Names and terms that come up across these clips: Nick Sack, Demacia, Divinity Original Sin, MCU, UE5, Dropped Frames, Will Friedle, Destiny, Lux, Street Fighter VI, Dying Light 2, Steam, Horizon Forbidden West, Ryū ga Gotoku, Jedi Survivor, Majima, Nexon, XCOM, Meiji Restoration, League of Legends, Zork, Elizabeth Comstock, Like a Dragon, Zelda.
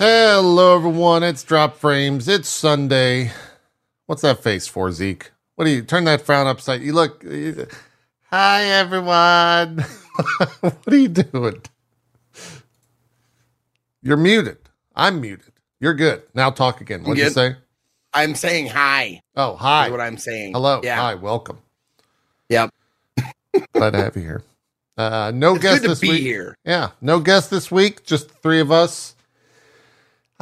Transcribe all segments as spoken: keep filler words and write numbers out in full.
Hello, everyone. It's Drop Frames. It's Sunday. What's that face for, Zeke? What do you turn that frown upside? You look. You, hi, everyone. What are you doing? You're muted. I'm muted. You're good. Now talk again. What did you say? I'm saying hi. Oh, hi. That's what I'm saying. Hello. Yeah. Hi. Welcome. Yep. Glad to have you here. Uh, no it's guest good to this be week. Here. Yeah. No guest this week. Just the three of us.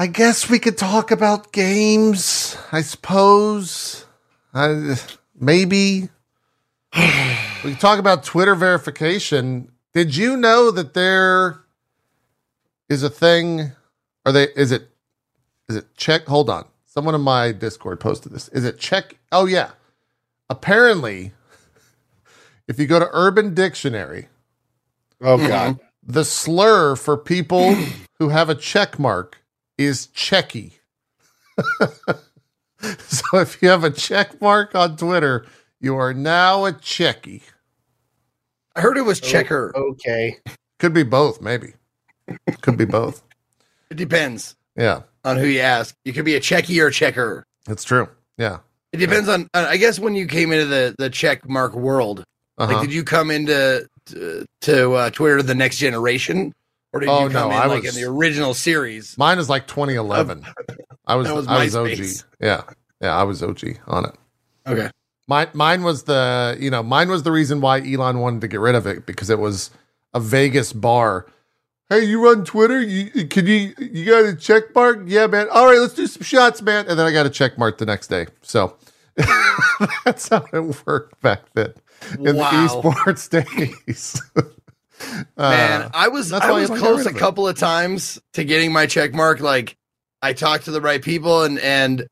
I guess we could talk about games, I suppose. I, maybe. We could talk about Twitter verification. Did you know that there is a thing? Are they? Is it? Is it check? Hold on. Someone in my Discord posted this. Is it check? Oh, yeah. Apparently, if you go to Urban Dictionary, oh God, the slur for people who have a check mark is checky. So if you have a check mark on Twitter, you are now a checky. I heard it was checker. Oh, okay. Could be both, maybe. Could be both. It depends. Yeah. On who you ask. You could be a checky or a checker. That's true. Yeah. It depends yeah. on, I guess, when you came into the, the check mark world. Uh-huh. Like, did you come into to, to uh, Twitter the next generation? Or did oh, you come no, in I like was, in the original series? Mine is like twenty eleven. I was, was I was O G. Yeah. Yeah, I was O G on it. Okay. Mine mine was the, you know, mine was the reason why Elon wanted to get rid of it, because it was a Vegas bar. Hey, you run Twitter? You can you you got a check mark? Yeah, man. All right, let's do some shots, man. And then I got a check mark the next day. So that's how it worked back then in wow. the esports days. Man, uh, I was I was close a couple of times to getting my check mark. Like, I talked to the right people, and and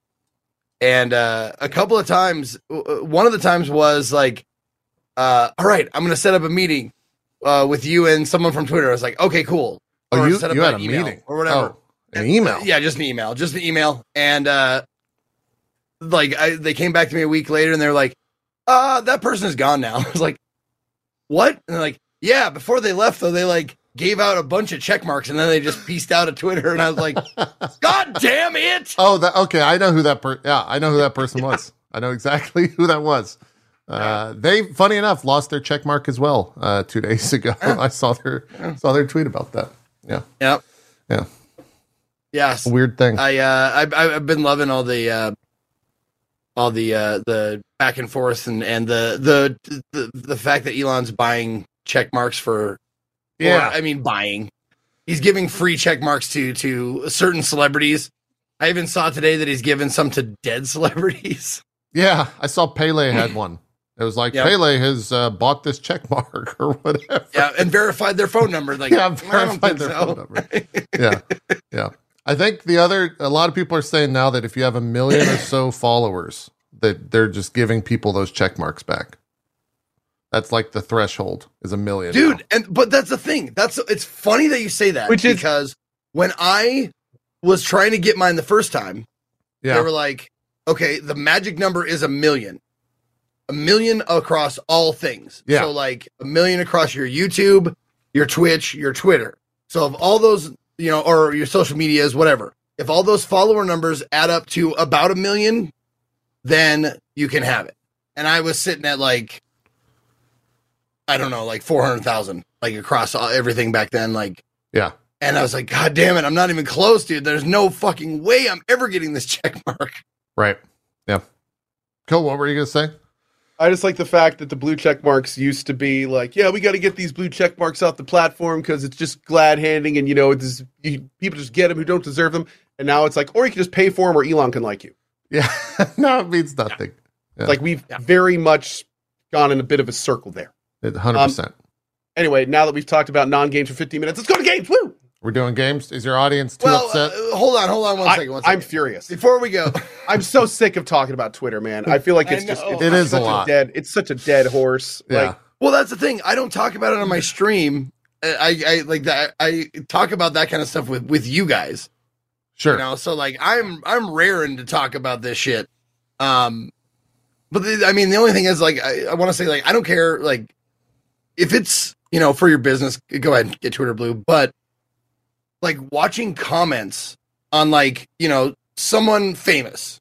and uh, a couple of times. One of the times was like, uh, all right, I'm gonna set up a meeting uh, with you and someone from Twitter. I was like, okay, cool. Oh, or you, set up you had an a email meeting or whatever. Oh, an and, email? Yeah, just an email, just an email. And uh, like, I, they came back to me a week later, and they're like, uh, that person is gone now. I was like, what? And they're like, yeah, before they left, though, they, like, gave out a bunch of check marks, and then they just pieced out of Twitter, and I was like, God damn it! Oh, that, okay, I know who that person, yeah, I know who that person yeah. was. I know exactly who that was. Uh, they, funny enough, lost their check mark as well uh, two days ago. Yeah. I saw their yeah. saw their tweet about that. Yeah. Yep. Yeah. Yes. A weird thing. I, uh, I, I've been loving all the... Uh, all the uh, the back and forth, and, and the, the, the, the fact that Elon's buying check marks for yeah or, I mean buying he's giving free check marks to to certain celebrities. I even saw today that he's given some to dead celebrities. Yeah, I saw Pele had one. It was like, yep, Pele has uh, bought this check mark or whatever. Yeah, and verified their phone number. Like, yeah, verified their so. phone number. Yeah. Yeah, I think the other a lot of people are saying now that if you have a million or so followers, that they're just giving people those check marks back. That's like the threshold is a million, dude. Now. And but that's the thing. That's it's funny that you say that, which is, because when I was trying to get mine the first time, yeah, they were like, "Okay, the magic number is a million, a million across all things." Yeah. So like a million across your YouTube, your Twitch, your Twitter. So of all those, you know, or your social medias, whatever. If all those follower numbers add up to about a million, then you can have it. And I was sitting at like, I don't know, like four hundred thousand, like across all, everything back then. Like, yeah. And I was like, God damn it. I'm not even close, dude. There's no fucking way I'm ever getting this check mark. Right. Yeah. Cool. What were you going to say? I just like the fact that the blue check marks used to be like, yeah, we got to get these blue check marks off the platform because it's just glad handing. And, you know, it's, you, people just get them who don't deserve them. And now it's like, or you can just pay for them, or Elon can like you. Yeah. No, it means nothing. Yeah. Yeah. Like, we've yeah. very much gone in a bit of a circle there. one hundred percent. Um, anyway, now that we've talked about non-games for fifteen minutes, let's go to games. Woo! We're doing games. Is your audience too well, upset? Uh, hold on, hold on one I, second. One second. I'm furious. Before we go, I'm so sick of talking about Twitter, man. I feel like it's just it's, it is such a lot. A dead, it's such a dead horse. Yeah. Like, well, that's the thing. I don't talk about it on my stream. I, I like that. I talk about that kind of stuff with, with you guys. Sure. You know? So like, I'm I'm raring to talk about this shit. Um, but the, I mean, the only thing is like, I, I want to say like, I don't care like. If it's, you know, for your business, go ahead and get Twitter blue. But like watching comments on, like, you know, someone famous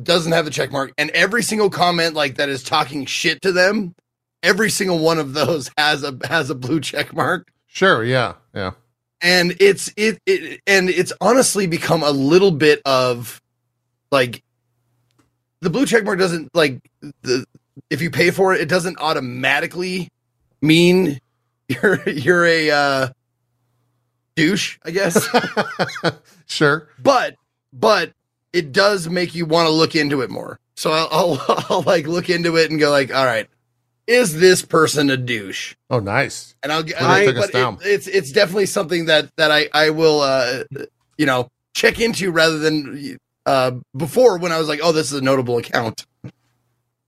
doesn't have the check mark, and every single comment like that is talking shit to them, every single one of those has a has a blue check mark. Sure, yeah, yeah. And it's it, it and it's honestly become a little bit of like the blue check mark doesn't like the if you pay for it, it doesn't automatically mean you're you're a uh, douche, I guess. Sure, but but it does make you want to look into it more. So I'll, I'll I'll like look into it and go like, all right, is this person a douche? Oh, nice. And I'll get. Really but it, it's it's definitely something that that I I will uh, you know check into rather than uh, before when I was like, oh, this is a notable account.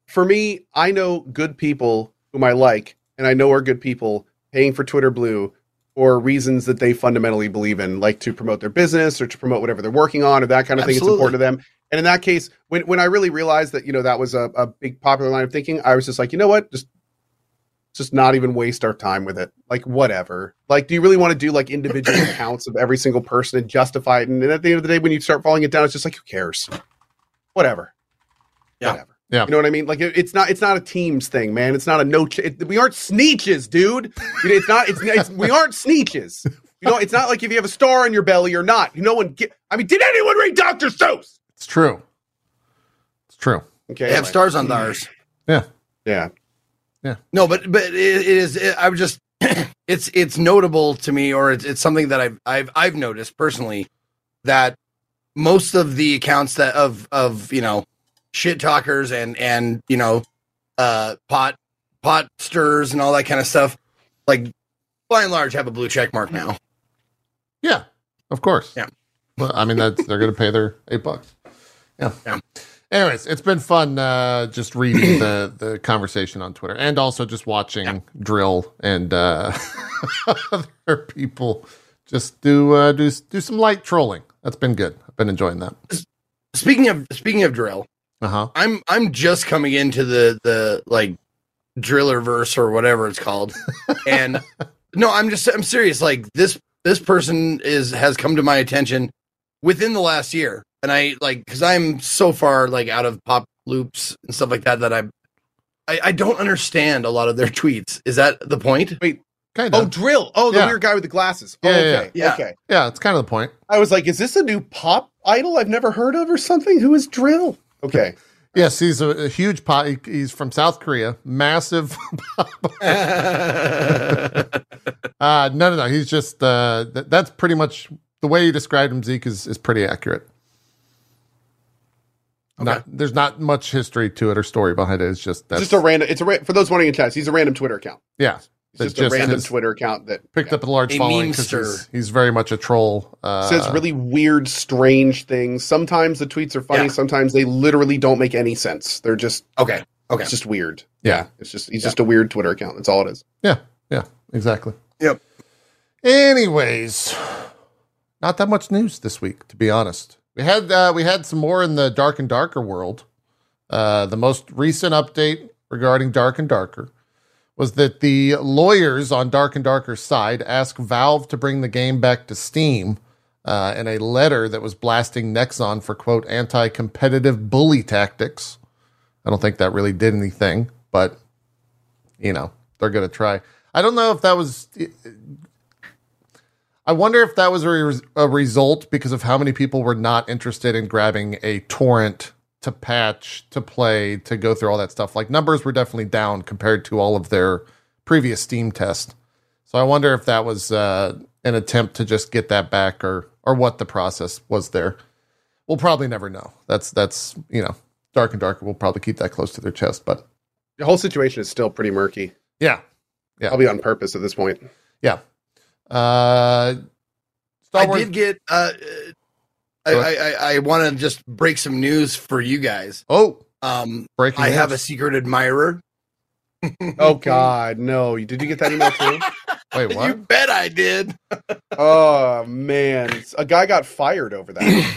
For me, I know good people whom I like, and I know are good people paying for Twitter Blue for reasons that they fundamentally believe in, like to promote their business or to promote whatever they're working on or that kind of Absolutely. thing. It's important to them. And in that case, when when I really realized that, you know, that was a, a big popular line of thinking, I was just like, you know what? Just just not even waste our time with it. Like, whatever. Like, do you really want to do like individual accounts of every single person and justify it? And, and at the end of the day, when you start falling it down, it's just like, who cares? Whatever. Yeah. Whatever. Yeah. You know what I mean? Like, it, it's not it's not a teams thing, man. It's not a no. Ch- it, we aren't sneeches, dude. It's not. It's, it's we aren't sneeches. You know, it's not like if you have a star on your belly or not. No one. Get, I mean, did anyone read Doctor Seuss? It's true. It's true. Okay. They have anyway. stars on theirs. Yeah. Yeah. Yeah. No, but but it, it is. It, I'm just. it's it's notable to me, or it's it's something that I've I've I've noticed personally that most of the accounts that of of you know. shit talkers and and you know uh pot pot stirs and all that kind of stuff, like by and large have a blue check mark now. Yeah, of course. Yeah, well, I mean, that's they're gonna pay their eight bucks. Yeah, yeah. Anyways, it's been fun uh just reading the the conversation on Twitter and also just watching yeah. Drill and uh other people just do uh do do some light trolling. That's been good. I've been enjoying that. Speaking of speaking of Drill, Uh-huh. I'm I'm just coming into the the like Drillerverse or whatever it's called, and no, I'm just I'm serious. Like this this person is has come to my attention within the last year, and I like because I'm so far like out of pop loops and stuff like that that I I, I don't understand a lot of their tweets. Is that the point? Wait. Kind of. Oh, Drill. Oh, the yeah. weird guy with the glasses. Oh, yeah, okay. Yeah, yeah. Okay. Yeah, it's kind of the point. I was like, is this a new pop idol I've never heard of or something? Who is Drill? Okay. Yes, he's a, a huge pop. He's from South Korea. Massive pop. uh, no, no, no. He's just, uh, th- that's pretty much the way you described him, Zeke, is, is pretty accurate. Okay. Not, there's not much history to it or story behind it. It's just, that's, it's just a random, it's a, ra- for those wanting to test, he's a random Twitter account. Yeah. It's just, just a random Twitter account that picked yeah. up a large a following because he's, he's very much a troll. Uh, Says really weird, strange things. Sometimes the tweets are funny. Yeah. Sometimes they literally don't make any sense. They're just okay. Okay, it's just weird. Yeah, it's just he's yeah. just a weird Twitter account. That's all it is. Yeah, yeah, exactly. Yep. Anyways, not that much news this week, to be honest. We had uh, we had some more in the Dark and Darker world. Uh, the most recent update regarding Dark and Darker was that the lawyers on Dark and Darker's side asked Valve to bring the game back to Steam uh, in a letter that was blasting Nexon for, quote, anti-competitive bully tactics. I don't think that really did anything, but, you know, they're going to try. I don't know if that was... I wonder if that was a, re- a result because of how many people were not interested in grabbing a torrent to patch, to play, to go through all that stuff. Like, numbers were definitely down compared to all of their previous Steam test. So I wonder if that was uh, an attempt to just get that back or or what the process was there. We'll probably never know. That's, that's you know, Dark and Darker will probably keep that close to their chest. But the whole situation is still pretty murky. Yeah. Yeah. I'll be on purpose at this point. Yeah. Uh, Star Wars- I did get... Uh, I, I, I want to just break some news for you guys. Oh, um, breaking I news. Have a secret admirer. Oh, God, no. Did you get that email too? Wait, what? You bet I did. Oh, man. A guy got fired over that.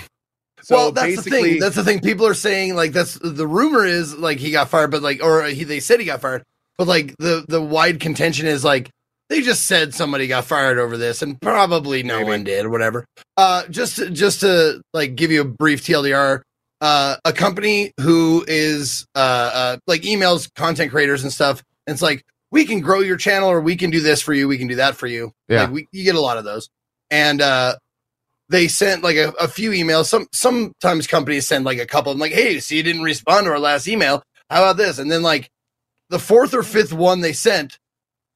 So well, that's basically... the thing. That's the thing. People are saying, like, that's the rumor is, like, he got fired, but, like, or he, they said he got fired. But, like, the, the wide contention is, like, They just said somebody got fired over this, and probably no Maybe. one did, whatever. Uh, just, to, just to like give you a brief T L D R, uh, a company who is uh, uh, like emails content creators and stuff, and it's like, we can grow your channel, or we can do this for you, we can do that for you. Yeah, like, we, you get a lot of those, and uh, they sent like a, a few emails. Some sometimes companies send like a couple. I'm like, hey, so you didn't respond to our last email. How about this? And then like the fourth or fifth one they sent.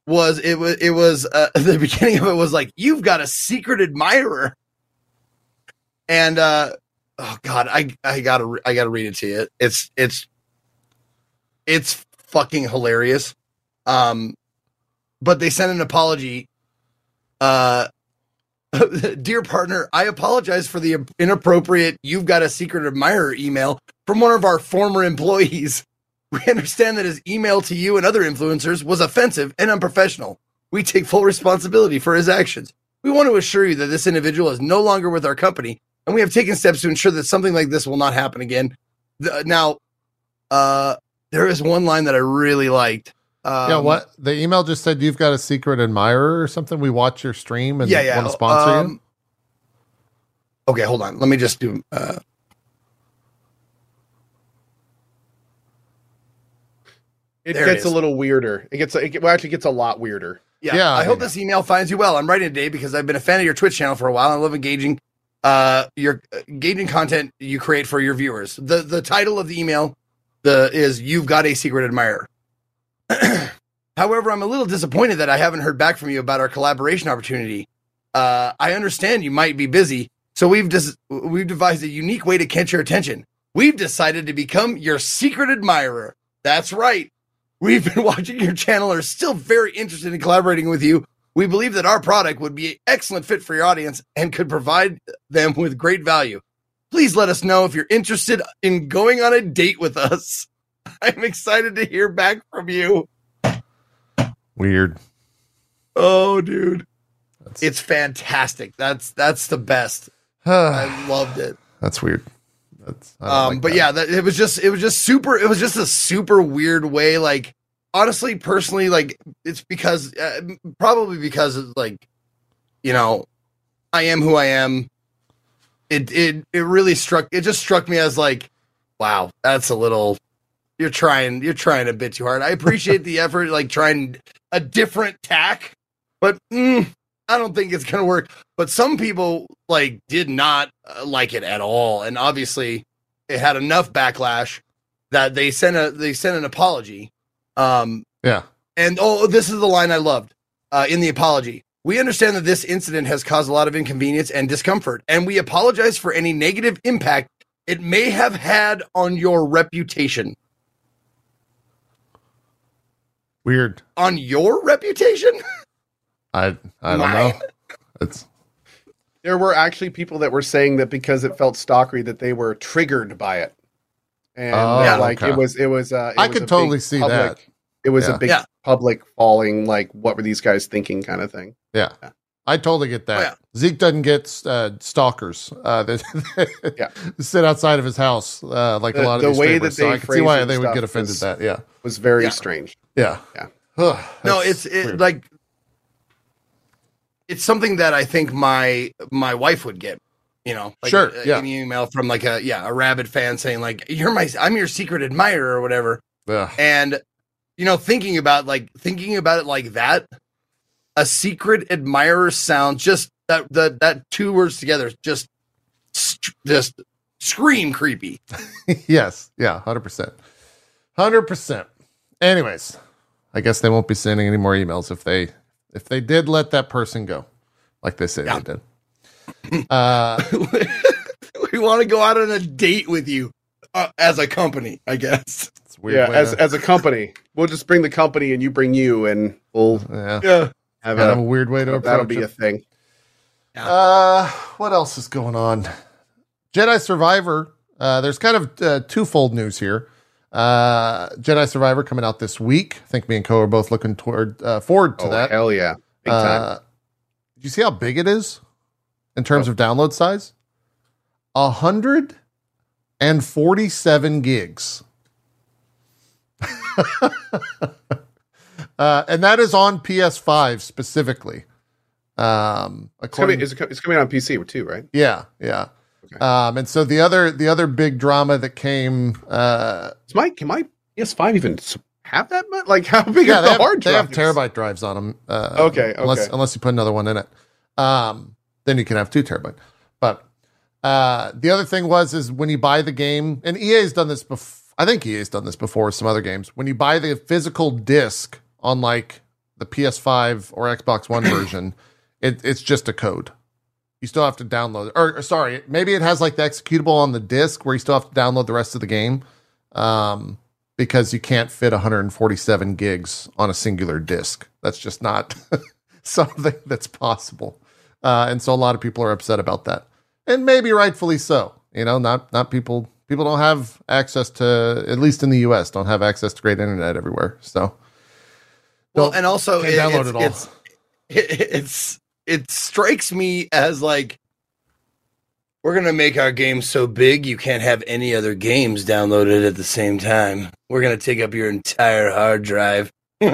Was it was it was uh, the beginning of it was like, you've got a secret admirer, and uh, oh god, I I gotta re- I gotta read it to you. It's it's it's fucking hilarious. Um, but they sent an apology. Uh, dear partner, I apologize for the inappropriate "you've got a secret admirer" email from one of our former employees. We understand that his email to you and other influencers was offensive and unprofessional. We take full responsibility for his actions. We want to assure you that this individual is no longer with our company, and we have taken steps to ensure that something like this will not happen again. The, now, uh, there is one line that I really liked. Um, yeah, what? The email just said, you've got a secret admirer or something? We watch your stream and yeah, yeah. want to sponsor um, you? Okay, hold on. Let me just do... Uh, It there gets it a little weirder. It gets it well, actually gets a lot weirder. Yeah. yeah I hope yeah. this email finds you well. I'm writing today because I've been a fan of your Twitch channel for a while. I love engaging uh, your engaging content you create for your viewers. The the title of the email the is "You've Got a Secret Admirer." However, I'm a little disappointed that I haven't heard back from you about our collaboration opportunity. Uh, I understand you might be busy, so we've dis- we've devised a unique way to catch your attention. We've decided to become your secret admirer. That's right. We've been watching your channel, are still very interested in collaborating with you. We believe that our product would be an excellent fit for your audience and could provide them with great value. Please let us know if you're interested in going on a date with us. I'm excited to hear back from you. Weird. Oh, dude. That's... It's fantastic. That's that's the best. I loved it. That's weird. That's, um, like but that. yeah, that, it was just, it was just super, it was just a super weird way. Like, honestly, personally, like it's because, uh, probably because of, like, you know, I am who I am. It, it, it really struck, it just struck me as like, wow, that's a little, you're trying, you're trying a bit too hard. I appreciate the effort, like trying a different tack, but mm, I don't think it's going to work. But some people like did not uh, like it at all, and obviously it had enough backlash that they sent a they sent an apology. Um, yeah. And oh, this is the line I loved uh, in the apology. We understand that this incident has caused a lot of inconvenience and discomfort, and we apologize for any negative impact it may have had on your reputation. Weird. On your reputation? I I don't Mine? know. It's. There were actually people that were saying that because it felt stalkery that they were triggered by it, and oh, yeah, like okay. it was, it was. Uh, it I was could totally see public, that. It was yeah. a big yeah. public falling, like what were these guys thinking, kind of thing. Yeah, yeah. I totally get that. Oh, yeah. Zeke doesn't get uh, stalkers uh, that, that yeah. sit outside of his house uh, like the, a lot of the these way that they so I can see why they would get offended. Was, that yeah was very yeah. strange. Yeah, yeah. Ugh, no, it's it, like. It's something that I think my my wife would get, you know, like sure, a, yeah. an email from like a yeah a rabid fan saying like you're my I'm your secret admirer or whatever, Ugh. and you know thinking about like thinking about it like that, a secret admirer sounds just that that that two words together just just scream creepy. Yes, yeah, one hundred percent, one hundred percent. Anyways, I guess they won't be sending any more emails if they. If they did let that person go, like they said yeah. they did. Uh, we want to go out on a date with you uh, as a company, I guess. It's weird. Yeah, as, to... as a company. We'll just bring the company and you bring you and we'll yeah. Yeah, have a, a weird way to approach that'll be it. a thing. Yeah. Uh, what else is going on? Jedi Survivor. Uh, there's kind of uh, twofold news here. Uh, Jedi Survivor coming out this week. I think me and Co are both looking toward uh, forward to oh, that. Hell yeah! Big uh, time. Did you see how big it is in terms oh. of download size? A hundred and forty-seven gigs. Uh, and that is on P S five specifically. Um, it's, coming, it's, it's coming on P C too, right? Yeah, yeah. Okay. Um, and so the other the other big drama that came. Uh, Is my, can my P S five even have that much? Like, how big yeah, is the have, hard drive? They have terabyte drives on them. Uh, okay, okay. Unless, unless you put another one in it. Um, then you can have two terabyte. But uh, the other thing was, is when you buy the game, and E A's done this before. I think E A's done this before with some other games. When you buy the physical disc on like the P S five or Xbox One version, it, it's just a code. You still have to download it. Or, or sorry, maybe it has like the executable on the disc where you still have to download the rest of the game um, because you can't fit one hundred forty-seven gigs on a singular disc. That's just not something that's possible. Uh, and so a lot of people are upset about that. And maybe rightfully so. You know, not not people... People don't have access to, at least in the U S, don't have access to great internet everywhere. So, well, and also it, download it's, it all. It's, it, it's it strikes me as like we're gonna make our game so big you can't have any other games downloaded at the same time. We're gonna take up your entire hard drive. You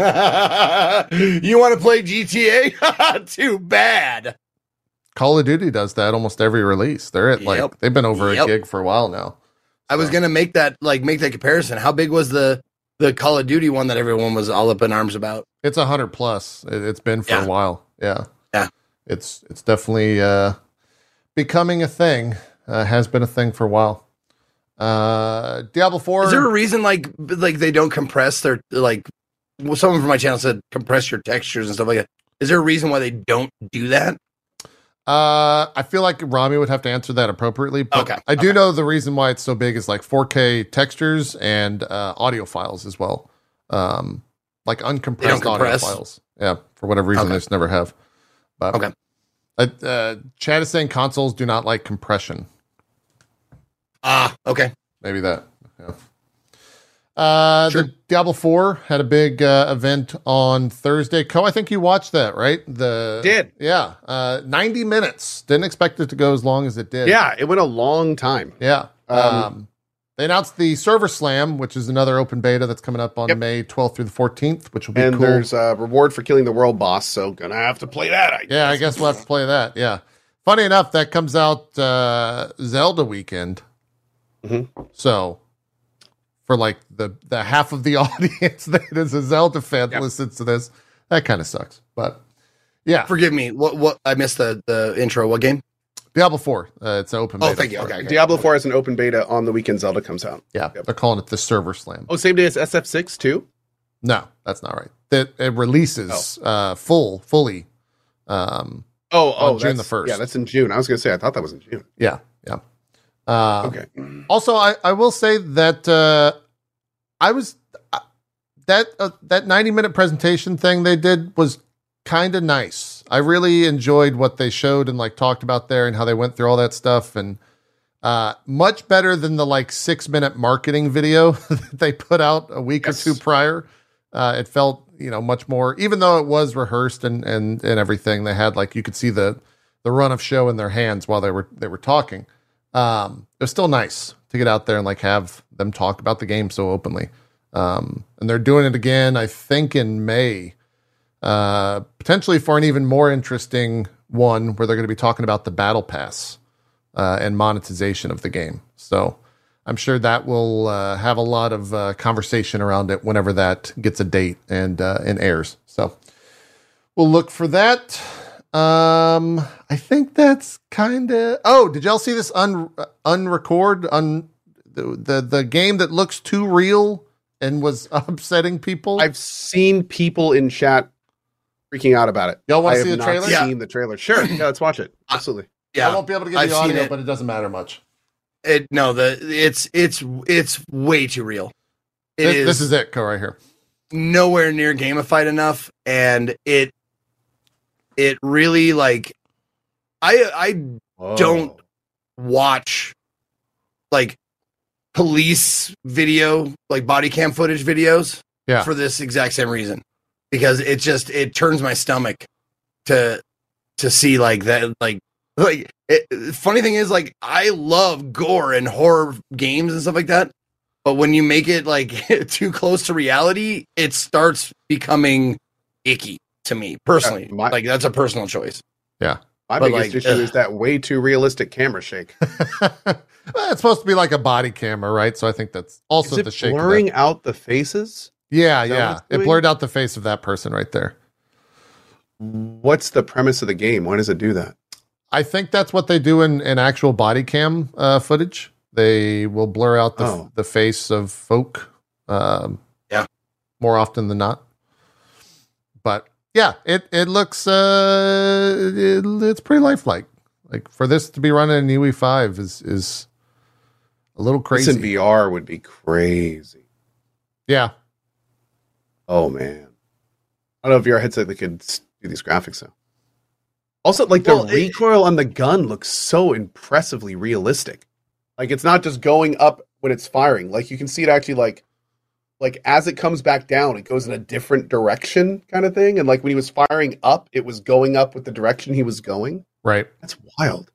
want to play G T A? Too bad. Call of Duty does that almost every release. They're at like yep. they've been over yep. a gig for a while now. So. I was gonna make that like make that comparison. How big was the the Call of Duty one that everyone was all up in arms about? It's a hundred plus. It, it's been for yeah. a while. Yeah, yeah. It's it's definitely uh, becoming a thing. Uh, has been a thing for a while. Uh, Diablo four. Is there a reason like like they don't compress their like? Well, someone from my channel said compress your textures and stuff like that. Is there a reason why they don't do that? Uh, I feel like Rami would have to answer that appropriately, but okay, I do okay. know the reason why it's so big is like four K textures and uh, audio files as well, um, like uncompressed audio files. Yeah, for whatever reason, okay. they just never have. But okay, uh, uh, Chad is saying consoles do not like compression. Ah, uh, okay, maybe that. Yeah. Uh, sure. The Diablo four had a big uh, event on Thursday. Co, I think you watched that, right? The did, yeah. Uh, ninety minutes. Didn't expect it to go as long as it did. Yeah, it went a long time. Yeah. Um, um they announced the Server Slam, which is another open beta that's coming up on yep. May twelfth through the fourteenth, which will be and cool. And there's a reward for killing the world boss, so gonna have to play that. I guess. Yeah, I guess we'll have to play that. Yeah. Funny enough, that comes out uh, Zelda weekend. Mm-hmm. So. For like the, the half of the audience that is a Zelda fan yep. listens to this, that kind of sucks. But yeah, forgive me. What what I missed the, the intro. What game? Diablo four. Uh, it's an open. Beta. Oh, thank you. Okay, okay. Diablo four is an open beta on the weekend Zelda comes out. Yeah, yep. They're calling it the Server Slam. Oh, same day as S F six too. No, that's not right. That it, it releases oh. uh, full fully. Um, oh, oh, on June the first. Yeah, that's in June. I was gonna say I thought that was in June. Yeah, yeah. Uh, okay. Also, I, I will say that uh, I was uh, that uh, that ninety minute presentation thing they did was kind of nice. I really enjoyed what they showed and like talked about there and how they went through all that stuff and uh, much better than the like six minute marketing video that they put out a week yes. or two prior. Uh, it felt you know much more, even though it was rehearsed and and and everything. They had like you could see the the run of show in their hands while they were they were talking. Um, it was still nice to get out there and like have them talk about the game so openly. Um, and they're doing it again, I think in May, uh, potentially for an even more interesting one where they're going to be talking about the battle pass, uh, and monetization of the game. So I'm sure that will, uh, have a lot of, uh, conversation around it whenever that gets a date and, uh, and airs. So we'll look for that. Um, I think that's kind of. Oh, did y'all see this un unrecord un the, the the game that looks too real and was upsetting people? I've seen people in chat freaking out about it. Y'all want to see the trailer? Yeah, seen the trailer. Sure, yeah, let's watch it. Absolutely. Yeah, I won't be able to get the I've audio, it. But it doesn't matter much. It no, the it's it's it's way too real. It this, is this is it, go right here. Nowhere near gamified enough, and it. It really like I I oh. don't watch like police video, like body cam footage videos yeah. for this exact same reason, because it just it turns my stomach to to see like that like like it, funny thing is like I love gore and horror games and stuff like that, But when you make it like too close to reality, it starts becoming icky to me personally. Yeah, my, like that's a personal choice. Yeah. My but biggest like, issue uh, is that way too realistic camera shake. Well, it's supposed to be like a body camera, right? So I think that's also is it the shake. Blurring out the faces? Yeah, yeah. It blurred out the face of that person right there. What's the premise of the game? Why does it do that? I think that's what they do in, in actual body cam uh, footage. They will blur out the, oh. the face of folk um, yeah. more often than not. But yeah, it, it looks, uh, it, it's pretty lifelike. Like for this to be running in U E five is, is a little crazy. This in V R would be crazy. Yeah. Oh man. I don't know if your headset that could do these graphics though. Also, like the well, recoil it, on the gun looks so impressively realistic. Like it's not just going up when it's firing. Like you can see it actually like, like as it comes back down, it goes in a different direction kind of thing. And like when he was firing up, it was going up with the direction he was going. Right. That's wild.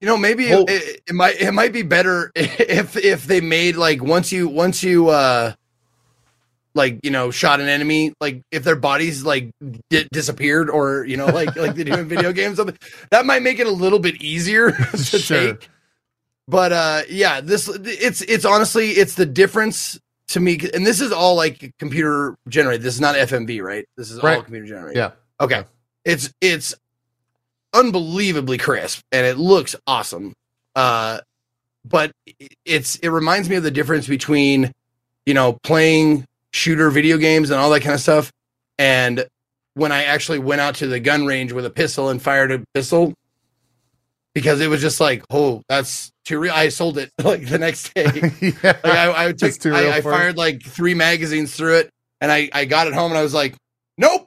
You know, maybe well, it, it, it might, it might be better if, if they made like, once you, once you, uh, like, you know, shot an enemy, like if their bodies like di- disappeared or, you know, like, like they do in video games, something that might make it a little bit easier to sure. take. But uh, yeah, this it's it's honestly, it's the difference to me. And this is all like computer generated. This is not F M V, right? This is right. all computer generated. Yeah. Okay. It's it's unbelievably crisp and it looks awesome. Uh, but it's it reminds me of the difference between, you know, playing shooter video games and all that kind of stuff. And when I actually went out to the gun range with a pistol and fired a pistol, because it was just like, oh, that's too real. I sold it like the next day. yeah, like I, I, took, I, I fired it. like three magazines through it, and I, I got it home, and I was like, nope,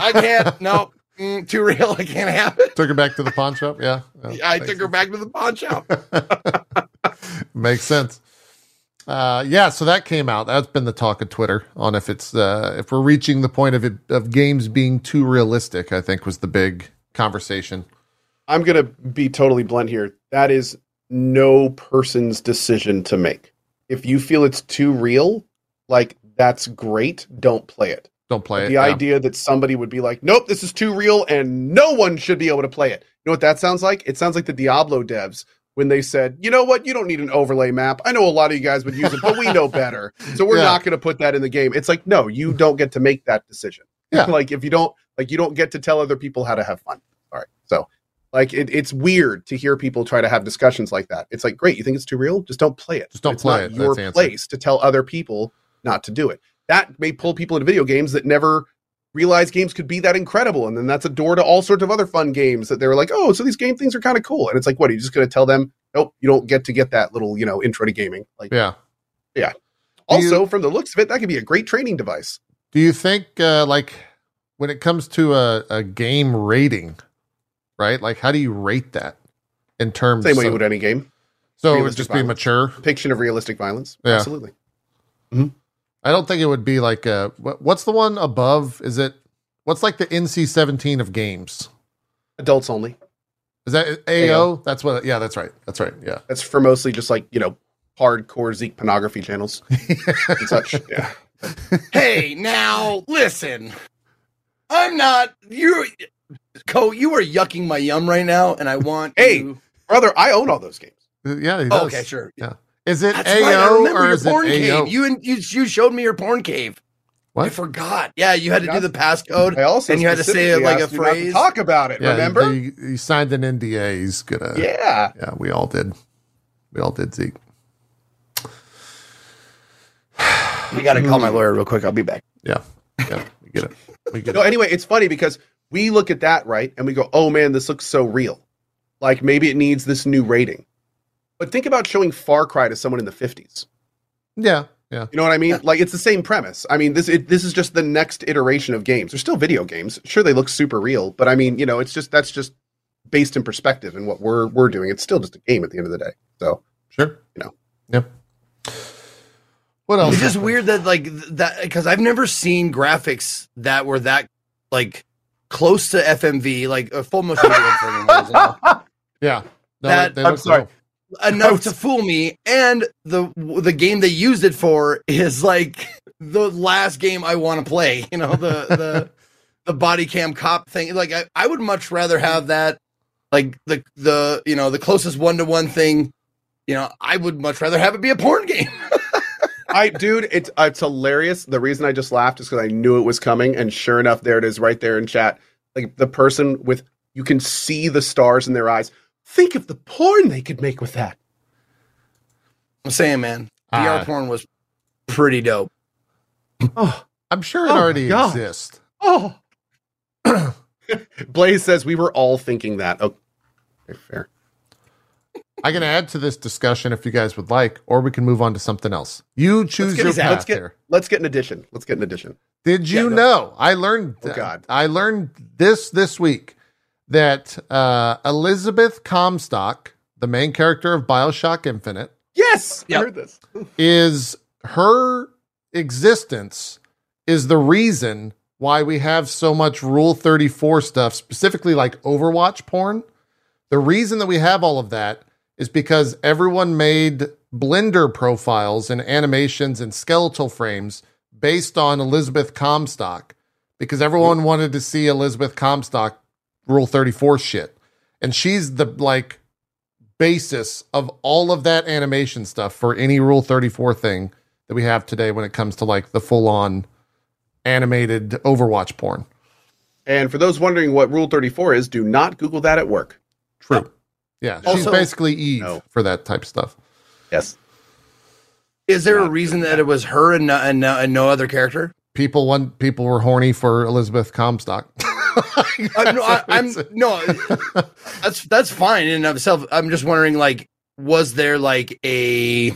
I can't. nope, mm, too real. I can't have it. Took her back to the pawn shop. Yeah, yeah I took sense. her back to the pawn shop. Makes sense. Uh, yeah, so that came out. That's been the talk of Twitter on if it's uh, if we're reaching the point of it, of games being too realistic. I think was the big conversation. I'm going to be totally blunt here. That is no person's decision to make. If you feel it's too real, like, that's great. Don't play it. Don't play it. The yeah. idea that somebody would be like, nope, this is too real and no one should be able to play it. You know what that sounds like? It sounds like the Diablo devs when they said, you know what? You don't need an overlay map. I know a lot of you guys would use it, but we know better. So we're yeah. not going to put that in the game. It's like, no, you don't get to make that decision. Yeah. Like, if you don't, like, you don't get to tell other people how to have fun. All right. So. Like, it, it's weird to hear people try to have discussions like that. It's like, great, you think it's too real? Just don't play it. Just don't it's play not it. Your That's place to tell other people not to do it. That may pull people into video games that never realized games could be that incredible. And then that's a door to all sorts of other fun games that they were like, oh, so these game things are kind of cool. And it's like, what, are you just going to tell them, nope, you don't get to get that little, you know, intro to gaming? Like, yeah. Yeah. Also, you, from the looks of it, that could be a great training device. Do you think, uh, like, when it comes to a, a game rating... Right? Like, how do you rate that in terms of... Same way you would any game. So it would just be mature. Depiction of realistic violence. Yeah. Absolutely. Mm-hmm. I don't think it would be like... A, what's the one above? Is it... What's like the N C seventeen of games? Adults only. Is that A O? A O. That's what... Yeah, that's right. That's right. Yeah. That's for mostly just like, you know, hardcore Zeke pornography channels and such. Yeah. Hey, now, listen. I'm not... You... Co, you are yucking my yum right now, and I want. Hey, you... brother, I own all those games. Yeah. He does. Oh, okay, sure. Yeah. Is it That's A O right. I remember or your is porn it cave. A O? You and you, you showed me your porn cave. What? I forgot. Yeah, you had to do the passcode, I also and you had to say like a phrase. To talk about it. Yeah, remember? You, you signed an N D A. He's gonna. Yeah. Yeah, we all did. We all did, Zeke. We got to call my lawyer real quick. I'll be back. Yeah. Yeah. We get it. We get no, it. Anyway, it's funny because. We look at that, right, and we go, oh, man, this looks so real. Like, maybe it needs this new rating. But think about showing Far Cry to someone in the fifties. Yeah, yeah. You know what I mean? Yeah. Like, it's the same premise. I mean, this it, this is just the next iteration of games. They're still video games. Sure, they look super real, but, I mean, you know, it's just that's just based in perspective and what we're we're doing. It's still just a game at the end of the day. So, sure. You know. Yep. What else? It's just weird that, like, that because I've never seen graphics that were that, like, close to F M V, like a full motion video. Yeah, no, that, I'm sorry. Cool. enough was... to fool me. And the the game they used it for is like the last game I want to play. You know, the the the body cam cop thing. Like I, I would much rather have that. Like the the you know the closest one to one thing. You know, I would much rather have it be a porn game. I, dude, it's it's hilarious. The reason I just laughed is because I knew it was coming, and sure enough, there it is, right there in chat. Like the person with, you can see the stars in their eyes. Think of the porn they could make with that. I'm saying, man, V R uh, porn was pretty dope. Oh, I'm sure it oh already exists. Oh, Blaze says we were all thinking that. Okay, fair. I can add to this discussion if you guys would like, or we can move on to something else. You choose your path. Let's get, here. Let's get an addition. Let's get an addition. Did you yeah, no. know? I learned. Oh, God. I learned this this week that uh, Elizabeth Comstock, the main character of BioShock Infinite, yes, yep. I heard this. Is her existence is the reason why we have so much Rule thirty-four stuff, specifically like Overwatch porn. The reason that we have all of that is because everyone made Blender profiles and animations and skeletal frames based on Elizabeth Comstock, because everyone wanted to see Elizabeth Comstock Rule thirty-four shit. And she's the like basis of all of that animation stuff for any Rule thirty-four thing that we have today when it comes to like the full on animated Overwatch porn. And for those wondering what Rule thirty-four is, do not Google that at work. True. Oh. Yeah, she's also basically Eve no. for that type of stuff. Yes. Is there Not a reason that it was her and no, and, no, and no other character? People one people were horny for Elizabeth Comstock. uh, no, I, I'm no. That's that's fine in and of itself. I'm just wondering, like, was there like a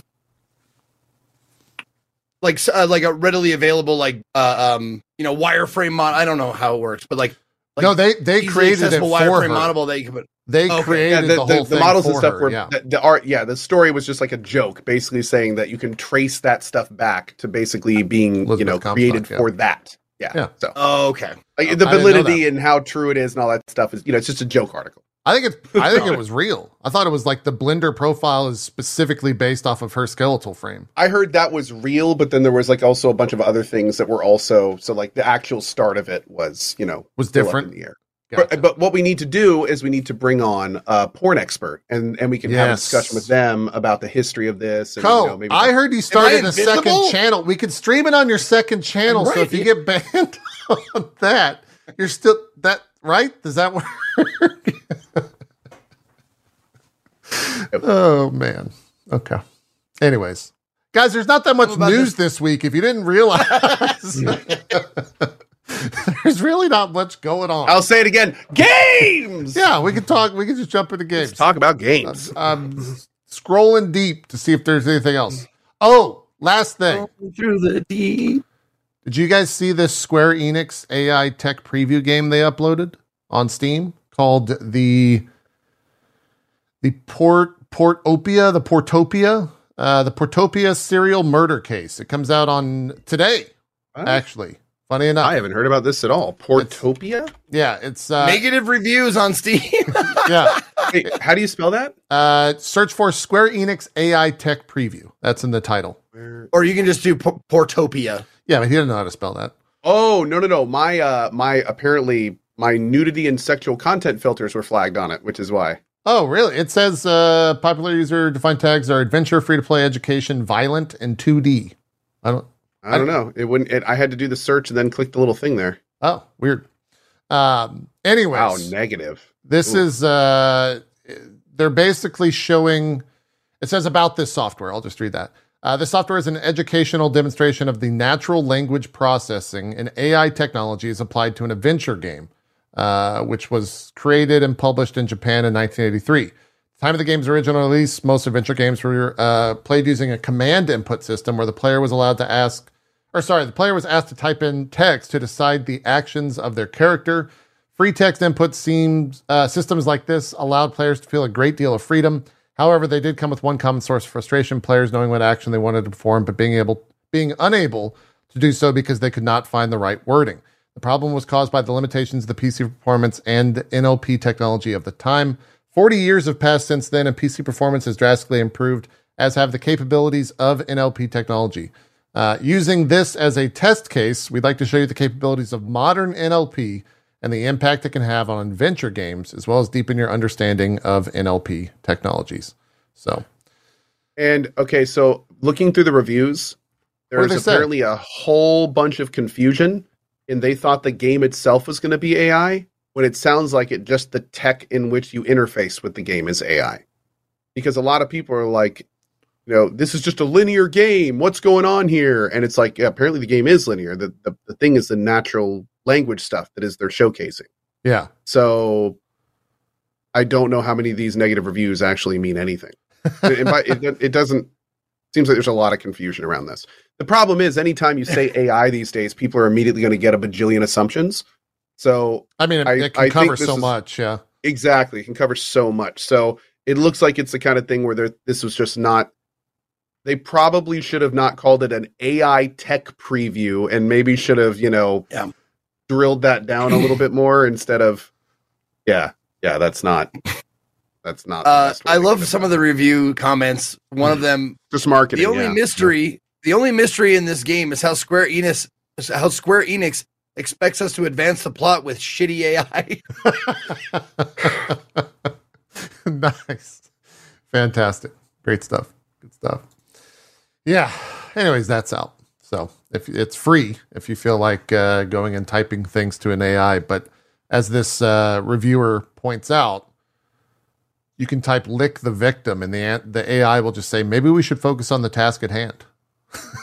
like uh, like a readily available like uh, um you know wireframe mod? I don't know how it works, but like, like no, they they created it for her. Model that you could put. They okay. created yeah, the, the, the whole the thing models for and stuff her, were yeah. the, the art. Yeah, the story was just like a joke, basically saying that you can trace that stuff back to basically being Elizabeth you know Comstock, created yeah. for that. Yeah. yeah. So oh, okay, like, oh, the validity and how true it is and all that stuff is you know it's just a joke article. I think it. I think it was real. I thought it was like the Blender profile is specifically based off of her skeletal frame. I heard that was real, but then there was like also a bunch of other things that were also so like the actual start of it was you know was different in the air. Gotcha. But, but what we need to do is we need to bring on a porn expert, and, and we can yes. have a discussion with them about the history of this. And, Cole, you know, maybe I heard you started a second channel. We could stream it on your second channel, right. So if you get banned on that, you're still that right? Does that work? Oh man. Okay. Anyways, guys, there's not that much news this? this week. If you didn't realize. There's really not much going on. I'll say it again. Games! Yeah, we can talk. We can just jump into games. Let's talk about games. I'm, I'm scrolling deep to see if there's anything else. Oh, last thing. Through the deep. Did you guys see this Square Enix A I tech preview game they uploaded on Steam called the the Port Portopia, the Portopia, uh, the Portopia serial murder case? It comes out on today, oh. actually. Funny enough, I haven't heard about this at all. Portopia? It's, yeah, it's uh, negative reviews on Steam. yeah. Hey, how do you spell that? Uh, search for Square Enix A I Tech Preview. That's in the title. Where... Or you can just do P- Portopia. Yeah, but he doesn't know how to spell that. Oh no no no! My uh my apparently my nudity and sexual content filters were flagged on it, which is why. Oh really? It says uh, popular user defined tags are adventure, free to play, education, violent, and two D. I don't. I don't know. It wouldn't. It, I had to do the search and then click the little thing there. Oh, weird. Um, anyways. Wow, negative. This Ooh. is, uh, they're basically showing, it says about this software. I'll just read that. Uh, this software is an educational demonstration of the natural language processing and A I technology is applied to an adventure game, uh, which was created and published in Japan in nineteen eighty-three. Time of the game's original release, most adventure games were uh, played using a command input system where the player was allowed to ask Or sorry, the player was asked to type in text to decide the actions of their character. Free text input seems, uh, systems like this allowed players to feel a great deal of freedom. However, they did come with one common source of frustration: players knowing what action they wanted to perform, but being able, being unable to do so because they could not find the right wording. The problem was caused by the limitations of the P C performance and N L P technology of the time. forty years have passed since then, and P C performance has drastically improved, as have the capabilities of N L P technology. Uh, using this as a test case, we'd like to show you the capabilities of modern N L P and the impact it can have on adventure games, as well as deepen your understanding of N L P technologies. So, and okay, so looking through the reviews, there's apparently a whole bunch of confusion, and they thought the game itself was going to be A I, when it sounds like it just the tech in which you interface with the game is A I. Because a lot of people are like, you know, this is just a linear game. What's going on here? And it's like, yeah, apparently the game is linear. The, the the thing is the natural language stuff that is they're showcasing. Yeah. So I don't know how many of these negative reviews actually mean anything. it, it, it doesn't, seems like there's a lot of confusion around this. The problem is anytime you say A I these days, people are immediately going to get a bajillion assumptions. So I mean, it, I, it can I cover so is, much. Yeah, exactly. It can cover so much. So it looks like it's the kind of thing where this was just not, they probably should have not called it an A I tech preview, and maybe should have, you know, yeah. drilled that down a little bit more instead of, yeah, yeah, that's not, that's not. Uh, I love some of the review comments. One of them, just marketing. The only yeah. mystery, yeah. the only mystery in this game is how Square Enix, how Square Enix expects us to advance the plot with shitty A I. Nice, fantastic, great stuff, good stuff. Yeah. Anyways, that's out. So if it's free, if you feel like uh, going and typing things to an A I, but as this uh, reviewer points out, you can type "lick the victim" and the the A I will just say, maybe we should focus on the task at hand.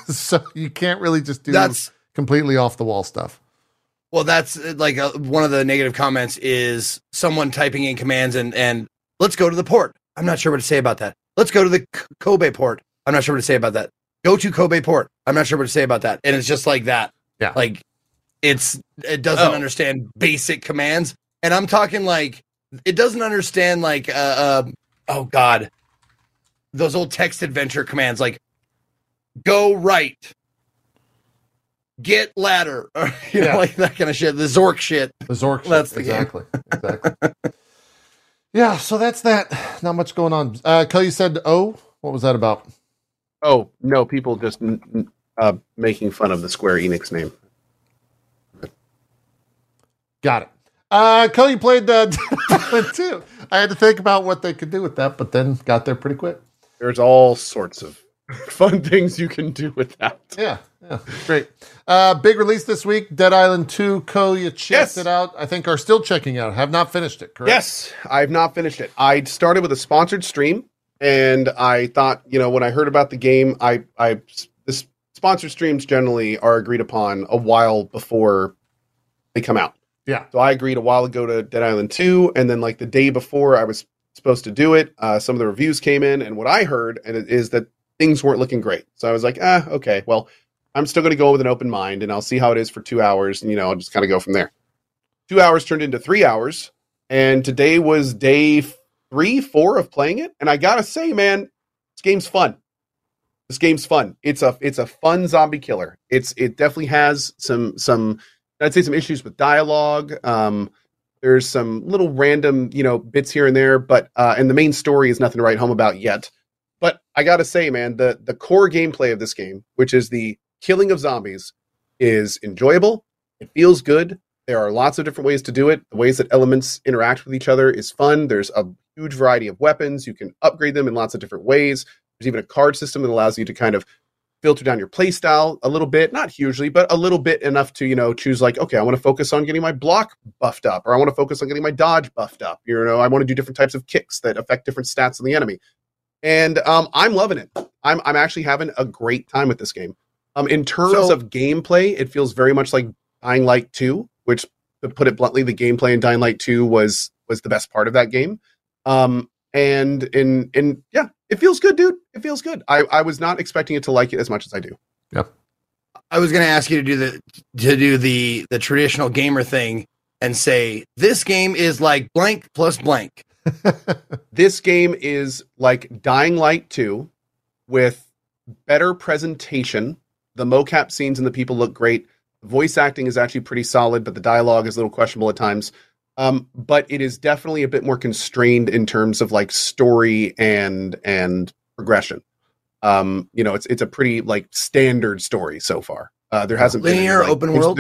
So you can't really just do that's completely off the wall stuff. Well, that's like a, one of the negative comments is someone typing in commands and, and let's go to the port. I'm not sure what to say about that. Let's go to the K- Kobe port. I'm not sure what to say about that. Go to Kobe port. I'm not sure what to say about that. And it's just like that. Yeah. Like it's, it doesn't oh. understand basic commands. And I'm talking like, it doesn't understand like, uh, uh, oh God, those old text adventure commands, like go right, get ladder, or, you yeah. know, like that kind of shit. The Zork shit. The Zork shit. That's the exactly. game. Exactly. Yeah. So that's that. Not much going on. Uh, Kelly said, oh, what was that about? Oh, no, people just uh, making fun of the Square Enix name. Got it. Uh, Cody played uh, Dead Island two. I had to think about what they could do with that, but then got there pretty quick. There's all sorts of fun things you can do with that. Yeah, yeah, great. Uh, big release this week, Dead Island two. Co, you checked yes. it out. I think are still checking out. Have not finished it, correct? Yes, I've not finished it. I started with a sponsored stream. And I thought, you know, when I heard about the game, I, I, this sponsored streams generally are agreed upon a while before they come out. Yeah. So I agreed a while ago to Dead Island two. And then like the day before I was supposed to do it, uh, some of the reviews came in, and what I heard and it is that things weren't looking great. So I was like, ah, okay, well, I'm still going to go with an open mind and I'll see how it is for two hours. And, you know, I'll just kind of go from there. Two hours turned into three hours. And today was day four. Three, four of playing it, and I gotta say, man, this game's fun. This game's fun. It's a it's a fun zombie killer. It's it definitely has some some I'd say some issues with dialogue. Um, there's some little random you know bits here and there, but uh, and the main story is nothing to write home about yet. But I gotta say, man, the the core gameplay of this game, which is the killing of zombies, is enjoyable. It feels good. There are lots of different ways to do it. The ways that elements interact with each other is fun. There's a huge variety of weapons. You can upgrade them in lots of different ways. There's even a card system that allows you to kind of filter down your play style a little bit, not hugely, but a little bit enough to, you know, choose like, okay, I want to focus on getting my block buffed up, or I want to focus on getting my dodge buffed up. You know, I want to do different types of kicks that affect different stats on the enemy. And um, I'm loving it. I'm I'm actually having a great time with this game. Um, in terms so, of gameplay, it feels very much like Dying Light two, which, to put it bluntly, the gameplay in Dying Light two was was the best part of that game. Um, and in, in, yeah, it feels good, dude. It feels good. I, I was not expecting it to like it as much as I do. Yep. I was going to ask you to do the, to do the, the traditional gamer thing and say, this game is like blank plus blank. This game is like Dying Light two with better presentation. The mocap scenes and the people look great. Voice acting is actually pretty solid, but the dialogue is a little questionable at times. Um, but it is definitely a bit more constrained in terms of like story and and progression. Um, you know, it's it's a pretty like standard story so far. Uh, there hasn't linear, been linear like, open world.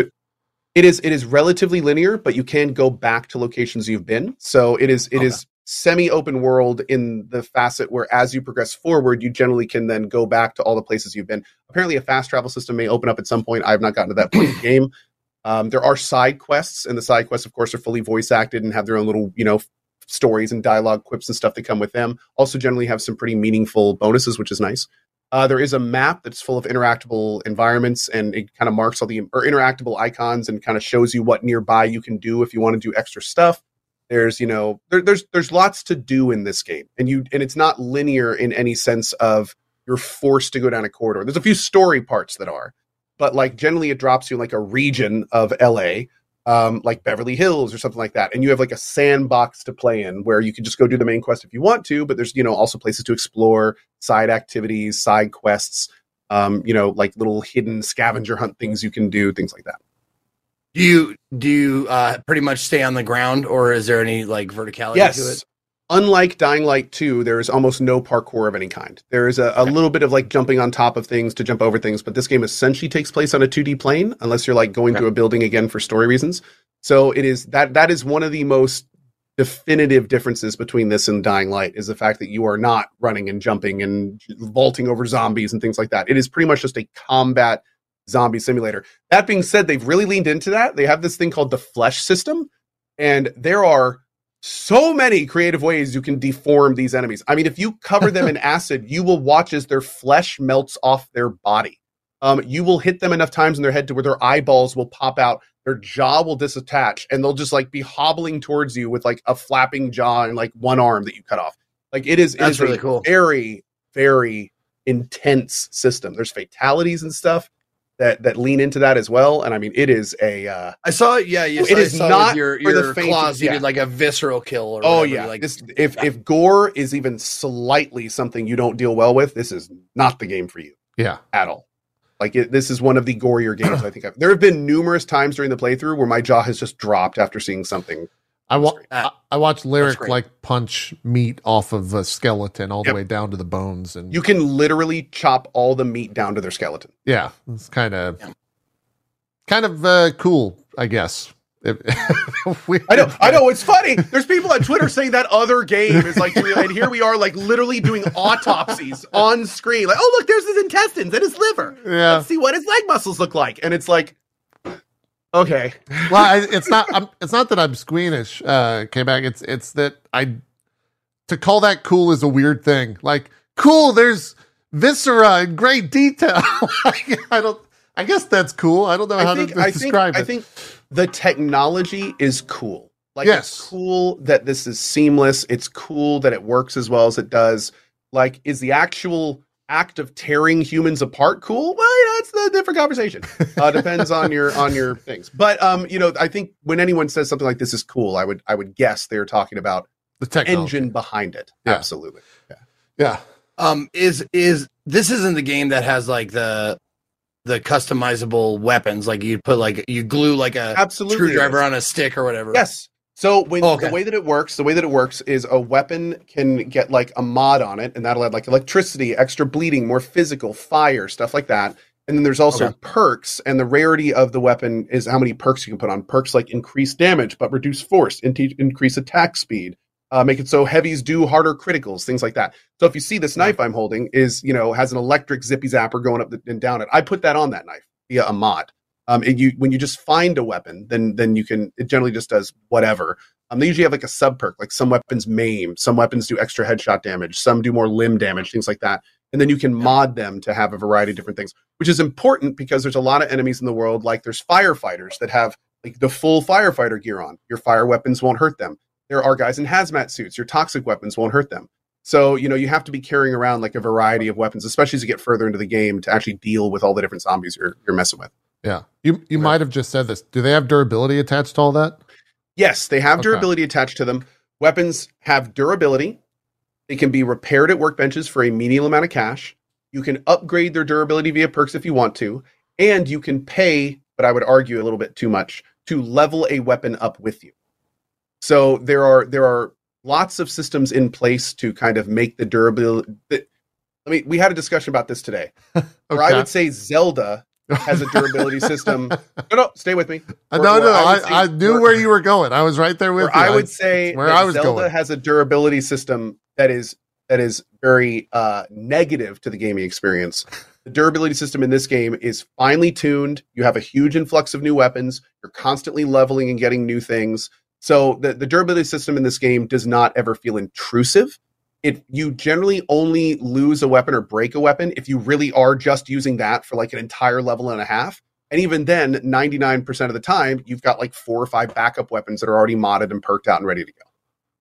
It is it is relatively linear, but you can go back to locations you've been. So it is it okay. is semi open world in the facet where as you progress forward, you generally can then go back to all the places you've been. Apparently, a fast travel system may open up at some point. I have not gotten to that point in the game. Um, there are side quests, and the side quests, of course, are fully voice acted and have their own little, you know, f- stories and dialogue quips and stuff that come with them. Also, generally have some pretty meaningful bonuses, which is nice. Uh, there is a map that's full of interactable environments, and it kind of marks all the or interactable icons and kind of shows you what nearby you can do if you want to do extra stuff. There's, you know, there, there's there's lots to do in this game, and you and it's not linear in any sense of you're forced to go down a corridor. There's a few story parts that are. But like generally it drops you in like a region of L A, um, like Beverly Hills or something like that. And you have like a sandbox to play in where you can just go do the main quest if you want to. But there's, you know, also places to explore, side activities, side quests, um, you know, like little hidden scavenger hunt things you can do, things like that. Do you do you, uh, pretty much stay on the ground, or is there any like verticality yes. to it? Unlike Dying Light two, there is almost no parkour of any kind. There is a, a little bit of like jumping on top of things to jump over things, but this game essentially takes place on a two D plane, unless you're like going okay. through a building again for story reasons. So it is that that is one of the most definitive differences between this and Dying Light is the fact that you are not running and jumping and vaulting over zombies and things like that. It is pretty much just a combat zombie simulator. That being said, they've really leaned into that. They have this thing called the Flesh System, and there are so many creative ways you can deform these enemies. I mean, if you cover them in acid, you will watch as their flesh melts off their body. Um, you will hit them enough times in their head to where their eyeballs will pop out, their jaw will disattach, and they'll just like be hobbling towards you with like a flapping jaw and like one arm that you cut off. Like it is, it That's is really a cool. very, very intense system. There's fatalities and stuff that that lean into that as well, and I mean, it is a. Uh, I saw it. Yeah, you saw, it is saw not your, your for the faint. Claws, you yeah. did like a visceral kill. Or oh whatever. yeah, like, this, if yeah. if gore is even slightly something you don't deal well with, this is not the game for you. Yeah, at all. Like it, this is one of the gorier games I think. I've, there have been numerous times during the playthrough where my jaw has just dropped after seeing something. I wa- I, I watched Lyric like punch meat off of a skeleton all yep. the way down to the bones, and you can literally chop all the meat down to their skeleton. Yeah, it's kind of yeah. kind of uh, cool, I guess. Weird. I know, I know. It's funny. There's people on Twitter saying that other game is like, and here we are, like literally doing autopsies on screen. Like, oh look, there's his intestines and his liver. Yeah. Let's see what his leg muscles look like, and it's like. Okay. Well, I, it's not. I'm, it's not that I'm squeamish. Uh, came back. It's it's that I to call that cool is a weird thing. Like cool. There's viscera in great detail. like, I don't. I guess that's cool. I don't know I how think, to I describe think, it. I think the technology is cool. Like yes. it's cool that this is seamless. It's cool that it works as well as it does. Like, is the actual act of tearing humans apart cool? Well, you know, it's a different conversation. Uh, depends on your on your things. But um, you know, I think when anyone says something like this is cool, I would I would guess they're talking about the technology. Engine behind it. Yeah. Absolutely. Yeah. Yeah. Um, is is this isn't the game that has like the the customizable weapons, like you put like you glue like a Absolutely screwdriver on a stick or whatever. Yes. So when oh, okay. the way that it works, the way that it works is a weapon can get like a mod on it, and that'll add like electricity, extra bleeding, more physical, fire, stuff like that. And then there's also okay. perks, and the rarity of the weapon is how many perks you can put on. Perks like increase damage, but reduce force, in- increase attack speed, uh, make it so heavies do harder criticals, things like that. So if you see this knife I'm holding is, you know, has an electric zippy zapper going up the, and down it. I put that on that knife via a mod. Um, it, you, when you just find a weapon, then then you can. It generally just does whatever. Um, they usually have like a sub perk, like some weapons maim, some weapons do extra headshot damage, some do more limb damage, things like that. And then you can mod them to have a variety of different things, which is important because there's a lot of enemies in the world. Like there's firefighters that have like the full firefighter gear on. Your fire weapons won't hurt them. There are guys in hazmat suits. Your toxic weapons won't hurt them. So, you know, you have to be carrying around like a variety of weapons, especially as you get further into the game to actually deal with all the different zombies you're you're messing with. Yeah. You you right. might have just said this. Do they have durability attached to all that? Yes, they have okay. durability attached to them. Weapons have durability. They can be repaired at workbenches for a menial amount of cash. You can upgrade their durability via perks if you want to, and you can pay, but I would argue a little bit too much, to level a weapon up with you. So there are there are lots of systems in place to kind of make the durability. Let me. We had a discussion about this today, okay. Where I would say Zelda has a durability system. No, no, stay with me. Where, no, no, I, I, I knew where, where you were going. I was right there with you. I would say where I was Zelda going. has a durability system that is that is very uh, negative to the gaming experience. The durability system in this game is finely tuned. You have a huge influx of new weapons. You're constantly leveling and getting new things. So the, the durability system in this game does not ever feel intrusive. It, you generally only lose a weapon or break a weapon if you really are just using that for like an entire level and a half. And even then, ninety-nine percent of the time, you've got like four or five backup weapons that are already modded and perked out and ready to go.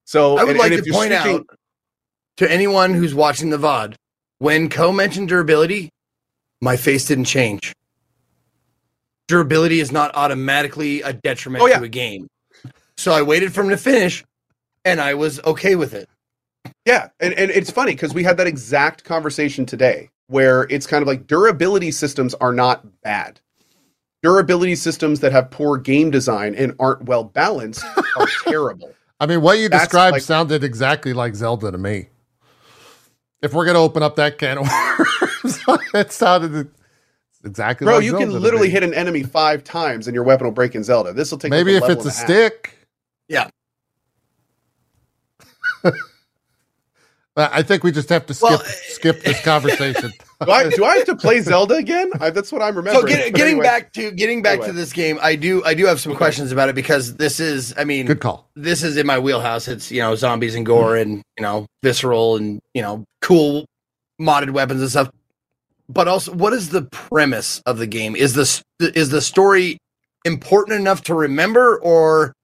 So I would and, like and to point switching... out to anyone who's watching the V O D, when Co mentioned durability, my face didn't change. Durability is not automatically a detriment oh, yeah. to a game. So I waited for him to finish, and I was okay with it. Yeah, and, and it's funny, because we had that exact conversation today, where it's kind of like durability systems are not bad. Durability systems that have poor game design and aren't well balanced are terrible. I mean, what you That's described like, sounded exactly like Zelda to me. If we're going to open up that can of worms, that sounded... exactly bro like you Zelda can literally hit an enemy five times and your weapon will break in Zelda. This will take maybe like a if it's a, a stick yeah I think we just have to skip well, skip this conversation. do, I, do I have to play Zelda again? I, that's what I'm remembering. So get, getting anyway. back to getting back anyway. to this game, I do I do have some okay. questions about it, because this is I mean good call. This is in my wheelhouse. It's you know zombies and gore mm-hmm. and you know visceral and you know cool modded weapons and stuff. But also, what is the premise of the game? Is the is the story important enough to remember, or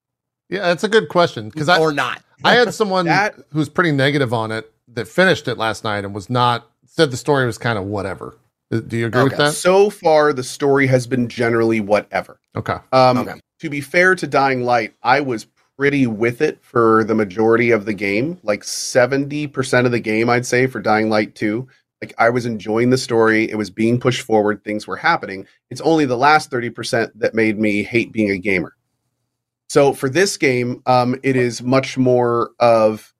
yeah, that's a good question. Because or not, I had someone that, who's pretty negative on it that finished it last night and was not said the story was kind of whatever. Do you agree okay. with that? So far, the story has been generally whatever. Okay. Um, okay. To be fair to Dying Light, I was pretty with it for the majority of the game, like seventy percent of the game, I'd say, for Dying Light two. Like, I was enjoying the story. It was being pushed forward. Things were happening. It's only the last thirty percent that made me hate being a gamer. So for this game, um, it is much more of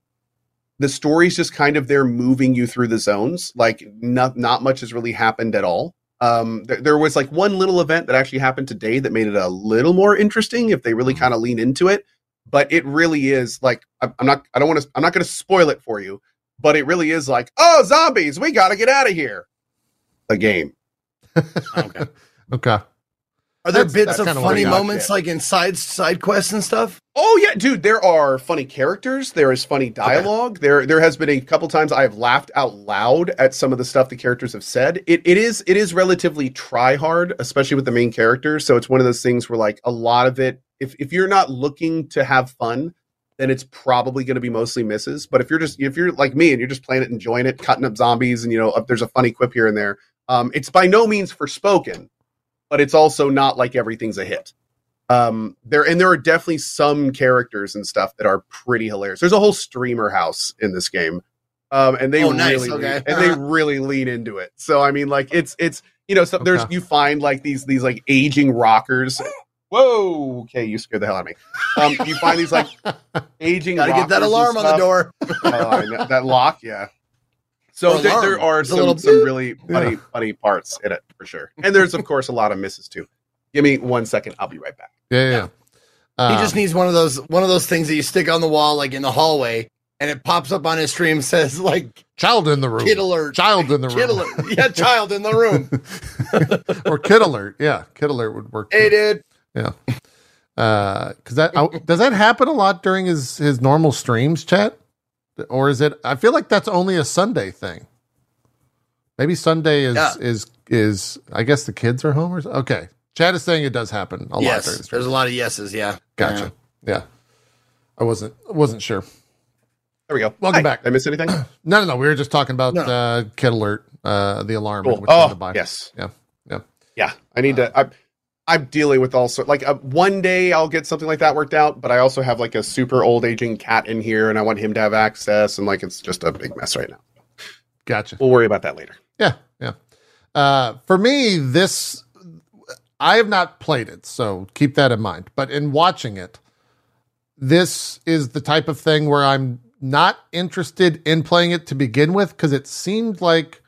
the story's just kind of there moving you through the zones. Like, not not much has really happened at all. Um, th- there was, like, one little event that actually happened today that made it a little more interesting if they really kind of lean into it. But it really is, like, I, I'm not, I don't want to, I'm not going to spoil it for you. But it really is like, oh, zombies, we got to get out of here. A game. okay. okay. Are there that's, bits that's of funny moments like inside side quests and stuff? Oh, yeah, dude, there are funny characters. There is funny dialogue. Okay. There there has been a couple times I have laughed out loud at some of the stuff the characters have said. It It is it is relatively try-hard, especially with the main character. So it's one of those things where, like, a lot of it, if if you're not looking to have fun, then it's probably going to be mostly misses. But if you're just if you're like me and you're just playing it, enjoying it, cutting up zombies, and you know there's a funny quip here and there, um, it's by no means forspoken, but it's also not like everything's a hit. Um, there and there are definitely some characters and stuff that are pretty hilarious. There's a whole streamer house in this game, um, and they oh, nice. really okay. and they really lean into it. So I mean, like it's it's you know so okay. there's you find like these these like aging rockers. Whoa! Okay, you scared the hell out of me. Um, you find these like aging. Gotta get that alarm on the door. oh, I know. That lock, yeah. So there, there are some, little... some really funny yeah. funny parts in it for sure, and there's of course a lot of misses too. Give me one second, I'll be right back. Yeah, yeah. yeah. Uh, he just needs one of those one of those things that you stick on the wall, like in the hallway, and it pops up on his stream, says like "Child in the room." Kid alert! Child in the room. Kid alert! Yeah, child in the room. or kid alert? Yeah, kid alert would work. Hey, dude. Yeah, because uh, that I, does that happen a lot during his, his normal streams, chat, or is it? I feel like that's only a Sunday thing. Maybe Sunday is yeah. is is. I guess the kids are home or something. Okay. Chat is saying it does happen a yes. lot during the stream. There's a lot of yeses. Yeah, gotcha. Yeah, yeah. I wasn't wasn't sure. There we go. Welcome Hi. back. Did I miss anything? no, no, no. We were just talking about no. uh, Kid Alert, uh, the alarm. Cool. Which oh, to buy. yes. Yeah, yeah, yeah. I need uh, to. I, I'm dealing with all sorts. Like uh, one day I'll get something like that worked out, but I also have like a super old aging cat in here, and I want him to have access, and like it's just a big mess right now. Gotcha. We'll worry about that later. Yeah, yeah. Uh, for me, this I have not played it, so keep that in mind. But in watching it, this is the type of thing where I'm not interested in playing it to begin with, because it seemed like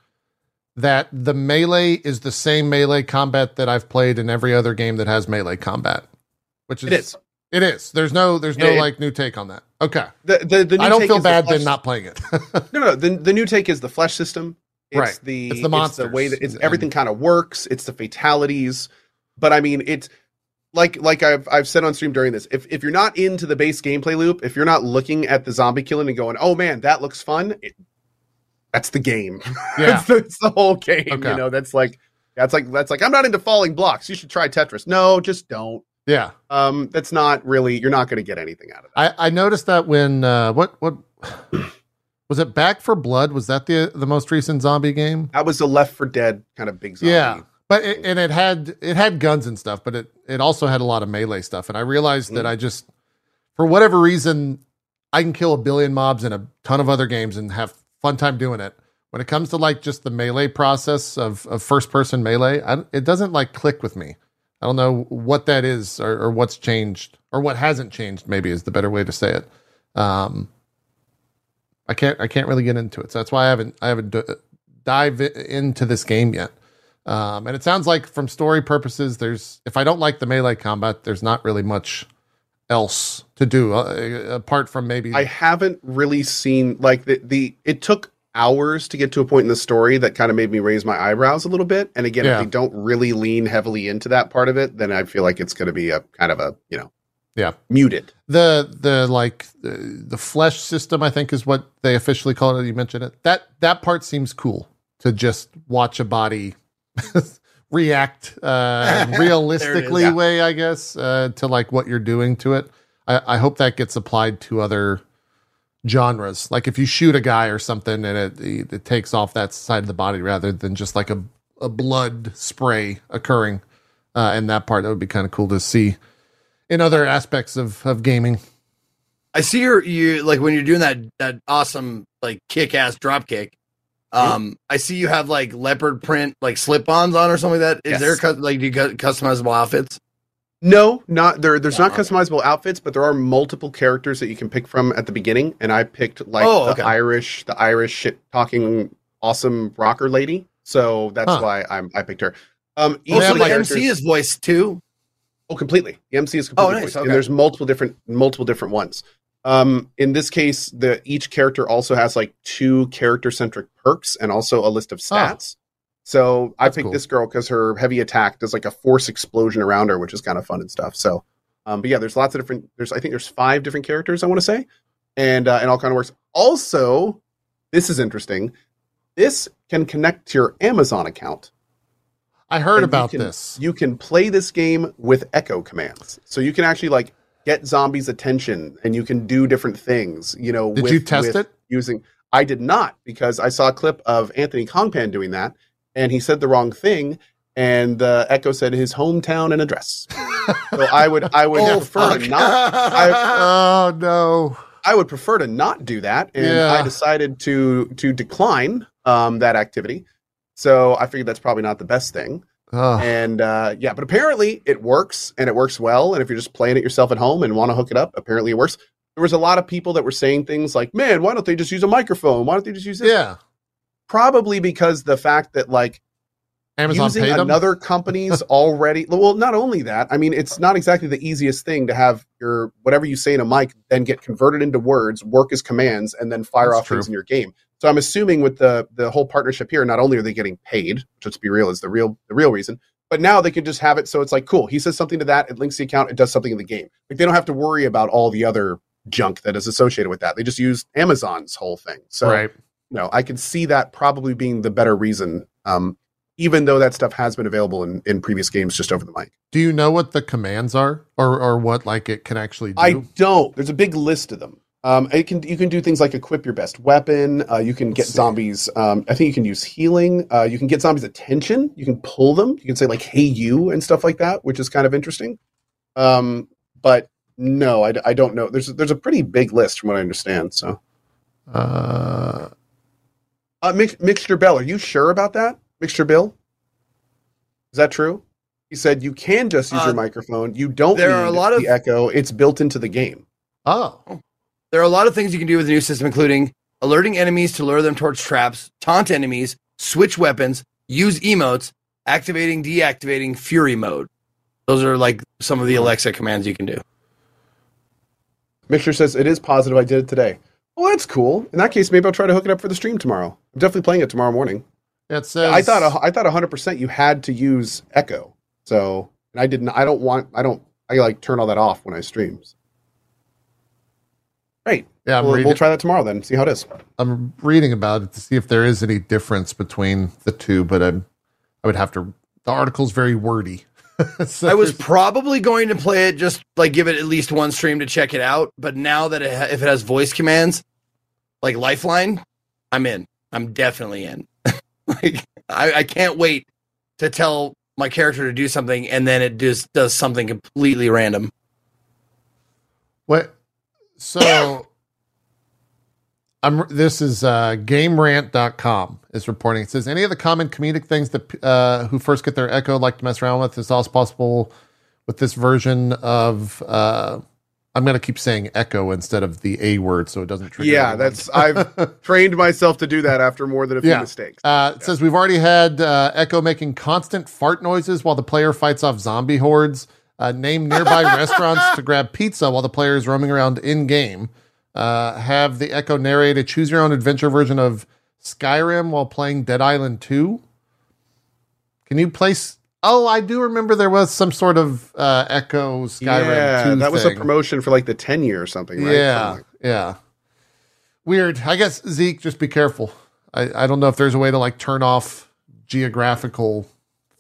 that the melee is the same melee combat that I've played in every other game that has melee combat, which is it is. It is. There's no there's no it, like new take on that. Okay. The, the, the new I don't take feel bad then not playing it. no, no. The, the new take is the flesh system. It's right. The, it's the monsters. It's the way that it's, everything kind of works. It's the fatalities. But I mean, it's like like I've I've said on stream during this. If if you're not into the base gameplay loop, if you're not looking at the zombie killing and going, "Oh man, that looks fun," it, that's the game. Yeah, it's, the, it's the whole game. Okay. You know, that's like that's like that's like I'm not into falling blocks. You should try Tetris. No, just don't. Yeah, um, that's not really. You're not going to get anything out of that. I, I noticed that when uh, what what. Was it Back for Blood? Was that the the most recent zombie game? That was the Left for Dead kind of big zombie. Yeah, but it, and it had it had guns and stuff, but it, it also had a lot of melee stuff. And I realized mm-hmm. that I just, for whatever reason, I can kill a billion mobs in a ton of other games and have fun time doing it. When it comes to like just the melee process of, of first person melee, I, it doesn't like click with me. I don't know what that is or, or what's changed or what hasn't changed. Maybe is the better way to say it. Um, I can't. I can't really get into it, so that's why I haven't. I haven't d- dive into this game yet. Um, and it sounds like, from story purposes, there's. If I don't like the melee combat, there's not really much else to do uh, apart from maybe. I haven't really seen like the the. It took hours to get to a point in the story that kind of made me raise my eyebrows a little bit. And again, yeah. if they don't really lean heavily into that part of it, then I feel like it's going to be a kind of a you know. Yeah, muted. The the like the, the flesh system, I think, is what they officially call it. You mentioned it. That that part seems cool to just watch a body react uh, realistically is, yeah. way, I guess, uh, to like what you're doing to it. I, I hope that gets applied to other genres. Like if you shoot a guy or something, and it it takes off that side of the body rather than just like a a blood spray occurring uh, in that part. That would be kind of cool to see. In other aspects of, of gaming. I see your, you like when you're doing that, that awesome, like kick ass drop kick. Um, yeah. I see you have like leopard print, like slip ons on or something like that. Is yes. there cu- like, do you got customizable outfits? No, not there. There's no, not okay. customizable outfits, but there are multiple characters that you can pick from at the beginning. And I picked like oh, the okay. Irish, the Irish shit talking, awesome rocker lady. So that's huh. why I'm, I picked her. Um, each well, of the like M C is voiced too. Oh, completely. The M C is completely. Oh, nice. Okay. And there's multiple different, multiple different ones. Um, in this case, the each character also has like two character-centric perks and also a list of stats. Oh. So That's I picked cool. this girl because her heavy attack does like a force explosion around her, which is kind of fun and stuff. So, um, but yeah, there's lots of different. There's I think there's five different characters I want to say, and uh, and all kind of works. Also, this is interesting. This can connect to your Amazon account. I heard and about you can, this. You can play this game with echo commands. So you can actually like get zombies' attention and you can do different things, you know, did with, you test with it? Using I did not because I saw a clip of Anthony Kongpan doing that and he said the wrong thing and the uh, echo said his hometown and address. so I would I would oh, prefer fuck. to not I, Oh no. I would prefer to not do that and yeah. I decided to to decline um, that activity. So I figured that's probably not the best thing. Ugh. And uh, yeah, but apparently it works and it works well. And if you're just playing it yourself at home and want to hook it up, apparently it works. There was a lot of people that were saying things like, man, why don't they just use a microphone? Why don't they just use this? Yeah. Probably because the fact that like Amazon using paid another them? company's already, well, not only that, I mean, it's not exactly the easiest thing to have your, whatever you say in a mic, then get converted into words, work as commands, and then fire that's off true. things in your game. So I'm assuming with the the whole partnership here, not only are they getting paid, which let's be real is the real the real reason, but now they can just have it so it's like, cool, he says something to that, it links the account, it does something in the game. Like they don't have to worry about all the other junk that is associated with that. They just use Amazon's whole thing. So right. you know, I can see that probably being the better reason, um, even though that stuff has been available in, in previous games just over the mic. Do you know what the commands are or or what like it can actually do? I don't. There's a big list of them. Um, it can you can do things like equip your best weapon. Uh, you can get zombies. Um, I think you can use healing. Uh, you can get zombies' attention. You can pull them. You can say like, "Hey, you," and stuff like that, which is kind of interesting. Um, but no, I, I don't know. There's there's a pretty big list from what I understand. So, uh, uh Mix, Mixture Bell, are you sure about that? Mixture Bill, is that true? He said you can just use uh, your microphone. You don't. There need are a lot of the echo. It's built into the game. Oh. There are a lot of things you can do with the new system, including alerting enemies to lure them towards traps, taunt enemies, switch weapons, use emotes, activating, deactivating Fury Mode. Those are like some of the Alexa commands you can do. Mixture says, it is positive. I did it today. Well, that's cool. In that case, maybe I'll try to hook it up for the stream tomorrow. I'm definitely playing it tomorrow morning. It says, I thought I thought one hundred percent you had to use Echo. So, and I didn't, I don't want, I don't, I like turn all that off when I stream. Right. Yeah, we'll, we'll try that tomorrow then, see how it is. I'm reading about it to see if there is any difference between the two, but I'm, I would have to, the article's very wordy. So I was probably going to play it, just like give it at least one stream to check it out. But now that it ha- if it has voice commands, like Lifeline, I'm in. I'm definitely in. Like I, I can't wait to tell my character to do something, and then it just does something completely random. What? So, I'm. This is uh, Game Rant dot com is reporting. It says, any of the common comedic things that uh, who first get their Echo like to mess around with is also possible with this version of. Uh, I'm going to keep saying Echo instead of the A word so it doesn't trigger. Yeah, anyone. That's I've trained myself to do that after more than a few yeah. mistakes. Uh, it yeah. says we've already had uh, Echo making constant fart noises while the player fights off zombie hordes. Uh, name nearby restaurants to grab pizza while the player is roaming around in game. Uh, have the Echo narrate a choose your own adventure version of Skyrim while playing Dead Island two. Can you place? Oh, I do remember there was some sort of uh, Echo Skyrim yeah, two that thing. Was a promotion for like the ten year or something, right? Yeah, something like yeah. Weird. I guess, Zeke, just be careful. I, I don't know if there's a way to like turn off geographical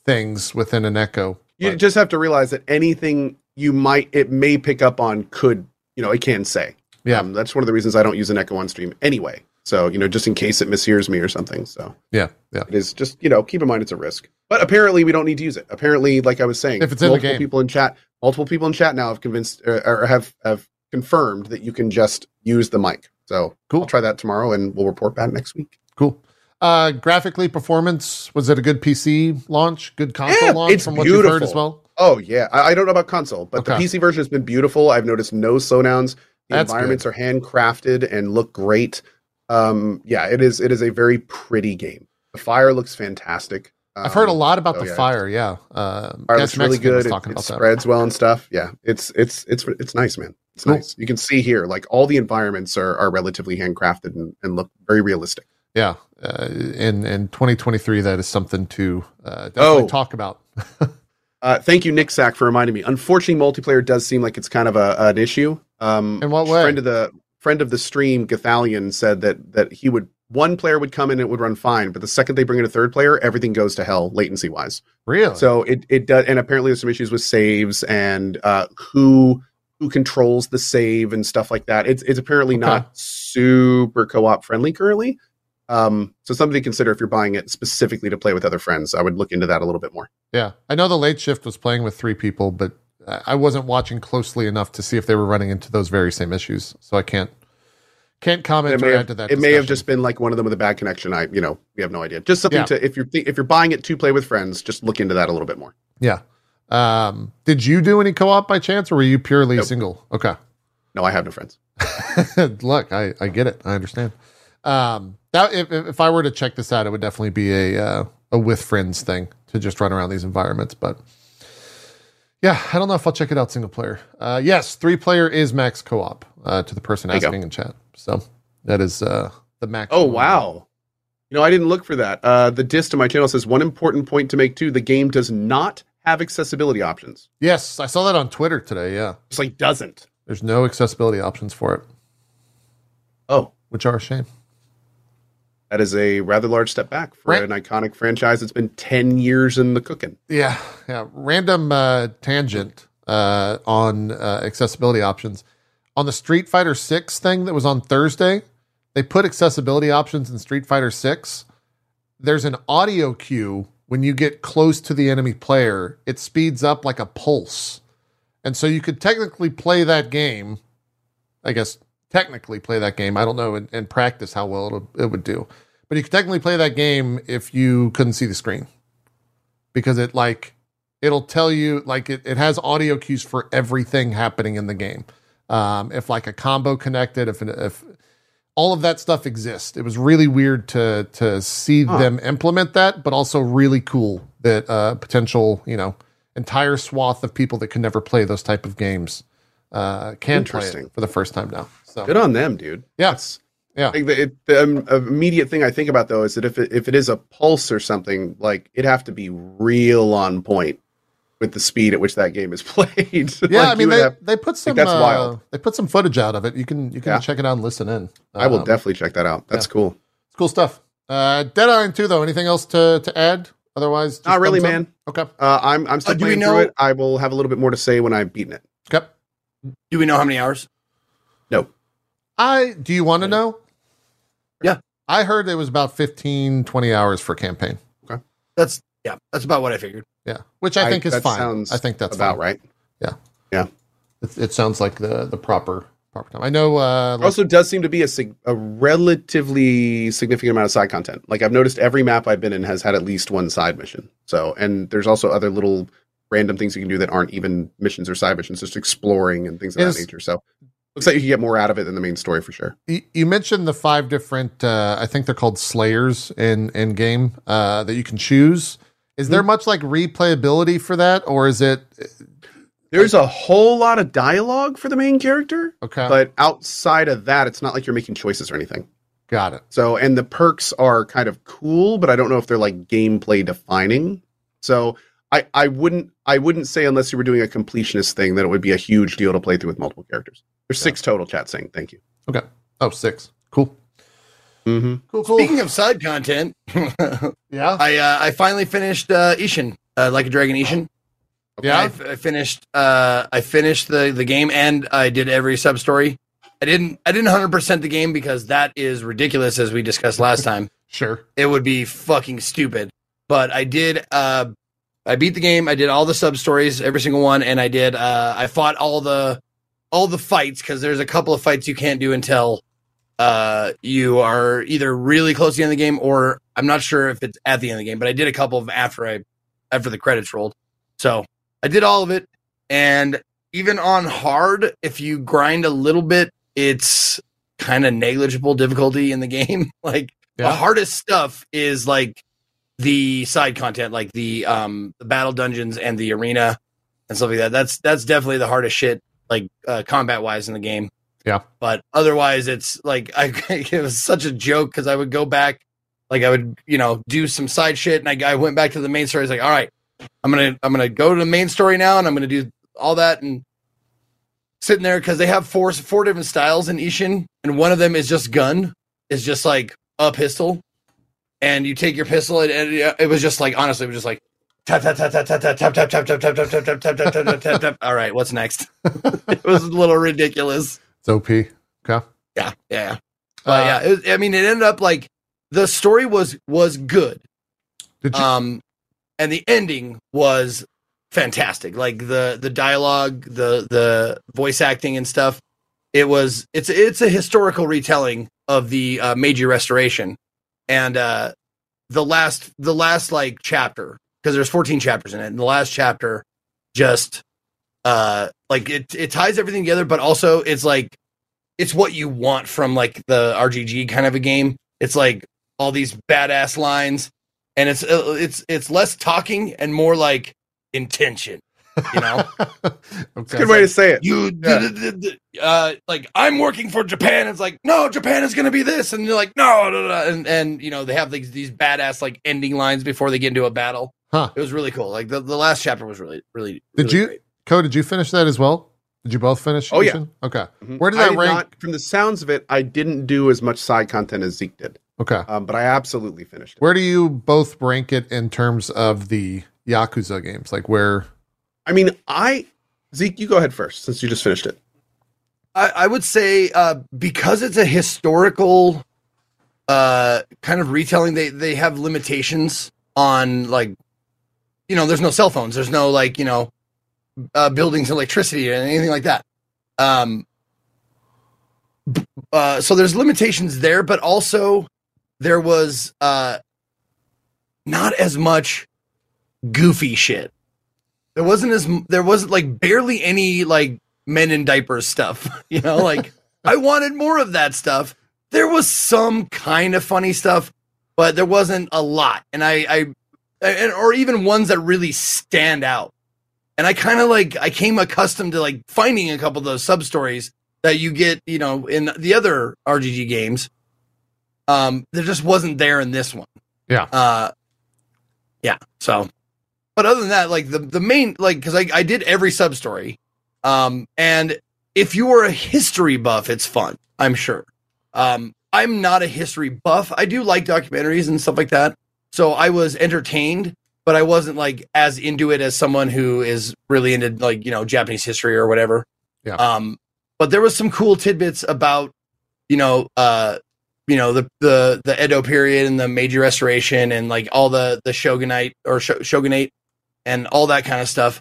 things within an Echo. You but. Just have to realize that anything you might, it may pick up on could, you know, it can say. Yeah. Um, that's one of the reasons I don't use an Echo on stream anyway. So, you know, just in case it mishears me or something. So, yeah, yeah. It is just, you know, keep in mind it's a risk. But apparently we don't need to use it. Apparently, like I was saying, if it's multiple in the game. people in chat, multiple people in chat now have convinced uh, or have, have confirmed that you can just use the mic. So, cool. I'll try that tomorrow and we'll report back next week. Cool. Uh, graphically, performance, was it a good P C launch? Good console yeah, launch from what beautiful. You've heard as well? Oh, yeah. I, I don't know about console, but okay. The P C version has been beautiful. I've noticed no slowdowns. The That's environments good. Are handcrafted and look great. Um, yeah, it is. It is a very pretty game. The fire looks fantastic. Um, I've heard a lot about so, the yeah, fire. Yeah, uh, fire looks really good. It, it spreads well and stuff. Yeah, it's it's it's it's nice, man. It's cool. Nice. You can see here, like all the environments are are relatively handcrafted and, and look very realistic. Yeah, uh, in in twenty twenty-three, that is something to uh, definitely oh. talk about. uh, thank you, Nick Sack, for reminding me. Unfortunately, multiplayer does seem like it's kind of a an issue. Um, in what way? Friend of the friend of the stream, Gathalion, said that that he would one player would come in and it would run fine, but the second they bring in a third player, everything goes to hell latency wise. Really? So it it does, and apparently there's some issues with saves and uh, who who controls the save and stuff like that. It's it's apparently okay. not super co-op friendly currently. Um, so something to consider if you're buying it specifically to play with other friends. I would look into that a little bit more. Yeah, I know the late shift was playing with three people, but I wasn't watching closely enough to see if they were running into those very same issues, so I can't can't comment or add to that. It discussion. May have just been like one of them with a bad connection. I, you know, we have no idea. Just something yeah. to if you're th- if you're buying it to play with friends, just look into that a little bit more. Yeah. Um, did you do any co-op by chance, or were you purely nope. single? Okay. No, I have no friends. Look, I, I get it. I understand. Um, that if if I were to check this out, it would definitely be a uh, a with friends thing to just run around these environments, but. Yeah, I don't know if I'll check it out single player. Uh, yes, three player is max co-op uh, to the person asking in chat. So that is uh, the max. Oh, wow. You know, I didn't look for that. Uh, the disc to my channel says one important point to make too. The game does not have accessibility options. Yes, I saw that on Twitter today. Yeah. It's like doesn't. There's no accessibility options for it. Oh, which are a shame. That is a rather large step back for right. an iconic franchise that's been ten years in the cooking. Yeah, yeah. Random uh, tangent uh, on uh, accessibility options. On the Street Fighter six thing that was on Thursday, they put accessibility options in Street Fighter six. There's an audio cue when you get close to the enemy player. It speeds up like a pulse. And so you could technically play that game, I guess, technically play that game. I don't know in, in practice how well it'll, it would do, but you could technically play that game if you couldn't see the screen, because it like, it'll tell you like it, it has audio cues for everything happening in the game. um, if like a combo connected, if if all of that stuff exists. It was really weird to to see huh. them implement that, but also really cool that uh, potential, you know, entire swath of people that could never play those type of games uh, can play it for the first time now. So good on them, dude. Yes. Yeah. Yeah. Like the, it, the um, immediate thing I think about though is that if it, if it is a pulse or something, like it'd have to be real on point with the speed at which that game is played. Yeah, like, I mean they, have, they put some like, that's uh, wild. They put some footage out of it. You can you can yeah. check it out and listen in. Um, I will definitely check that out. That's yeah. cool. It's cool stuff. Uh, Dead Island two though. Anything else to to add? Otherwise, just not really, man. Up. Okay. Uh, I'm I'm still uh, playing through it. I will have a little bit more to say when I've beaten it. Okay. Do we know how many hours? No. I do you want to know? Yeah. I heard it was about fifteen, twenty hours for campaign. Okay. That's yeah, that's about what I figured. Yeah. Which I, I think is that fine. Sounds I think that's about fine. Right. Yeah. Yeah. It, it sounds like the the proper proper time. I know uh like, also does seem to be a sig- a relatively significant amount of side content. Like I've noticed every map I've been in has had at least one side mission. So, and there's also other little random things you can do that aren't even missions or side missions, just exploring and things of that nature. So looks like you can get more out of it than the main story for sure. You mentioned the five different, uh, I think they're called slayers in, in game uh, that you can choose. Is mm-hmm. there much like replayability for that, or is it? There's like, a whole lot of dialogue for the main character. Okay, but outside of that, it's not like you're making choices or anything. Got it. So, and the perks are kind of cool, but I don't know if they're like gameplay defining. So, I, I wouldn't I wouldn't say unless you were doing a completionist thing that it would be a huge deal to play through with multiple characters. There's yeah. six total, chat saying thank you. Okay. Oh, six. Cool. Mm-hmm. Cool, cool. Speaking of side content, yeah, I uh, I finally finished uh, Ishin, uh, Like a Dragon Ishin. Okay. Yeah, I, f- I finished uh, I finished the, the game and I did every sub story. I didn't I didn't one hundred percent the game because that is ridiculous, as we discussed last time. Sure, it would be fucking stupid. But I did. Uh, I beat the game. I did all the sub stories, every single one, and I did. Uh, I fought all the. All the fights, because there's a couple of fights you can't do until uh, you are either really close to the end of the game, or I'm not sure if it's at the end of the game. But I did a couple of them after I, after the credits rolled. So I did all of it, and even on hard, if you grind a little bit, it's kind of negligible difficulty in the game. Like yeah. the hardest stuff is like the side content, like the um, the battle dungeons and the arena and stuff like that. That's that's definitely the hardest shit. Like uh, combat wise in the game. Yeah. But otherwise it's like, I, it was such a joke. Cause I would go back, like I would, you know, do some side shit. And I, I went back to the main story. I was like, all right, I'm going to, I'm going to go to the main story now. And I'm going to do all that and sitting there. Cause they have four, four different styles in Ishin. And one of them is just gun is just like a pistol and you take your pistol. And, and it was just like, honestly, it was just like, tap tap tap tap tap tap tap tap tap tap tap tap tap tap tap tap tap tap. All right, what's next? It was a little ridiculous. It's O P. Okay. Yeah, yeah, yeah. But yeah, it was, I mean, it ended up like the story was was good. Did you? Um, and the ending was fantastic. Like the the dialogue, the the voice acting and stuff. It was it's it's a historical retelling of the uh, Meiji Restoration, and uh, the last the last like chapter. Because there's fourteen chapters in it, and the last chapter just uh, like it, it ties everything together. But also, it's like it's what you want from like the R G G kind of a game. It's like all these badass lines, and it's it's it's less talking and more like intention. You know, okay. It's a good way like, to say it. You yeah. d- d- d- uh, like I'm working for Japan. It's like no, Japan is going to be this, and you're like no, no, no, and and you know they have these these badass like ending lines before they get into a battle. Huh. It was really cool. Like the, the last chapter was really, really. Did really you, great. Co? Did you finish that as well? Did you both finish? Oh Asian? Yeah. Okay. Mm-hmm. Where did that I did rank? Not, from the sounds of it, I didn't do as much side content as Zeke did. Okay. Um, but I absolutely finished it. Where do you both rank it in terms of the Yakuza games? Like where? I mean, I Zeke, you go ahead first since you just finished it. I, I would say uh, because it's a historical uh, kind of retelling, they they have limitations on like. You know, there's no cell phones. There's no like, you know, uh, buildings, electricity, and anything like that. Um, uh, so there's limitations there, but also there was uh, not as much goofy shit. There wasn't as there wasn't like barely any like men in diapers stuff. You know, like I wanted more of that stuff. There was some kind of funny stuff, but there wasn't a lot. And I, I or even ones that really stand out. And I kind of like, I came accustomed to like finding a couple of those sub stories that you get, you know, in the other R G G games. Um, there just wasn't there in this one. Yeah. Uh, yeah. So, but other than that, like the, the main, like, cause I, I did every sub story. Um, and if you are a history buff, it's fun, I'm sure. Um, I'm not a history buff. I do like documentaries and stuff like that. So I was entertained, but I wasn't like as into it as someone who is really into like, you know, Japanese history or whatever. Yeah. Um, but there was some cool tidbits about, you know, uh, you know, the, the, the Edo period and the Meiji Restoration and like all the, the Shogunate or sh- Shogunate and all that kind of stuff.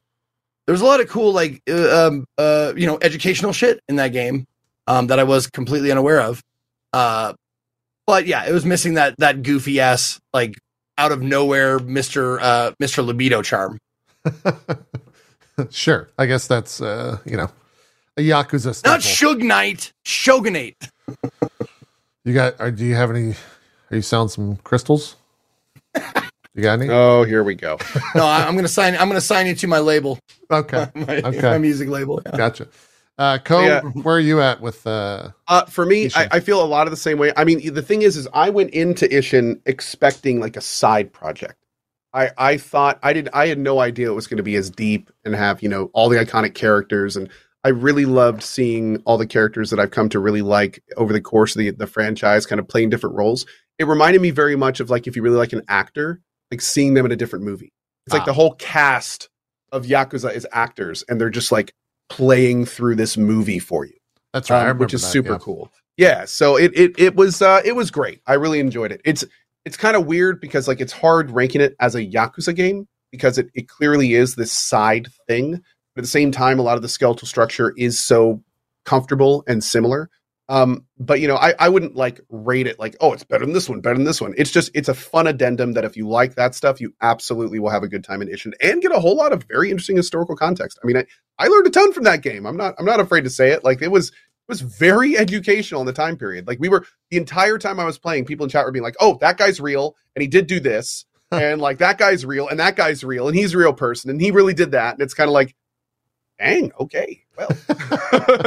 There's a lot of cool, like, uh, um, uh, you know, educational shit in that game um, that I was completely unaware of. Uh, but yeah, it was missing that, that goofy ass, like out of nowhere, Mister, uh, Mister Libido charm. Sure. I guess that's, uh, you know, a Yakuza staple. Not Shogunate, Shogunate. You got, are, do you have any, are you selling some crystals? You got any? Oh, here we go. No, I, I'm going to sign, I'm going to sign you to my label. Okay. my, okay. My music label. Yeah. Gotcha. Uh, Co, yeah. Where are you at with, uh, uh for me, I, I feel a lot of the same way. I mean, the thing is, is I went into Ishin expecting like a side project. I, I thought I did. I had no idea it was going to be as deep and have, you know, all the iconic characters, and I really loved seeing all the characters that I've come to really like over the course of the, the franchise kind of playing different roles. It reminded me very much of like, if you really like an actor, like seeing them in a different movie. It's ah. like the whole cast of Yakuza is actors and they're just like playing through this movie for you. That's right. Um, which is that, super yeah. cool. Yeah. So it, it, it was, uh, it was great. I really enjoyed it. It's, it's kind of weird because like, it's hard ranking it as a Yakuza game because it, it clearly is this side thing. But at the same time, a lot of the skeletal structure is so comfortable and similar. Um, but, you know, I, I wouldn't like rate it like, oh, it's better than this one, better than this one. It's just, it's a fun addendum that if you like that stuff, you absolutely will have a good time in Ishin and get a whole lot of very interesting historical context. I mean, I, I learned a ton from that game. I'm not I'm not afraid to say it. Like, it was it was very educational in the time period. Like, we were, the entire time I was playing, people in chat were being like, oh, that guy's real, and he did do this, and like, that guy's real, and that guy's real, and he's a real person, and he really did that. And it's kind of like, dang, okay, well,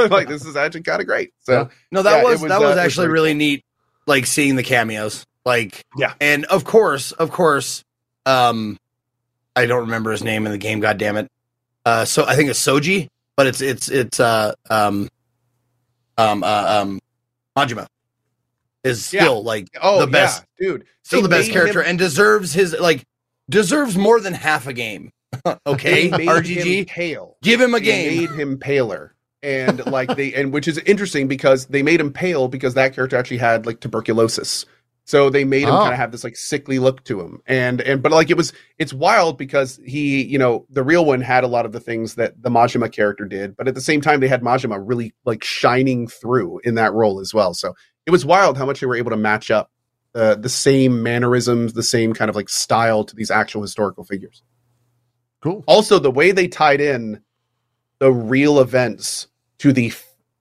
like this is actually kind of great. So no, that yeah, was, was that was uh, actually was really cool. Neat, like seeing the cameos, like yeah, and of course, of course, um, I don't remember his name in the game. God damn it! Uh, so I think it's Soji, but it's it's it's uh um um uh, um Majima is still yeah. like oh, the best yeah, dude, still they the best character, him- and deserves his like deserves more than half a game. Okay, R G G him pale. Give him a they game. Made him paler, and like they, and which is interesting because they made him pale because that character actually had like tuberculosis, so they made him oh. kind of have this like sickly look to him, and and but like it was it's wild because he you know the real one had a lot of the things that the Majima character did, but at the same time they had Majima really like shining through in that role as well. So it was wild how much they were able to match up uh, the same mannerisms, the same kind of like style to these actual historical figures. Cool. Also, the way they tied in the real events to the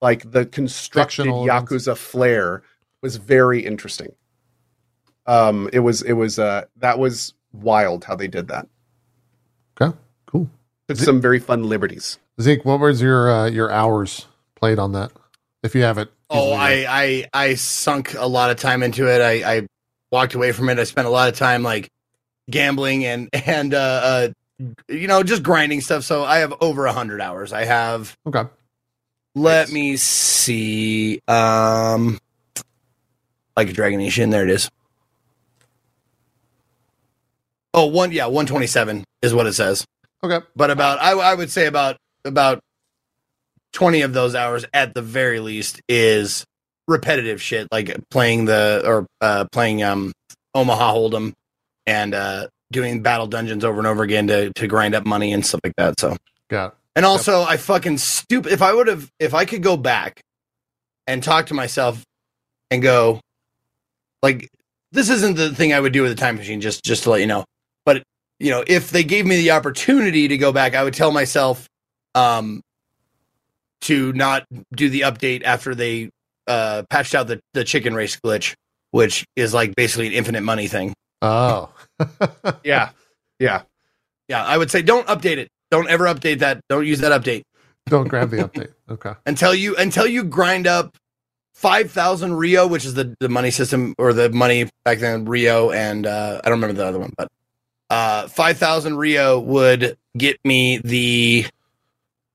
like the constructed Yakuza events. Flair was very interesting. Um, it was it was uh, that was wild how they did that. Okay, cool. Took Zeke, some very fun liberties. Zeke, what was your uh, your hours played on that? If you have it. Oh, I, I I sunk a lot of time into it. I, I walked away from it. I spent a lot of time like gambling and and. Uh, uh, you know, just grinding stuff. So I have over a hundred hours. I have, okay. Let nice. me see. Um, like a Dragon Ishin. There it is. Oh, one. Yeah. one twenty-seven is what it says. Okay. But about, I, I would say about, about twenty of those hours at the very least is repetitive shit. Like playing the, or, uh, playing, um, Omaha Hold'em and, uh, doing battle dungeons over and over again to, to grind up money and stuff like that. So, got it. And also yep. I fucking stupid. If I would have, if I could go back and talk to myself and go like, this isn't the thing I would do with a time machine. Just, just to let you know, but you know, if they gave me the opportunity to go back, I would tell myself, um, to not do the update after they uh, patched out the, the chicken race glitch, which is like basically an infinite money thing. Oh. Yeah. Yeah. Yeah. I would say don't update it. Don't ever update that. Don't use that update. Don't grab the update. Okay. Until you until you grind up five thousand Rio, which is the, the money system, or the money back then, Rio, and uh, I don't remember the other one, but uh, five thousand Rio would get me the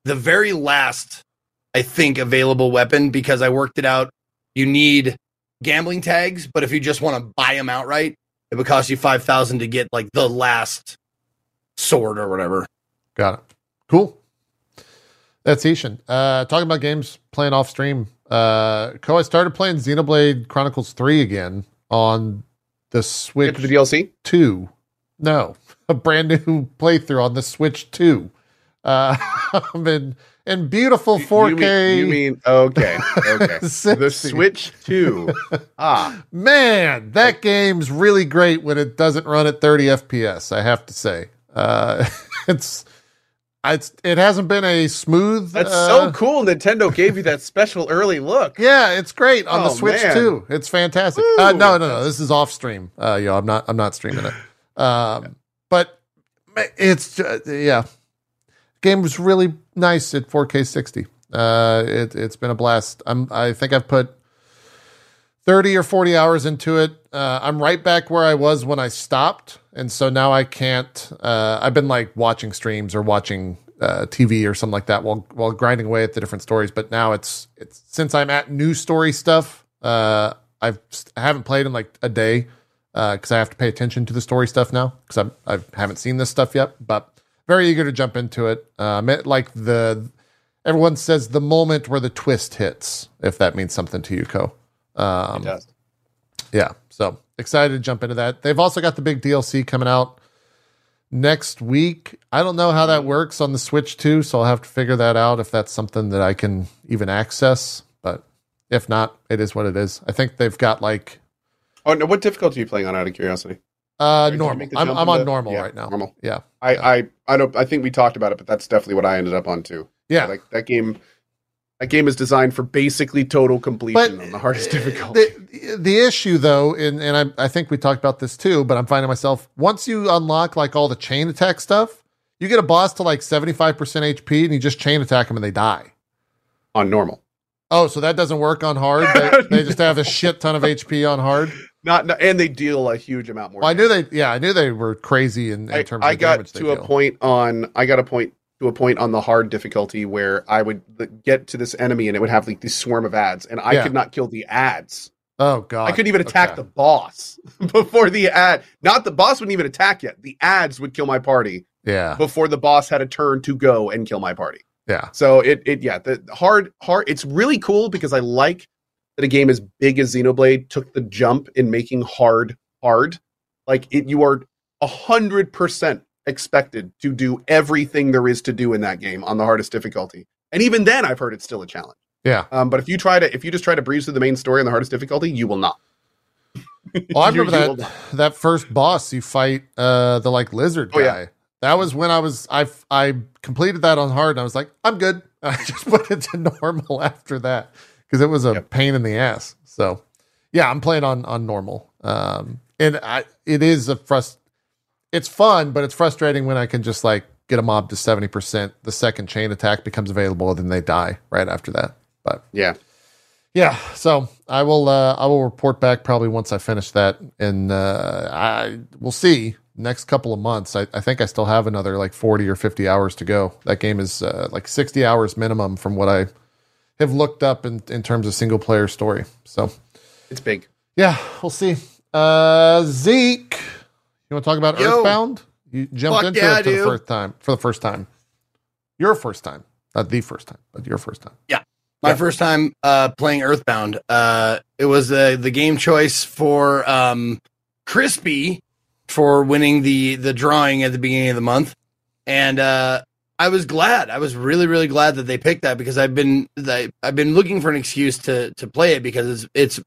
the very last, I think, available weapon, because I worked it out. You need gambling tags, but if you just want to buy them outright, it would cost you five thousand to get like the last sword or whatever. Got it. Cool. That's Ishin. Uh, talking about games playing off stream. Uh, Co, I started playing Xenoblade Chronicles three again on the Switch. The D L C? two. No. A brand new playthrough on the Switch two. Uh, I'm in, in beautiful four K. You mean, you mean okay. Okay. The Switch two. Ah. Man, that game's really great when it doesn't run at thirty F P S, I have to say. Uh, it's... It's, it hasn't been a smooth... That's uh, so cool. Nintendo gave you that special early look. Yeah, it's great on oh, the Switch man. too. It's fantastic. Uh, no, no, no. This is off stream. Uh, yo, I'm not. I'm not streaming it. Um, yeah. But it's uh, yeah, game was really nice at four K sixty. Uh, it, it's been a blast. I'm. I think I've put thirty or forty hours into it. Uh, I'm right back where I was when I stopped. And so now I can't, uh, I've been like watching streams or watching uh, T V or something like that while, while grinding away at the different stories. But now it's, it's since I'm at new story stuff, uh, I've, I haven't played in like a day uh, cause I have to pay attention to the story stuff now cause I'm, I haven't seen this stuff yet, but very eager to jump into it. Um, it, like the, everyone says the moment where the twist hits, if that means something to you, Co. Um, it does. Yeah. So excited to jump into that. They've also got the big D L C coming out next week. I don't know how that works on the Switch too, so I'll have to figure that out if that's something that I can even access. But if not, it is what it is. I think they've got like... Oh, no, what difficulty are you playing on, out of curiosity? Uh, normal. I'm, I'm on the, normal yeah, right now. Normal. Yeah. I, yeah. I, I, don't, I think we talked about it, but that's definitely what I ended up on too. Yeah. Like that game... That game is designed for basically total completion but on the hardest difficulty. The, the issue, though, and, and I, I think we talked about this too, but I'm finding myself, once you unlock like all the chain attack stuff, you get a boss to like seventy-five percent H P and you just chain attack them and they die. On normal. Oh, so that doesn't work on hard? They, they just have a shit ton of H P on hard? Not, not And they deal a huge amount more. Well, I knew they, yeah, I knew they were crazy in, in I, terms I of got damage to they a deal. point on, I got a point to a point on the hard difficulty where I would get to this enemy and it would have like this swarm of ads and I yeah. could not kill the ads. Oh God. I couldn't even attack okay. the boss before the ad. Not the boss wouldn't even attack yet. The ads would kill my party. Yeah. Before the boss had a turn to go and kill my party. Yeah. So it, it, yeah, the hard, hard, it's really cool because I like that a game as big as Xenoblade took the jump in making hard, hard. Like it, you are a hundred percent expected to do everything there is to do in that game on the hardest difficulty, and even then I've heard it's still a challenge. Yeah, um, but if you try to, if you just try to breeze through the main story on the hardest difficulty, you will not. Well, I remember you, that you that first boss you fight, uh, the like lizard guy. Oh, yeah. That was when I was I I completed that on hard, and I was like, I'm good. I just went into normal after that because it was a yep. pain in the ass. So, yeah, I'm playing on on normal, um, and I it is a frust. It's fun, but it's frustrating when I can just like get a mob to seventy percent. The second chain attack becomes available, and then they die right after that. But yeah, yeah. So I will, uh, I will report back probably once I finish that, and uh, I will see next couple of months. I, I think I still have another like forty or fifty hours to go. That game is uh, like sixty hours minimum from what I have looked up in, in terms of single player story. So it's big. Yeah, we'll see. Uh, Zeke. You want to talk about Yo, Earthbound? You jumped into yeah, it for the first time. For the first time, your first time, not the first time, but your first time. Yeah, my yeah. first time uh, playing Earthbound. Uh, it was uh, the game choice for um, Crispy for winning the the drawing at the beginning of the month, and uh, I was glad. I was really really glad that they picked that because I've been I've been looking for an excuse to to play it because it's, it's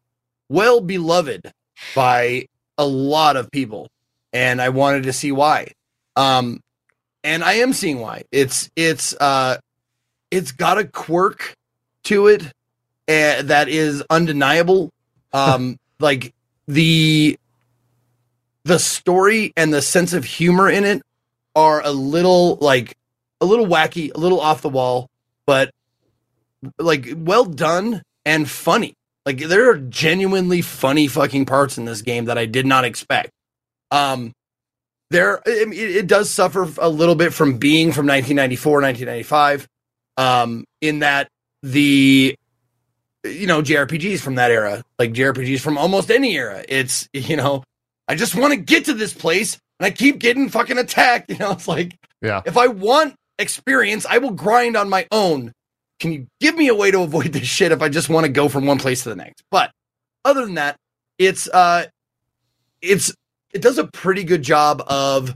well beloved by a lot of people. And I wanted to see why, um, and I am seeing why. It's it's uh, it's got a quirk to it uh, that is undeniable. Um, like the the story and the sense of humor in it are a little like a little wacky, a little off the wall, but like well done and funny. Like there are genuinely funny fucking parts in this game that I did not expect. Um, there it, it does suffer a little bit from being from nineteen ninety-four, nineteen ninety-five, um, in that the you know J R P Gs from that era, like J R P Gs from almost any era, it's you know I just want to get to this place and I keep getting fucking attacked. You know, it's like yeah. If I want experience, I will grind on my own. Can you give me a way to avoid this shit if I just want to go from one place to the next? But other than that, it's uh, it's it does a pretty good job of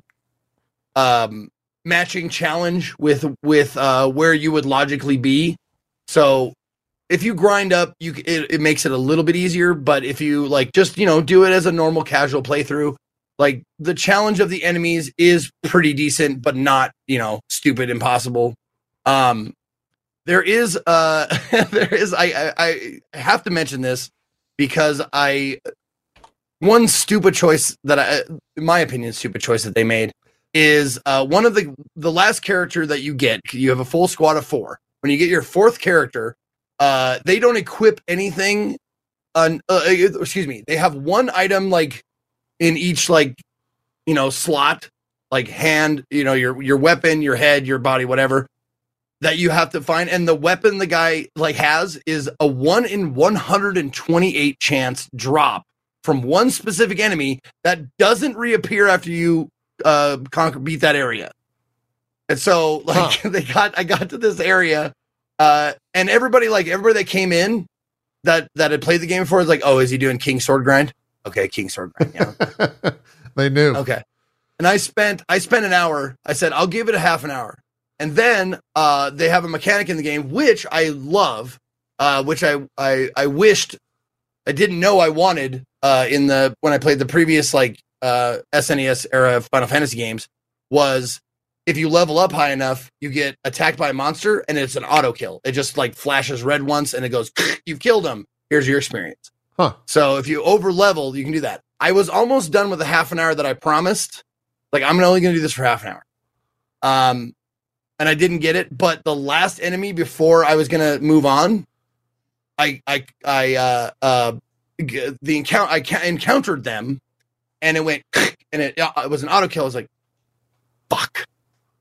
um, matching challenge with with uh, where you would logically be. So if you grind up, you it, it makes it a little bit easier. But if you like just you know do it as a normal casual playthrough, like the challenge of the enemies is pretty decent, but not you know stupid impossible. Um, There is, uh, there is. I, I, I have to mention this because I one stupid choice that I, in my opinion, stupid choice that they made is uh, one of the the last character that you get. You have a full squad of four. When you get your fourth character, uh, they don't equip anything. On, uh, excuse me, they have one item like in each like you know slot, like hand, you know your your weapon, your head, your body, whatever. That you have to find, and the weapon the guy like has is a one in one hundred twenty-eight chance drop from one specific enemy that doesn't reappear after you uh, conquer beat that area. And so, like huh. they got, I got to this area, uh, and everybody like everybody that came in that that had played the game before was like, "Oh, is he doing King Sword Grind? Okay, King Sword Grind." Yeah, they knew. Okay, and I spent I spent an hour. I said, "I'll give it a half an hour." And then uh, they have a mechanic in the game, which I love, uh, which I, I I wished I didn't know I wanted uh, in the when I played the previous like uh, S N E S era of Final Fantasy games. Was if you level up high enough, you get attacked by a monster, and it's an auto kill. It just like flashes red once, and it goes, "You've killed him. Here's your experience." Huh. So if you over level, you can do that. I was almost done with the half an hour that I promised. Like I'm only going to do this for half an hour. Um. And I didn't get it, but the last enemy before I was gonna move on, I I I uh, uh, the encounter I ca- encountered them, and it went and it, it was an auto kill. I was like, "Fuck,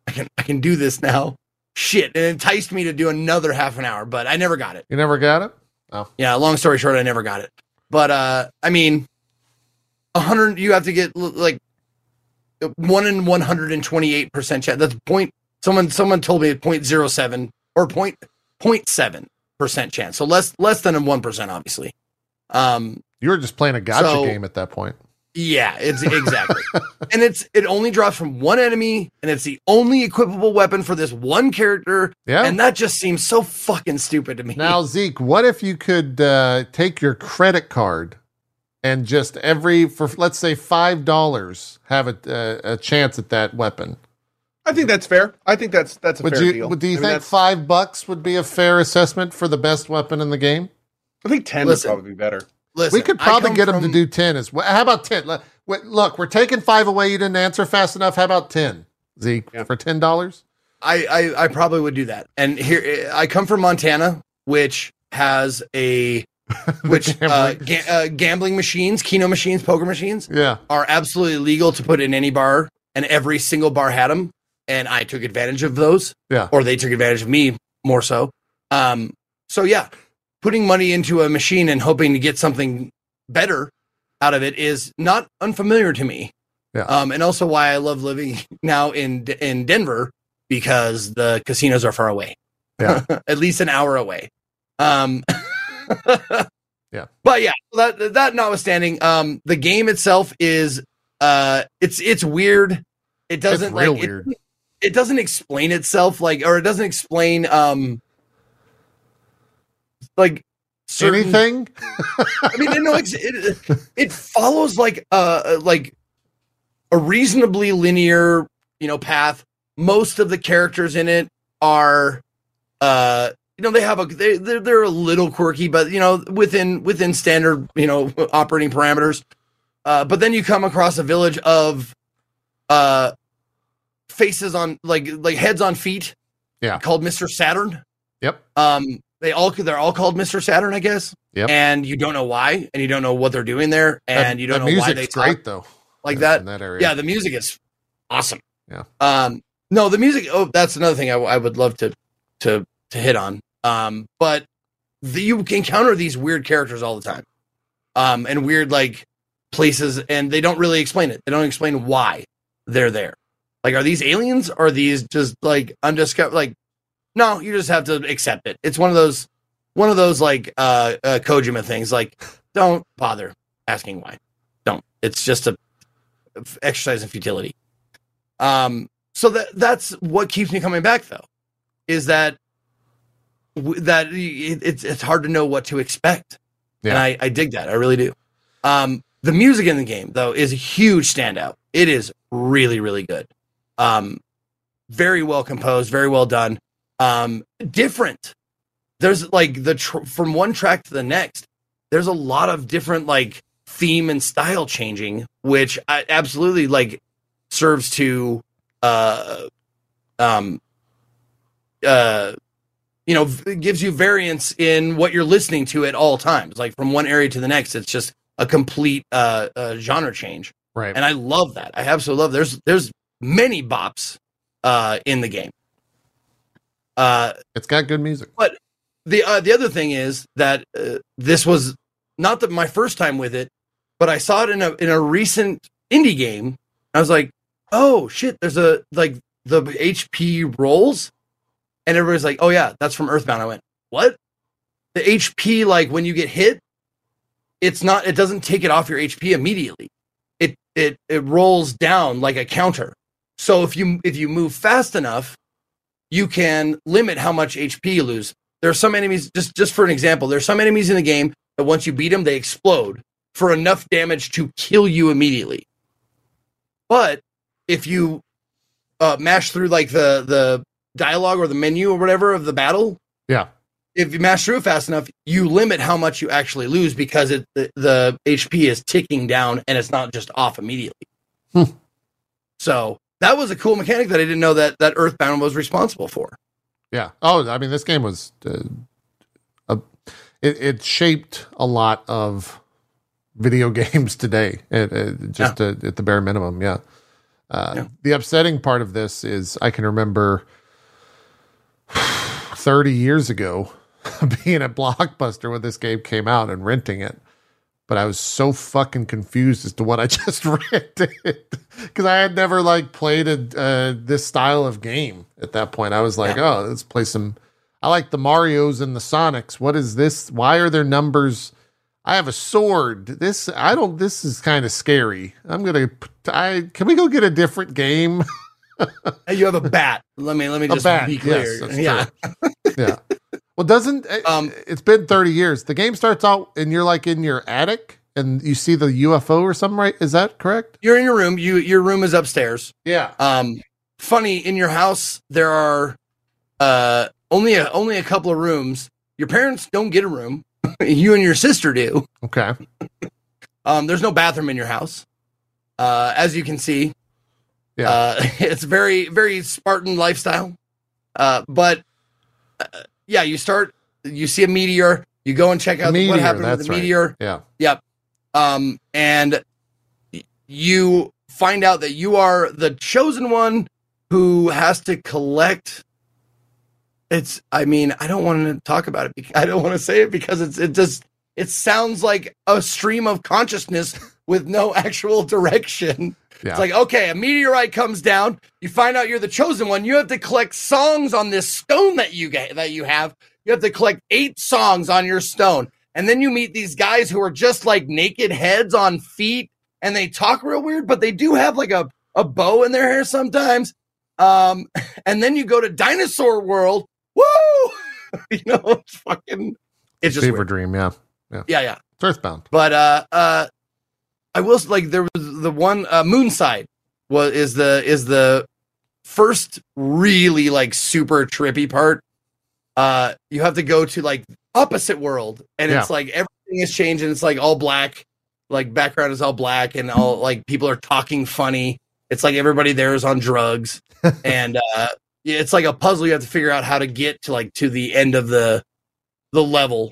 I can I can do this now." Shit, it enticed me to do another half an hour, but I never got it. You never got it? Oh, yeah. Long story short, I never got it. But uh, I mean, a hundred. You have to get like one in one hundred and twenty-eight percent chance. That's point. Someone someone told me zero point zero seven or zero point zero seven percent chance. So less less than a one percent, obviously. Um, you were just playing a gotcha so, game at that point. Yeah, it's exactly. And it's it only drops from one enemy, and it's the only equipable weapon for this one character. Yeah. And that just seems so fucking stupid to me. Now, Zeke, what if you could uh, take your credit card and just every, for let's say five dollars, have a, a, a chance at that weapon? I think that's fair. I think that's that's a would fair you, deal. Do you I think mean, five bucks would be a fair assessment for the best weapon in the game? I think ten listen, would probably be better. Listen, we could probably get from... them to do ten as well. How about ten? Look, we're taking five away. You didn't answer fast enough. How about ten, Zeke, yeah. for ten dollars? I, I I probably would do that. And here I come from Montana, which has a which uh, ga- uh, gambling machines, keno machines, poker machines, yeah. are absolutely legal to put in any bar, and every single bar had them. And I took advantage of those, yeah. or they took advantage of me more so. Um, so yeah, putting money into a machine and hoping to get something better out of it is not unfamiliar to me. Yeah. Um, and also why I love living now in in Denver, because the casinos are far away, yeah. at least an hour away. Um, yeah. But yeah, that that notwithstanding, um, the game itself is uh, it's it's weird. It doesn't it's real like, weird. It, It doesn't explain itself, like, or it doesn't explain, um, like certain, anything. I mean, you know, it, it it follows like uh like a reasonably linear, you know, path. Most of the characters in it are uh you know, they have a they they're, they're a little quirky, but you know, within within standard, you know, operating parameters. Uh, but then you come across a village of uh, faces on like like heads on feet, yeah, called Mister Saturn. Yep. Um, they all they're all called Mister Saturn, I guess. Yep. And you don't know why, and you don't know what they're doing there, and that, you don't know why they talk great, though, like in, that. In that area. Yeah, the music is awesome. Yeah. Um, no, the music. Oh, that's another thing I, I would love to to to hit on. Um, but the, you encounter these weird characters all the time, um, and weird like places, and they don't really explain it. They don't explain why they're there. Like, are these aliens? Are these just like undiscovered? Like, no, you just have to accept it. It's one of those, one of those like uh, uh, Kojima things. Like, don't bother asking why. Don't. It's just a exercise in futility. Um, so that that's what keeps me coming back, though, is that that it, it's it's hard to know what to expect, yeah. And I, I dig that. I really do. Um, the music in the game, though, is a huge standout. It is really, really good. Um, very well composed, very well done. Um, different. There's like the tr- from one track to the next. There's a lot of different like theme and style changing, which I absolutely like serves to, uh, um, uh, you know, v- gives you variance in what you're listening to at all times. Like from one area to the next, it's just a complete uh, uh, genre change. Right. And I love that. I absolutely love it. There's there's many bops uh, in the game. Uh, it's got good music. But the uh, the other thing is that uh, this was not the, my first time with it, but I saw it in a in a recent indie game. I was like, oh shit, there's a like the H P rolls, and everybody's like, oh yeah, that's from Earthbound. I went, what? The H P, like when you get hit, it's not it doesn't take it off your H P immediately. It it it rolls down like a counter. So if you if you move fast enough, you can limit how much H P you lose. There are some enemies, just, just for an example, there are some enemies in the game that once you beat them, they explode for enough damage to kill you immediately. But if you uh, mash through like the, the dialogue or the menu or whatever of the battle, yeah, if you mash through fast enough, you limit how much you actually lose because it the, the H P is ticking down and it's not just off immediately. Hmm. So that was a cool mechanic that I didn't know that, that Earthbound was responsible for. Yeah. Oh, I mean, this game was, uh, a, it, it shaped a lot of video games today. It, it, just yeah. uh, at the bare minimum. Yeah. Uh, yeah. The upsetting part of this is I can remember thirty years ago being at Blockbuster when this game came out and renting it. But I was so fucking confused as to what I just rented because I had never like played a, uh, this style of game at that point. I was like, yeah. oh, let's play some. I like the Marios and the Sonics. What is this? Why are there numbers? I have a sword. This I don't. This is kind of scary. I'm gonna. I can we go get a different game? You have a bat. Let me let me just be clear. Yes, yeah, yeah. Well, doesn't um, it's been thirty years. The game starts out and you're like in your attic and you see the U F O or something, right? Is that correct? You're in your room. You your room is upstairs. Yeah. Um, funny, in your house there are uh, only a, only a couple of rooms. Your parents don't get a room. You and your sister do. Okay. um, there's no bathroom in your house, uh, as you can see. Yeah. Uh, it's very very Spartan lifestyle, uh, but. Uh, Yeah, you start. You see a meteor. You go and check out meteor, what happened with the meteor. Right. Yeah, yep. Um, and you find out that you are the chosen one who has to collect. It's. I mean, I don't want to talk about it. I don't want to say it because it's. It just. It sounds like a stream of consciousness with no actual direction. Yeah. It's like, okay, a meteorite comes down. You find out you're the chosen one. You have to collect songs on this stone that you get, that you have. You have to collect eight songs on your stone. And then you meet these guys who are just like naked heads on feet. And they talk real weird, but they do have like a, a bow in their hair sometimes. Um, and then you go to Dinosaur World. Woo! You know, it's fucking... It's just fever dream, yeah. Yeah, yeah. yeah. It's Earthbound. But, uh... uh I will like there was the one uh, Moonside was is the is the first really like super trippy part uh, you have to go to like opposite world, and yeah. it's like everything is changed, and it's like all black, like background is all black, and all like people are talking funny. It's like everybody there is on drugs, and uh, it's like a puzzle. You have to figure out how to get to like to the end of the the level,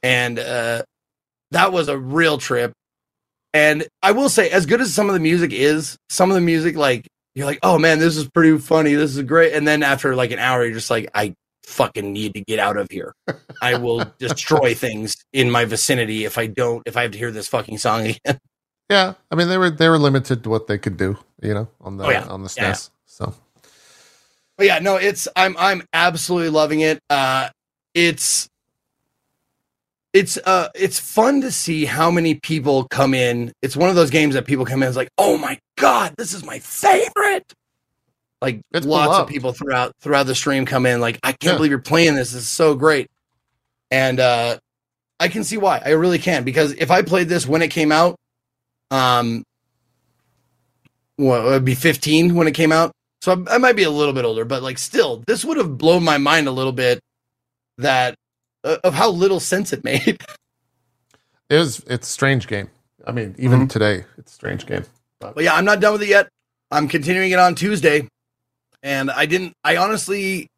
and uh, that was a real trip. And I will say, as good as some of the music is, some of the music, like, you're like, oh, man, this is pretty funny. This is great. And then after, like, an hour, you're just like, I fucking need to get out of here. I will destroy things in my vicinity if I don't, if I have to hear this fucking song again. Yeah. I mean, they were they were limited to what they could do, you know, on the oh, yeah. on the S N E S. Yeah. So. But, yeah, no, it's, I'm, I'm absolutely loving it. Uh, it's... It's uh, it's fun to see how many people come in. It's one of those games that people come in and it's like, oh my God, this is my favorite. Like it's lots beloved. of people throughout throughout the stream come in like, I can't yeah. believe you're playing this. This is so great. And uh, I can see why. I really can. Because if I played this when it came out, um, well, it would be fifteen when it came out. So I, I might be a little bit older, but like still, this would have blown my mind a little bit that of how little sense it made. It was, it's a strange game. I mean, even mm-hmm. today, it's a strange game. But well, yeah, I'm not done with it yet. I'm continuing it on Tuesday. And I didn't, I honestly,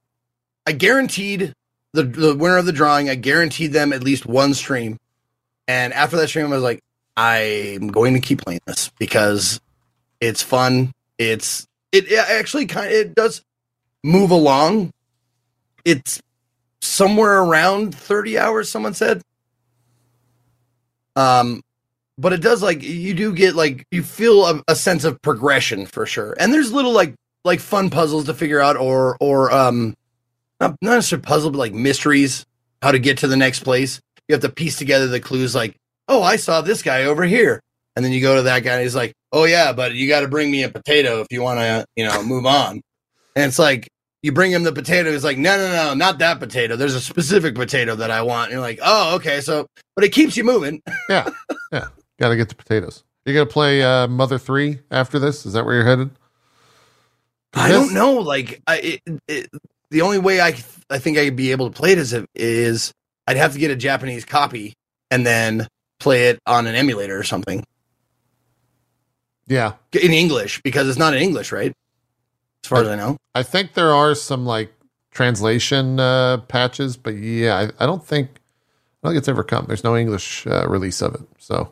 I guaranteed the, the winner of the drawing, I guaranteed them at least one stream. And after that stream, I was like, I'm going to keep playing this because it's fun. It's, it, it actually kind of, it does move along. It's, somewhere around thirty hours, someone said. Um, but it does, like, you do get, like, you feel a, a sense of progression for sure. And there's little, like, like fun puzzles to figure out, or, or um, not, not necessarily puzzle, but, like, mysteries, how to get to the next place. You have to piece together the clues, like, oh, I saw this guy over here. And then you go to that guy, and he's like, oh, yeah, but you got to bring me a potato if you want to, you know, move on. And it's like, you bring him the potato. He's like, no, no, no, not that potato. There's a specific potato that I want. And you're like, oh, okay. So, but it keeps you moving. Yeah. Yeah. Got to get the potatoes. You're going to play uh, Mother three after this? Is that where you're headed? I don't know. Like, I, it, it, the only way I I think I'd be able to play it is, if, is I'd have to get a Japanese copy and then play it on an emulator or something. Yeah. In English, because it's not in English, right? As far I, as I know, I think there are some like translation uh, patches, but yeah, I, I don't think I don't think it's ever come. There's no English uh, release of it, so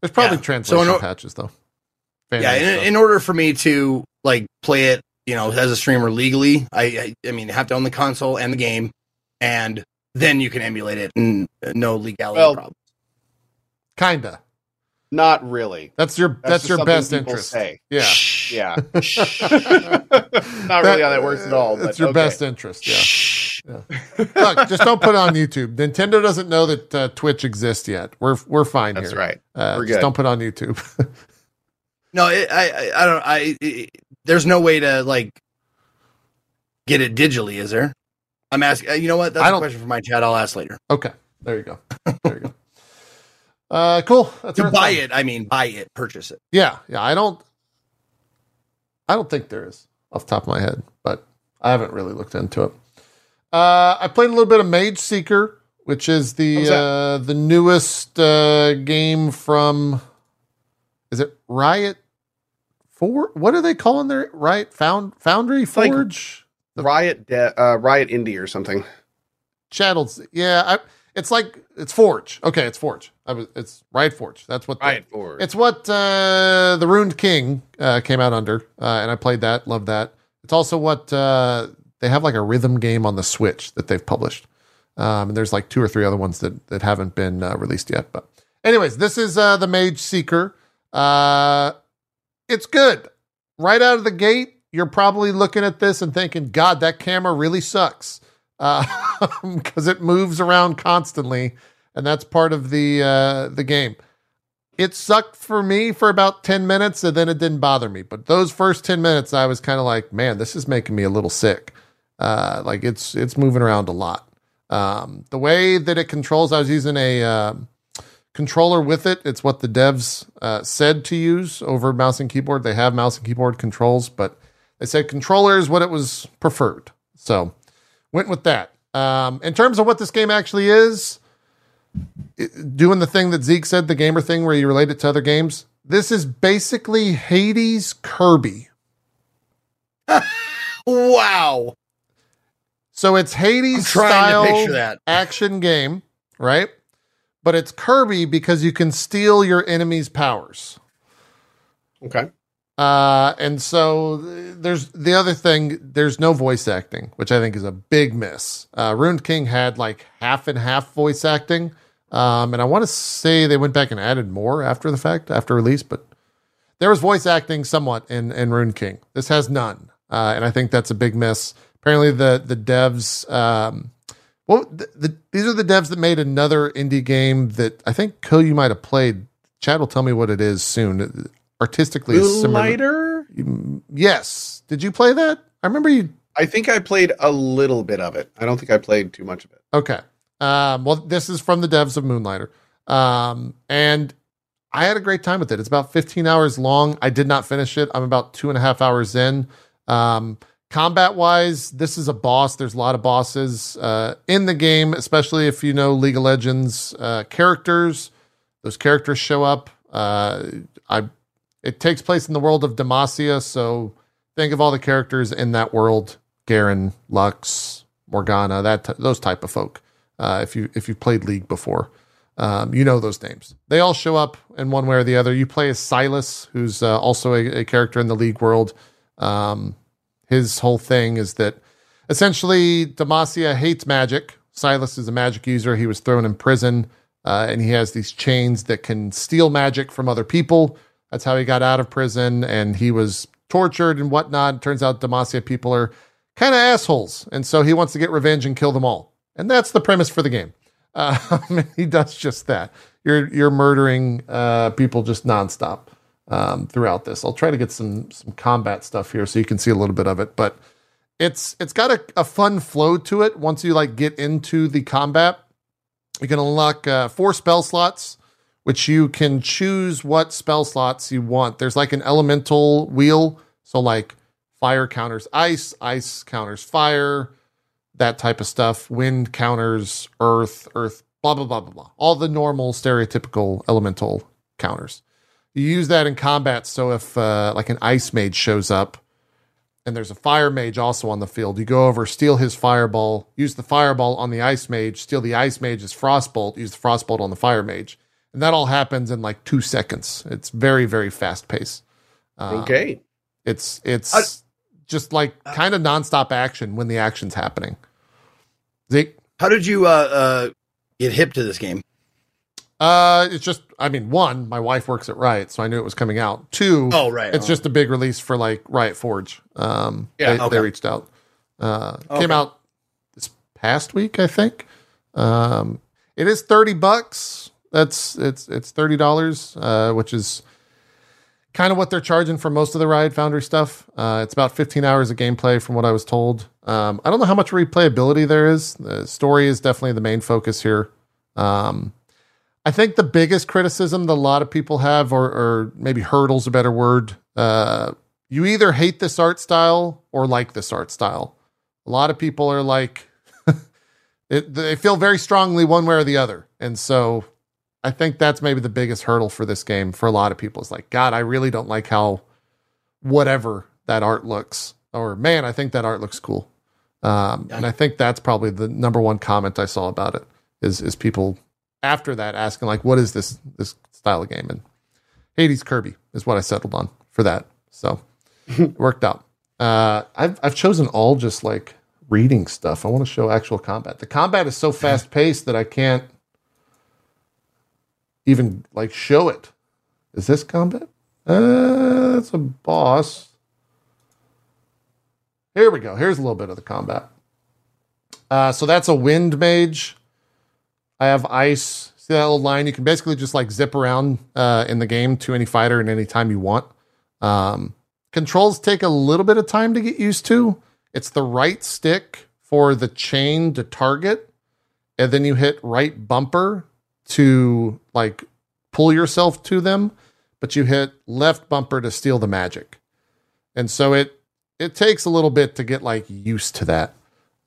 there's probably yeah. translation so in, patches though. Fan yeah, in, in order for me to like play it, you know, as a streamer legally, I I, I mean, have to own the console and the game, and then you can emulate it, and no legality well, problems. Kinda. Not really. That's your that's, that's your best interest. Say. Yeah. Shh. Yeah. Not really that, how that works at all. It's your okay. best interest. Yeah. yeah. Look, just don't put it on YouTube. Nintendo doesn't know that uh, Twitch exists yet. We're we're fine that's here. That's right. Uh, we're just good. Don't put it on YouTube. no, it, I I don't I. It, there's no way to like get it digitally, is there? I'm asking. You know what? That's a question for my chat. I'll ask later. Okay. There you go. There you go. Uh, cool. That's to buy it, I mean, buy it, purchase it. Yeah, yeah. I don't, I don't think there is off the top of my head, but I haven't really looked into it. Uh, I played a little bit of Mage Seeker, which is the uh, the newest uh, game from. Is it Riot Forge? What are they calling their Riot Found Foundry Forge? Like Riot De- uh, Riot Indie or something. Chattels. Yeah. I, It's like it's Forge. Okay, it's Forge. I was, it's Riot Forge. That's what Riot the, Forge. It's what uh, the Ruined King uh, came out under, uh, and I played that. Loved that. It's also what uh, they have like a rhythm game on the Switch that they've published, um, and there's like two or three other ones that that haven't been uh, released yet. But anyways, this is uh, the Mage Seeker. Uh, it's good. Right out of the gate, you're probably looking at this and thinking, "God, that camera really sucks." Because uh, it moves around constantly, and that's part of the uh, the game. It sucked for me for about ten minutes, and then it didn't bother me. But those first ten minutes, I was kind of like, man, this is making me a little sick. Uh, like, it's it's moving around a lot. Um, the way that it controls, I was using a uh, controller with it. It's what the devs uh, said to use over mouse and keyboard. They have mouse and keyboard controls, but they said controller is what it was preferred. So... went with that. Um, in terms of what this game actually is, it, doing the thing that Zeke said, the gamer thing where you relate it to other games, this is basically Hades Kirby. Wow. So it's Hades style action game, right? But it's Kirby because you can steal your enemy's powers. Okay. Uh, and so there's the other thing, there's no voice acting, which I think is a big miss. Uh, Ruined King had like half and half voice acting. Um, and I want to say they went back and added more after the fact, after release, but there was voice acting somewhat in, in Ruined King. This has none. Uh, and I think that's a big miss. Apparently the, the devs, um, well, the, the, these are the devs that made another indie game that I think Ko, you might've played. Chad will tell me what it is soon. Artistically similar. Yes. Did you play that? I remember you. I think I played a little bit of it. I don't think I played too much of it. Okay. Um, well, this is from the devs of Moonlighter. Um, and I had a great time with it. It's about fifteen hours long. I did not finish it. I'm about two and a half hours in. Um, combat wise, this is a boss. There's a lot of bosses, uh, in the game, especially if you know League of Legends, uh, characters, those characters show up. Uh, I, It takes place in the world of Demacia, so think of all the characters in that world: Garen, Lux, Morgana, that t- those type of folk. Uh, if you if you've played League before, um, you know those names. They all show up in one way or the other. You play as Silas, who's uh, also a, a character in the League world. Um, his whole thing is that essentially Demacia hates magic. Silas is a magic user. He was thrown in prison, uh, and he has these chains that can steal magic from other people. That's how he got out of prison, and he was tortured and whatnot. Turns out Demacia people are kind of assholes, and so he wants to get revenge and kill them all. And that's the premise for the game. Uh, he does just that. You're you're murdering uh, people just nonstop um, throughout this. I'll try to get some some combat stuff here so you can see a little bit of it, but it's it's got a, a fun flow to it. Once you like get into the combat, you can unlock uh, four spell slots, which you can choose what spell slots you want. There's like an elemental wheel. So like fire counters ice, ice counters fire, that type of stuff. Wind counters earth, earth, blah, blah, blah, blah, blah. All the normal stereotypical elemental counters. You use that in combat. So if uh, like an ice mage shows up and there's a fire mage also on the field, you go over, steal his fireball, use the fireball on the ice mage, steal the ice mage's frostbolt, use the frostbolt on the fire mage. And that all happens in like two seconds. It's very, very fast paced. Um, okay. It's it's uh, just like uh, kind of nonstop action when the action's happening. Zeke? How did you uh, uh, get hip to this game? Uh, it's just, I mean, one, my wife works at Riot, so I knew it was coming out. Two, oh, right, it's oh. just a big release for like Riot Forge. Um, yeah, they, okay. they reached out. Uh, okay. Came out this past week, I think. Um, it is thirty bucks. That's it's it's thirty dollars, uh, which is kind of what they're charging for most of the Riot Foundry stuff. Uh, it's about fifteen hours of gameplay, from what I was told. Um, I don't know how much replayability there is. The story is definitely the main focus here. Um, I think the biggest criticism that a lot of people have, or, or maybe hurdle's a better word, uh, you either hate this art style or like this art style. A lot of people are like, it, they feel very strongly one way or the other, and so. I think that's maybe the biggest hurdle for this game for a lot of people. It's like, God, I really don't like how whatever that art looks, or man, I think that art looks cool. Um, and I think that's probably the number one comment I saw about it is, is people after that asking like, what is this, this style of game? And Hades Kirby is what I settled on for that. So it worked out. Uh, I've, I've chosen all just like reading stuff. I want to show actual combat. The combat is so fast paced that I can't, even like show it. Is this combat? Uh, that's a boss. Here we go. Here's a little bit of the combat. Uh, so that's a wind mage. I have ice. See that little line? You can basically just like zip around uh, in the game to any fighter and any time you want. Um, controls take a little bit of time to get used to. It's the right stick for the chain to target. And then you hit right bumper to like pull yourself to them, but you hit left bumper to steal the magic. And so it, it takes a little bit to get like used to that.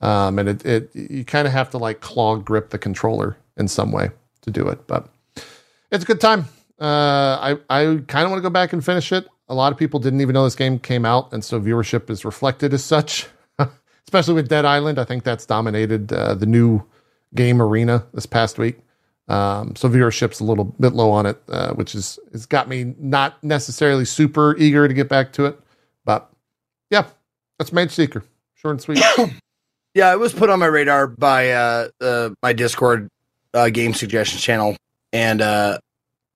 Um, and it, it you kind of have to like claw grip the controller in some way to do it, but it's a good time. Uh, I, I kind of want to go back and finish it. A lot of people didn't even know this game came out, and so viewership is reflected as such, especially with Dead Island. I think that's dominated uh, the new game arena this past week. Um, so viewership's a little bit low on it, uh, which is it's got me not necessarily super eager to get back to it. But yeah, that's Mage Seeker, short and sweet. Yeah, it was put on my radar by uh, uh, my Discord uh, game suggestions channel, and uh,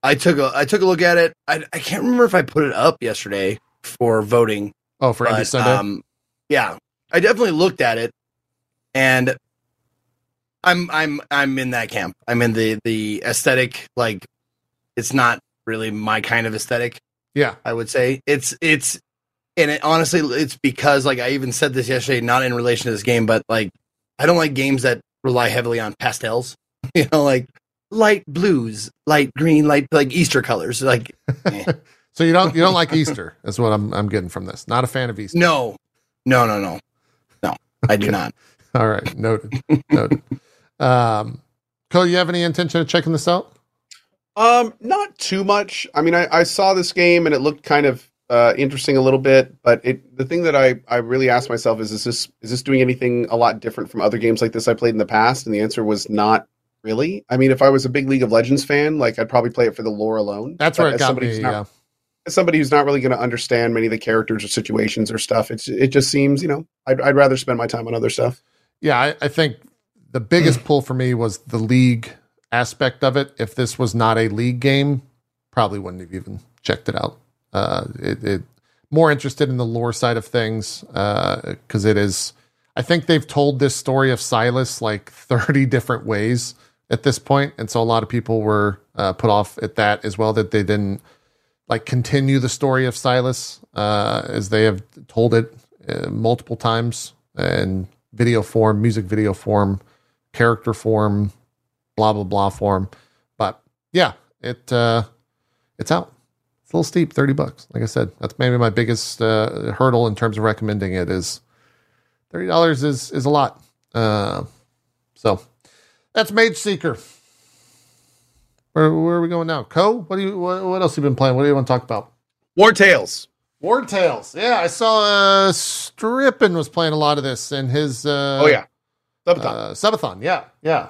I took a I took a look at it. I, I can't remember if I put it up yesterday for voting. Oh, for Indie Sunday. Um, yeah, I definitely looked at it, and I'm I'm I'm in that camp. I'm in the the aesthetic. Like, it's not really my kind of aesthetic. Yeah, I would say it's it's, and it, honestly, it's because like I even said this yesterday, not in relation to this game, but like I don't like games that rely heavily on pastels. You know, like light blues, light green, light like Easter colors. Like, eh. So you don't you don't like Easter? That's what I'm I'm getting from this. Not a fan of Easter. No, no, no, no, no. I do okay. not. All right, noted. Noted. Um, Cole, you have any intention of checking this out? Um, not too much. I mean, I, I saw this game and it looked kind of uh, interesting a little bit, but it, the thing that I, I really asked myself is, is this, is this doing anything a lot different from other games like this I played in the past? And the answer was not really. I mean, if I was a big League of Legends fan, like I'd probably play it for the lore alone. That's where it got me, not, yeah. As somebody who's not really going to understand many of the characters or situations or stuff, it's, it just seems, you know, I'd, I'd rather spend my time on other stuff. Yeah, I, I think the biggest pull for me was the League aspect of it. If this was not a League game, probably wouldn't have even checked it out. Uh, it, it more interested in the lore side of things because uh, it is. I think they've told this story of Silas like thirty different ways at this point, and so a lot of people were uh, put off at that as well, that they didn't like continue the story of Silas uh, as they have told it uh, multiple times and video form, music video form, character form, blah blah blah form. But yeah, it uh it's out. It's a little steep, thirty bucks. Like I said, that's maybe my biggest uh hurdle in terms of recommending it, is thirty dollars is is a lot. Uh so that's Mage Seeker. Where where are we going now? Co, what do you what, what else you been playing? What do you want to talk about? War Tales. War Tales. Yeah, I saw uh Strippin was playing a lot of this in his uh Oh yeah. Subathon. Uh, Subathon, yeah, yeah.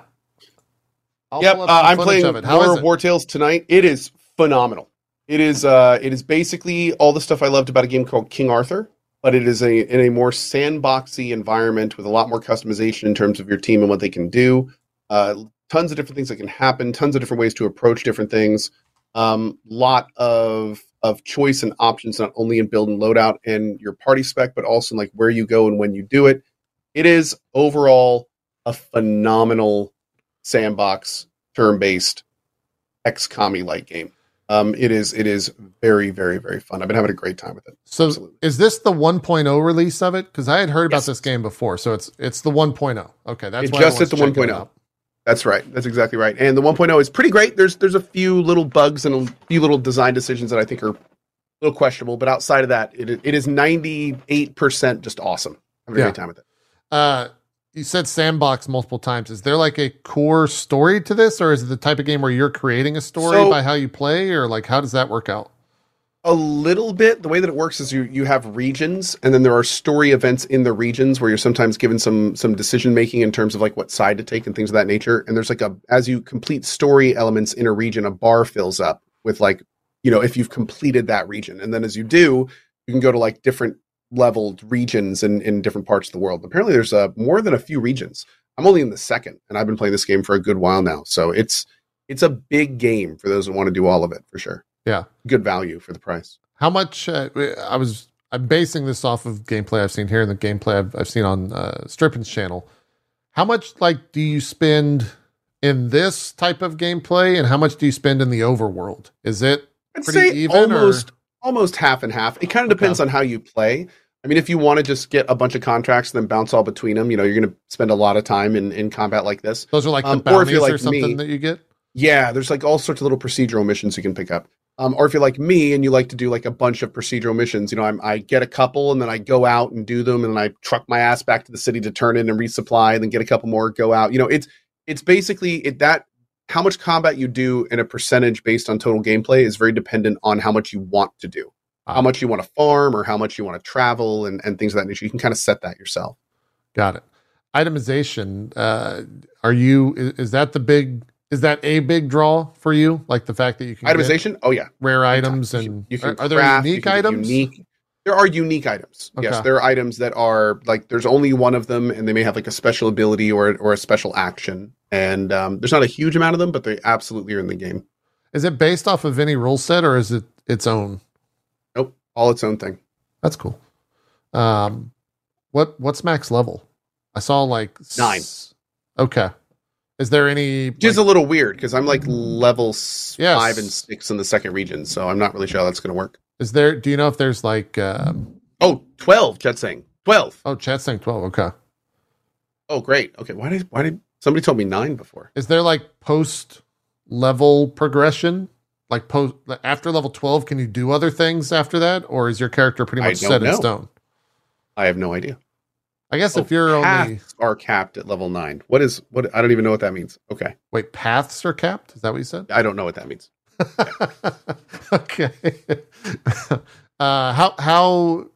I'll yep, pull up uh, I'm playing of it. How more is it? War Tales tonight. It is phenomenal. It is uh, it is basically all the stuff I loved about a game called King Arthur, but it is a in a more sandboxy environment with a lot more customization in terms of your team and what they can do. Uh, tons of different things that can happen. Tons of different ways to approach different things. Um, lot of of choice and options, not only in build and loadout and your party spec, but also in like where you go and when you do it. It is overall a phenomenal sandbox, turn-based, X COM-like game. Um, it is it is very, very, very fun. I've been having a great time with it. So absolutely. Is this the one point oh release of it? Because I had heard about yes. this game before, so it's it's the one point oh. Okay, that's it why just I at the one point oh. That's right. That's exactly right. And the one point oh is pretty great. There's there's a few little bugs and a few little design decisions that I think are a little questionable, but outside of that, it it is ninety-eight percent just awesome. I'm having yeah. a great time with it. Uh, you said sandbox multiple times. Is there like a core story to this, or is it the type of game where you're creating a story so, by how you play, or like how does that work out? A little bit. The way that it works is you you have regions, and then there are story events in the regions where you're sometimes given some some decision making in terms of like what side to take and things of that nature. And there's like a as you complete story elements in a region, a bar fills up with like, you know, if you've completed that region, and then as you do, you can go to like different leveled regions in, in different parts of the world. Apparently there's a, more than a few regions. I'm only in the second, and I've been playing this game for a good while now. So it's it's a big game for those who want to do all of it, for sure. Yeah. Good value for the price. How much, uh, I was, I'm basing this off of gameplay I've seen here and the gameplay I've, I've seen on uh, Strippin's channel. How much, like, do you spend in this type of gameplay, and how much do you spend in the overworld? Is it I'd pretty say even? Almost, or? Almost half and half. It kind of depends okay. on how you play. I mean, if you want to just get a bunch of contracts and then bounce all between them, you know, you're going to spend a lot of time in, in combat like this. Those are like um, the bounties or, or like something me, that you get? Yeah, there's like all sorts of little procedural missions you can pick up. Um, or if you're like me and you like to do like a bunch of procedural missions, you know, I'm, I get a couple and then I go out and do them and then I truck my ass back to the city to turn in and resupply and then get a couple more, go out. You know, it's it's basically it, that how much combat you do in a percentage based on total gameplay is very dependent on how much you want to do, how much you want to farm or how much you want to travel and, and things of that nature. You can kind of set that yourself. Got it. Itemization. Uh, are you is, is that the big Is that a big draw for you? Like the fact that you can itemization? Get oh yeah, rare items you can, and you can are, craft, are there unique items? Unique, there are unique items. Okay. Yes, there are items that are like there's only one of them, and they may have like a special ability or or a special action. And um, there's not a huge amount of them, but they absolutely are in the game. Is it based off of any rule set or is it its own? Nope, all its own thing. That's cool. Um, what what's max level? I saw like nine. S- okay. Is there any... Which like, is a little weird, because I'm like level yes. five and six in the second region, so I'm not really sure how that's going to work. Is there... Do you know if there's like... Um, oh, twelve, Chat's saying. twelve. Oh, Chat's saying twelve, okay. Oh, great. Okay, why did... why did somebody told me nine before. Is there like post-level progression? Like post after level twelve, can you do other things after that? Or is your character pretty much set know. in stone? I have no idea. I guess oh, if you're paths only are capped at level nine. What is what? I don't even know what that means. Okay. Wait, paths are capped? Is that what you said? I don't know what that means. Yeah. Okay. Uh, how, how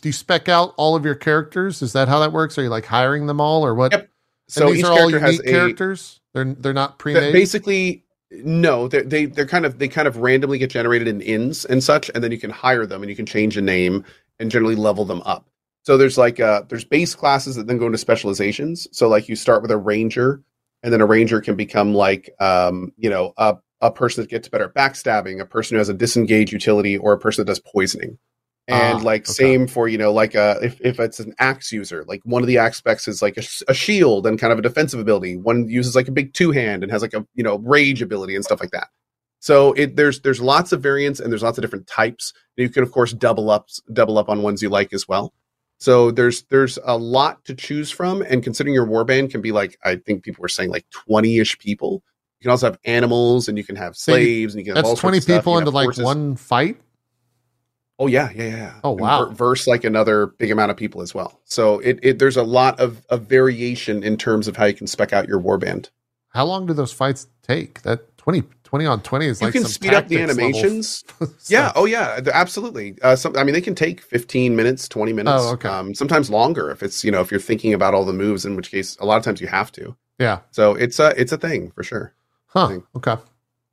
do you spec out all of your characters? Is that how that works? Are you like hiring them all or what? Yep. So and these each are all unique has a, characters. They're, they're not pre-made. Basically. No, they they they're kind of they kind of randomly get generated in inns and such. And then you can hire them and you can change a name and generally level them up. So there's like uh there's base classes that then go into specializations. So like you start with a ranger, and then a ranger can become like um you know a a person that gets better at backstabbing, a person who has a disengage utility, or a person that does poisoning. And ah, like okay. same for you know like uh if if it's an axe user, like one of the axe specs is like a, a shield and kind of a defensive ability. One uses like a big two hand and has like a you know rage ability and stuff like that. So it, there's there's lots of variants and there's lots of different types. And you can of course double up double up on ones you like as well. So there's there's a lot to choose from, and considering your warband can be like, I think people were saying like twenty-ish people. You can also have animals, and you can have slaves, so you, and you can have all sorts of stuff. That's twenty people into like horses. One fight? Oh, yeah, yeah, yeah. Oh, wow. And versus like another big amount of people as well. So it, it there's a lot of, of variation in terms of how you can spec out your warband. How long do those fights take? That twenty, twenty on twenty is you like some tactics. You can speed up the animations. Yeah. Oh yeah. Absolutely. Uh, some, I mean, they can take fifteen minutes, twenty minutes, oh, okay. um, sometimes longer if it's, you know, if you're thinking about all the moves, in which case a lot of times you have to. Yeah. So it's a, it's a thing for sure. Huh. Thing. Okay.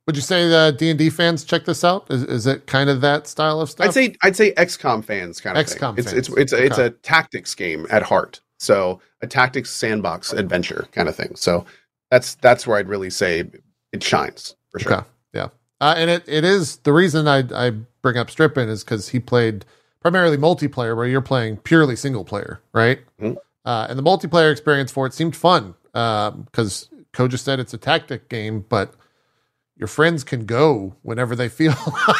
Would you say the D and D fans check this out? Is, is it kind of that style of stuff? I'd say, I'd say X COM fans kind of X COM thing. Fans. It's, it's, it's, okay. it's a tactics game at heart. So a tactics sandbox adventure kind of thing. So that's, that's where I'd really say it shines for sure. Okay. Yeah. Uh, and it, it is the reason I, I bring up Strippin is because he played primarily multiplayer where you're playing purely single player. Right. Mm-hmm. Uh, and the multiplayer experience for it seemed fun. Um, cause Koja said it's a tactic game, but your friends can go whenever they feel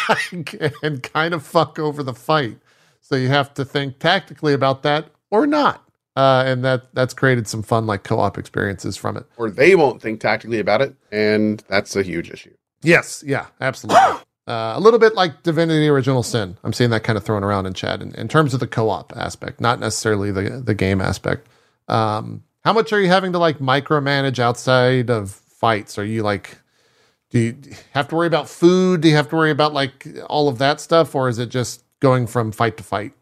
like and kind of fuck over the fight. So you have to think tactically about that or not. Uh, and that that's created some fun, like co-op experiences from it. Or they won't think tactically about it, and that's a huge issue. Yes, yeah, absolutely. uh, a little bit like Divinity Original Sin. I'm seeing that kind of thrown around in chat in, in terms of the co-op aspect, not necessarily the, the game aspect. Um, how much are you having to like micromanage outside of fights? Are you like, do you have to worry about food? Do you have to worry about like all of that stuff? Or is it just going from fight to fight?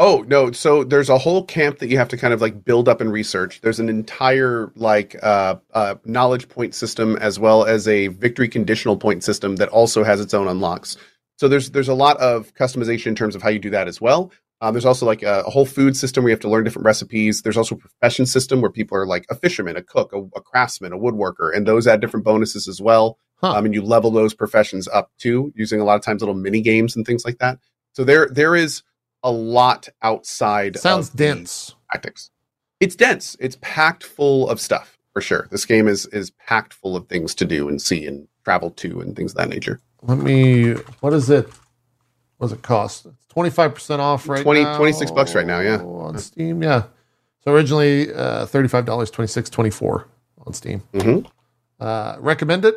Oh, no. So there's a whole camp that you have to kind of like build up and research. There's an entire like uh, uh, knowledge point system as well as a victory conditional point system that also has its own unlocks. So there's there's a lot of customization in terms of how you do that as well. Um, there's also like a, a whole food system where you have to learn different recipes. There's also a profession system where people are like a fisherman, a cook, a, a craftsman, a woodworker, and those add different bonuses as well. Huh. Um, and you level those professions up too, using a lot of times little mini games and things like that. So there there is... a lot outside sounds of dense tactics. It's dense. It's packed full of stuff for sure. This game is is packed full of things to do and see and travel to and things of that nature. Let me. What is it? What does it cost? It's twenty five percent off right twenty now. twenty-six bucks right now. Yeah, on Steam. Yeah. So originally uh, thirty five dollars, twenty six, twenty four on Steam. Mm-hmm. Uh, recommend it.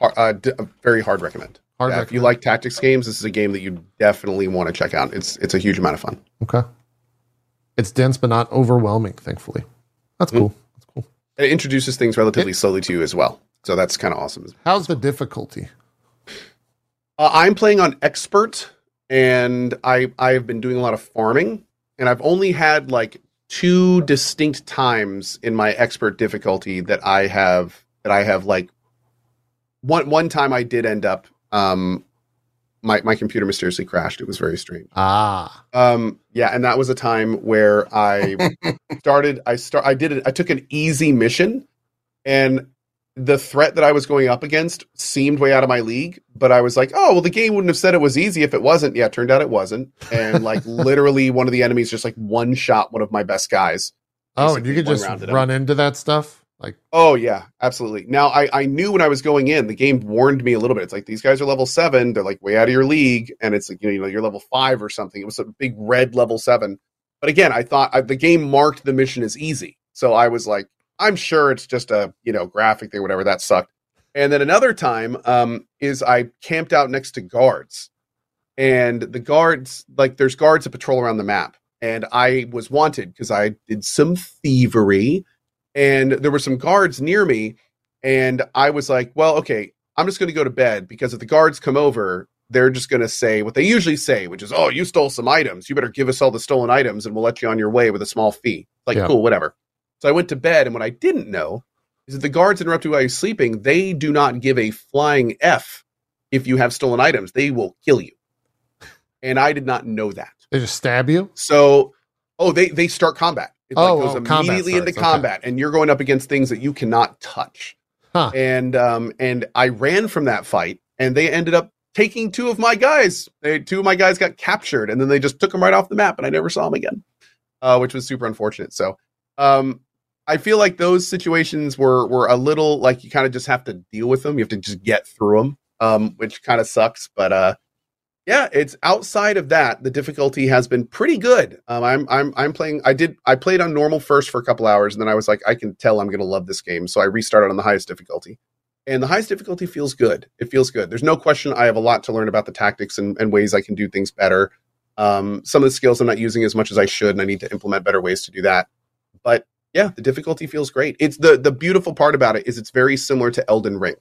Uh, d- very hard recommend. Hard yeah, recommend. If you like tactics games, this is a game that you definitely want to check out. It's it's a huge amount of fun. Okay. It's dense but not overwhelming, thankfully. That's cool. Mm-hmm. That's cool. And it introduces things relatively it, slowly to you as well. So that's kind of awesome. How's the difficulty? Uh, I'm playing on expert, and I I've been doing a lot of farming, and I've only had like two distinct times in my expert difficulty that I have that I have like one one time I did end up um my my computer mysteriously crashed. It was very strange. Ah. Um yeah, and that was a time where I started I start I did it I took an easy mission, and the threat that I was going up against seemed way out of my league, but I was like, oh, well, the game wouldn't have said it was easy if it wasn't. Yeah, it turned out it wasn't. And like literally one of the enemies just like one shot one of my best guys. Oh, and you could just run into that stuff? Like, oh, yeah, absolutely. Now, I, I knew when I was going in, the game warned me a little bit. It's like, these guys are level seven. They're like way out of your league. And it's like, you know, you're level five or something. It was a big red level seven. But again, I thought I, the game marked the mission as easy. So I was like, I'm sure it's just a, you know, graphic thing, whatever, that sucked. And then another time um, is I camped out next to guards, and the guards, like there's guards that patrol around the map. And I was wanted because I did some thievery, and there were some guards near me. And I was like, well, okay, I'm just going to go to bed, because if the guards come over, they're just going to say what they usually say, which is, oh, you stole some items. You better give us all the stolen items and we'll let you on your way with a small fee. Like, yeah. Cool, whatever. So I went to bed, and what I didn't know is that the guards interrupted while I was sleeping. They do not give a flying F if you have stolen items. They will kill you. And I did not know that. They just stab you? So, oh, they, they start combat. It oh, like goes oh, immediately combat into combat, okay. And you're going up against things that you cannot touch. Huh. And um, and I ran from that fight, and they ended up taking two of my guys. They, two of my guys got captured, and then they just took them right off the map, and I never saw them again, uh, which was super unfortunate. So um, I feel like those situations were, were a little like you kind of just have to deal with them. You have to just get through them, um, which kind of sucks. But uh, yeah, it's outside of that, the difficulty has been pretty good. Um, I'm I'm I'm playing. I did I played on normal first for a couple hours, and then I was like, I can tell I'm going to love this game, so I restarted on the highest difficulty. And the highest difficulty feels good. It feels good. There's no question. I have a lot to learn about the tactics and, and ways I can do things better. Um, some of the skills I'm not using as much as I should, and I need to implement better ways to do that. But yeah, the difficulty feels great. It's the, the beautiful part about it is it's very similar to Elden Ring,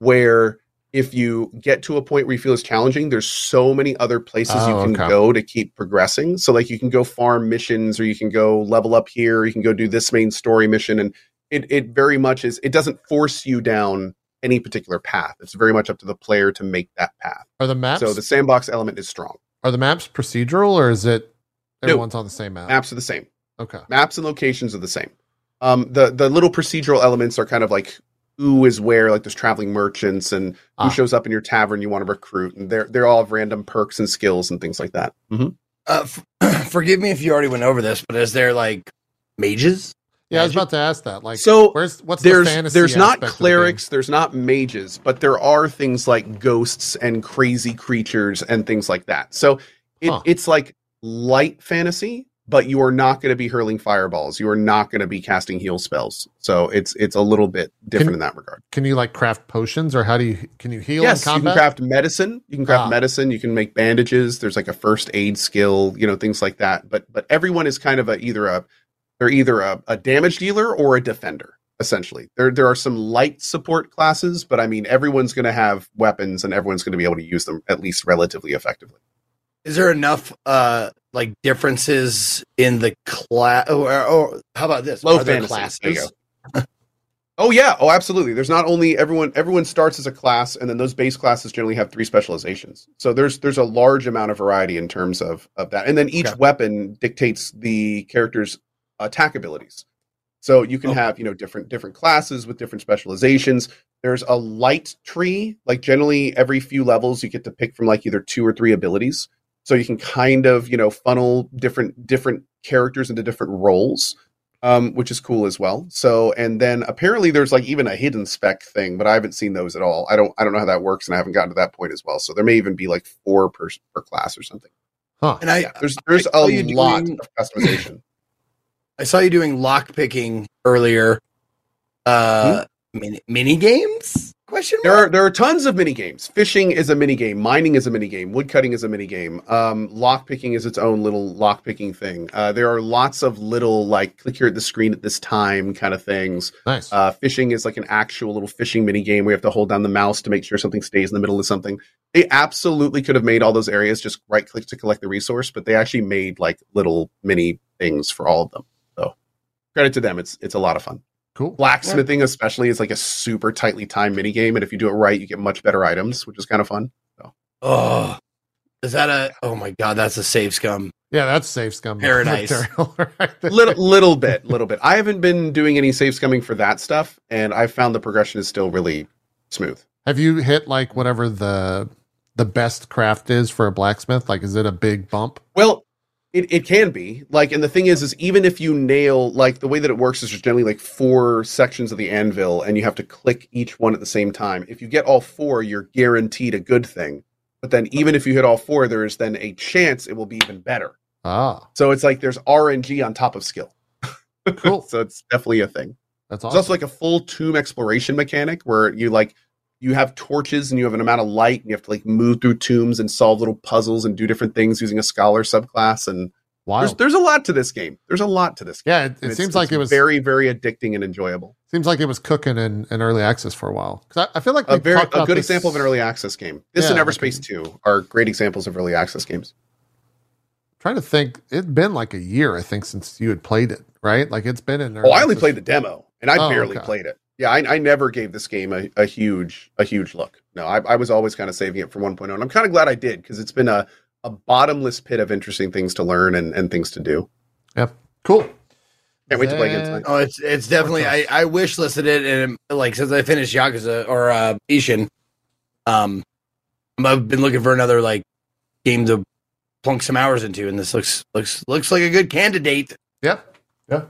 where if you get to a point where you feel it's challenging, there's so many other places oh, you can okay. go to keep progressing. So like you can go farm missions, or you can go level up here, or you can go do this main story mission. And it, it very much is, it doesn't force you down any particular path. It's very much up to the player to make that path. Are the maps? So the sandbox element is strong. Are the maps procedural, or is it everyone's no, on the same map? Maps are the same. Okay. Maps and locations are the same. Um, the, the little procedural elements are kind of like who is where, like there's traveling merchants and ah. who shows up in your tavern you want to recruit. And they're, they're all of random perks and skills and things like that. Mm-hmm. Uh, f- forgive me if you already went over this, but is there like mages? Yeah, Magic? I was about to ask that. Like, so where's, what's there's, the fantasy there's not clerics, there's not mages, but there are things like ghosts and crazy creatures and things like that. So it, huh. it's like light fantasy. But you are not going to be hurling fireballs. You are not going to be casting heal spells. So it's it's a little bit different can, in that regard. Can you like craft potions, or how do you can you heal? Yes, in combat? You can craft medicine. You can craft ah. medicine. You can make bandages. There's like a first aid skill, you know, things like that. But but everyone is kind of a either a they're either a, a damage dealer or a defender, essentially. There there are some light support classes, but I mean everyone's going to have weapons and everyone's going to be able to use them at least relatively effectively. Is there enough uh, like differences in the class? Or, or how about this? Low Are fantasy. There classes? There you go. oh yeah. Oh, absolutely. There's not only everyone. Everyone starts as a class, and then those base classes generally have three specializations. So there's there's a large amount of variety in terms of of that. And then each okay. weapon dictates the character's attack abilities. So you can oh. have you know different different classes with different specializations. There's a light tree. Like generally, every few levels, you get to pick from like either two or three abilities. So you can kind of, you know, funnel different different characters into different roles, um, which is cool as well. So, and then apparently there's like even a hidden spec thing, but I haven't seen those at all. I don't I don't know how that works, and I haven't gotten to that point as well. So there may even be like four per, per class or something. Huh. And I yeah, there's there's I a lot doing, of customization. I saw you doing lock picking earlier. Uh, hmm? mini, mini games? question mark? There are, there are tons of minigames. Fishing is a minigame. Mining is a minigame. Woodcutting is a minigame. Um, lockpicking is its own little lockpicking thing. Uh, there are lots of little, like, click here at the screen at this time kind of things. Nice. Uh, fishing is like an actual little fishing minigame where you have to hold down the mouse to make sure something stays in the middle of something. They absolutely could have made all those areas just right-click to collect the resource, but they actually made, like, little mini things for all of them. So credit to them. It's, it's a lot of fun. Cool. Blacksmithing, yeah. especially, is like a super tightly timed mini game, and if you do it right, you get much better items, which is kind of fun. So. Oh, is that a? Oh my god, that's a save scum. Yeah, that's save scum paradise. Right little, little bit, little bit. I haven't been doing any save scumming for that stuff, and I found the progression is still really smooth. Have you hit like whatever the the best craft is for a blacksmith? Like, is it a big bump? Well. It it can be like, and the thing is, is even if you nail, like, the way that it works is there's generally like four sections of the anvil and you have to click each one at the same time. If you get all four, you're guaranteed a good thing. But then even if you hit all four, there is then a chance it will be even better. Ah, so it's like there's R N G on top of skill. Cool. So it's definitely a thing. That's awesome. It's also like a full tomb exploration mechanic where you like. You have torches and you have an amount of light and you have to like move through tombs and solve little puzzles and do different things using a scholar subclass. And there's, there's a lot to this game. There's a lot to this game. Yeah, it, it seems like it was very, very addicting and enjoyable. Seems like it was cooking in, in early access for a while. Because I, I feel like a, very, a good this... example of an early access game. This yeah, and Everspace okay. two are great examples of early access games. I'm trying to think. It's been like a year, I think, since you had played it, right? Like it's been in early Oh, I only played the demo and I oh, barely okay. played it. Yeah, I, I never gave this game a, a huge a huge look. No, I, I was always kind of saving it for one point oh, and I'm kind of glad I did, because it's been a, a bottomless pit of interesting things to learn and, and things to do. Yep, cool. Can't wait that... to play again tonight. Oh, it's it's definitely, I, I wish listed it, and like since I finished Yakuza, or uh, Ishin, um, I've been looking for another like game to plunk some hours into, and this looks looks looks like a good candidate. Yep, yeah.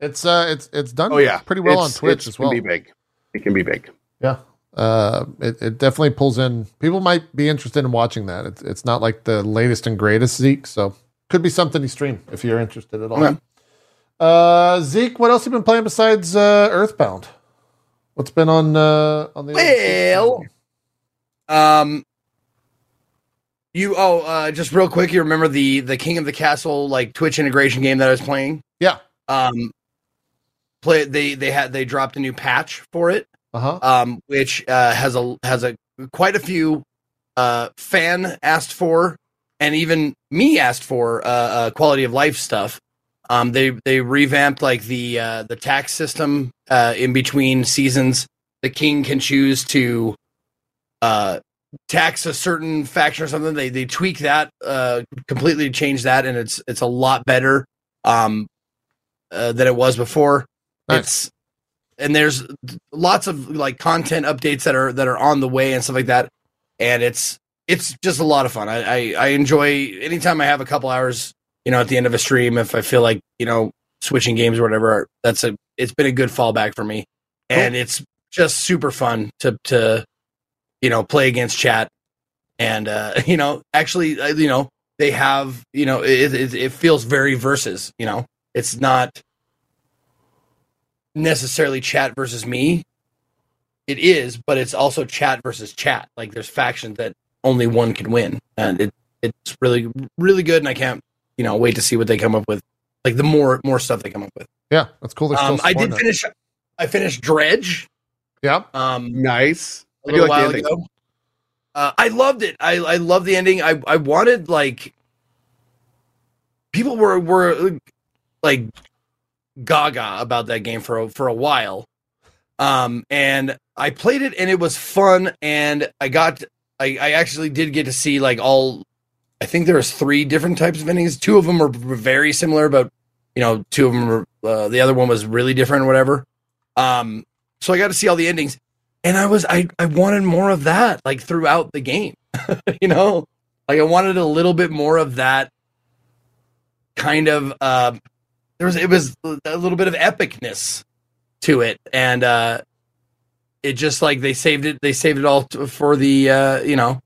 It's uh, it's it's done oh, yeah. pretty well it's, on Twitch as well. It can be big. It can be big. Yeah, uh, it it definitely pulls in. People might be interested in watching that. It's it's not like the latest and greatest Zeke, so could be something to stream if you're interested at all. Yeah. Uh, Zeke, what else have you been playing besides uh, Earthbound? What's been on uh, on the well? Um, you oh, uh, just real quick, you remember the the King of the Castle like Twitch integration game that I was playing? Yeah. Um. Play they they had they dropped a new patch for it, uh-huh. um, which uh, has a has a quite a few uh, fan asked for, and even me asked for uh, uh, quality of life stuff. Um, they they revamped like the uh, the tax system uh, in between seasons. The king can choose to uh, tax a certain faction or something. They they tweak that uh, completely, change that, and it's it's a lot better um, uh, than it was before. Nice. It's and there's lots of like content updates that are that are on the way and stuff like that, and it's it's just a lot of fun. I, I I enjoy anytime I have a couple hours, you know, at the end of a stream if I feel like, you know, switching games or whatever. That's a it's been a good fallback for me, and cool. It's just super fun to to you know play against chat, and uh, you know actually you know they have you know it it, it feels very versus. You know it's not. Necessarily chat versus me. It is, but it's also chat versus chat. Like there's factions that only one can win, and it it's really really good, and I can't you know wait to see what they come up with, like the more more stuff they come up with. Yeah, that's cool. Um, I did that. finish I finished Dredge. Yeah. Um nice. A little I do like while the ago. Uh, I loved it. I I love the ending. I I wanted like people were were like gaga about that game for a, for a while, um, and I played it and it was fun, and I got I, I actually did get to see like all I think there was three different types of endings. Two of them were very similar, but you know two of them were, uh, the other one was really different or whatever, um, so I got to see all the endings, and I was I, I wanted more of that like throughout the game. You know like I wanted a little bit more of that kind of uh There was, it was a little bit of epicness to it, and uh, it just like they saved it. They saved it all t- for the uh, you know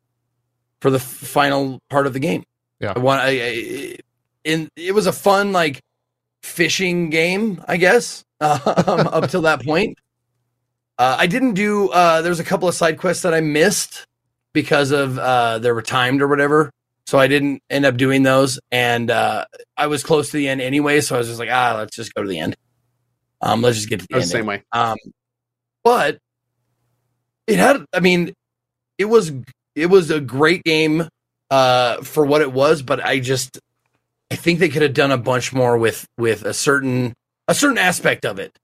for the f- final part of the game. Yeah, I want. I, I in it was a fun like fishing game, I guess, um, up till that point. Uh, I didn't do, uh, there's a couple of side quests that I missed because of, uh, they were timed or whatever. So I didn't end up doing those. And uh, I was close to the end anyway. So I was just like, ah, let's just go to the end. Um, let's just get to the end. The same way. Um, but it had, I mean, it was, it was a great game uh, for what it was, but I just, I think they could have done a bunch more with, with a certain, a certain aspect of it.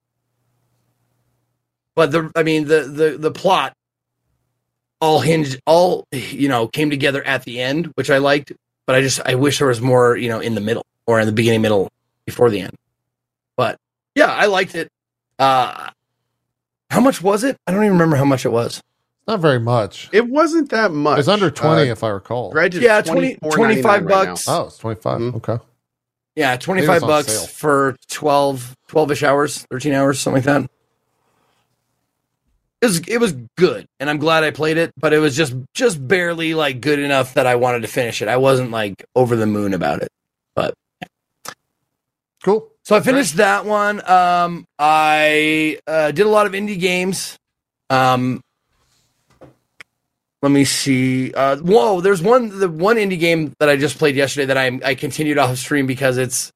But the, I mean, the, the, the plot all hinged, all, you know, came together at the end, which I liked, but I just, I wish there was more, you know, in the middle or in the beginning, middle before the end. But yeah, I liked it. Uh, how much was it? I don't even remember how much it was. Not very much. It wasn't that much. It's under twenty, uh, if I recall. Yeah, twenty, twenty-five bucks. Right, oh, it's twenty-five. Mm-hmm. Okay. Yeah, twenty-five bucks sale. For twelve, twelve-ish hours, thirteen hours, something like that. It was, it was good, and I'm glad I played it, but it was just just barely like good enough that I wanted to finish it. I wasn't like over the moon about it, but yeah. Cool. So I finished right. that one. Um, I uh, did a lot of indie games. Um, let me see. Uh, whoa, there's one the one indie game that I just played yesterday that I I continued off stream because it's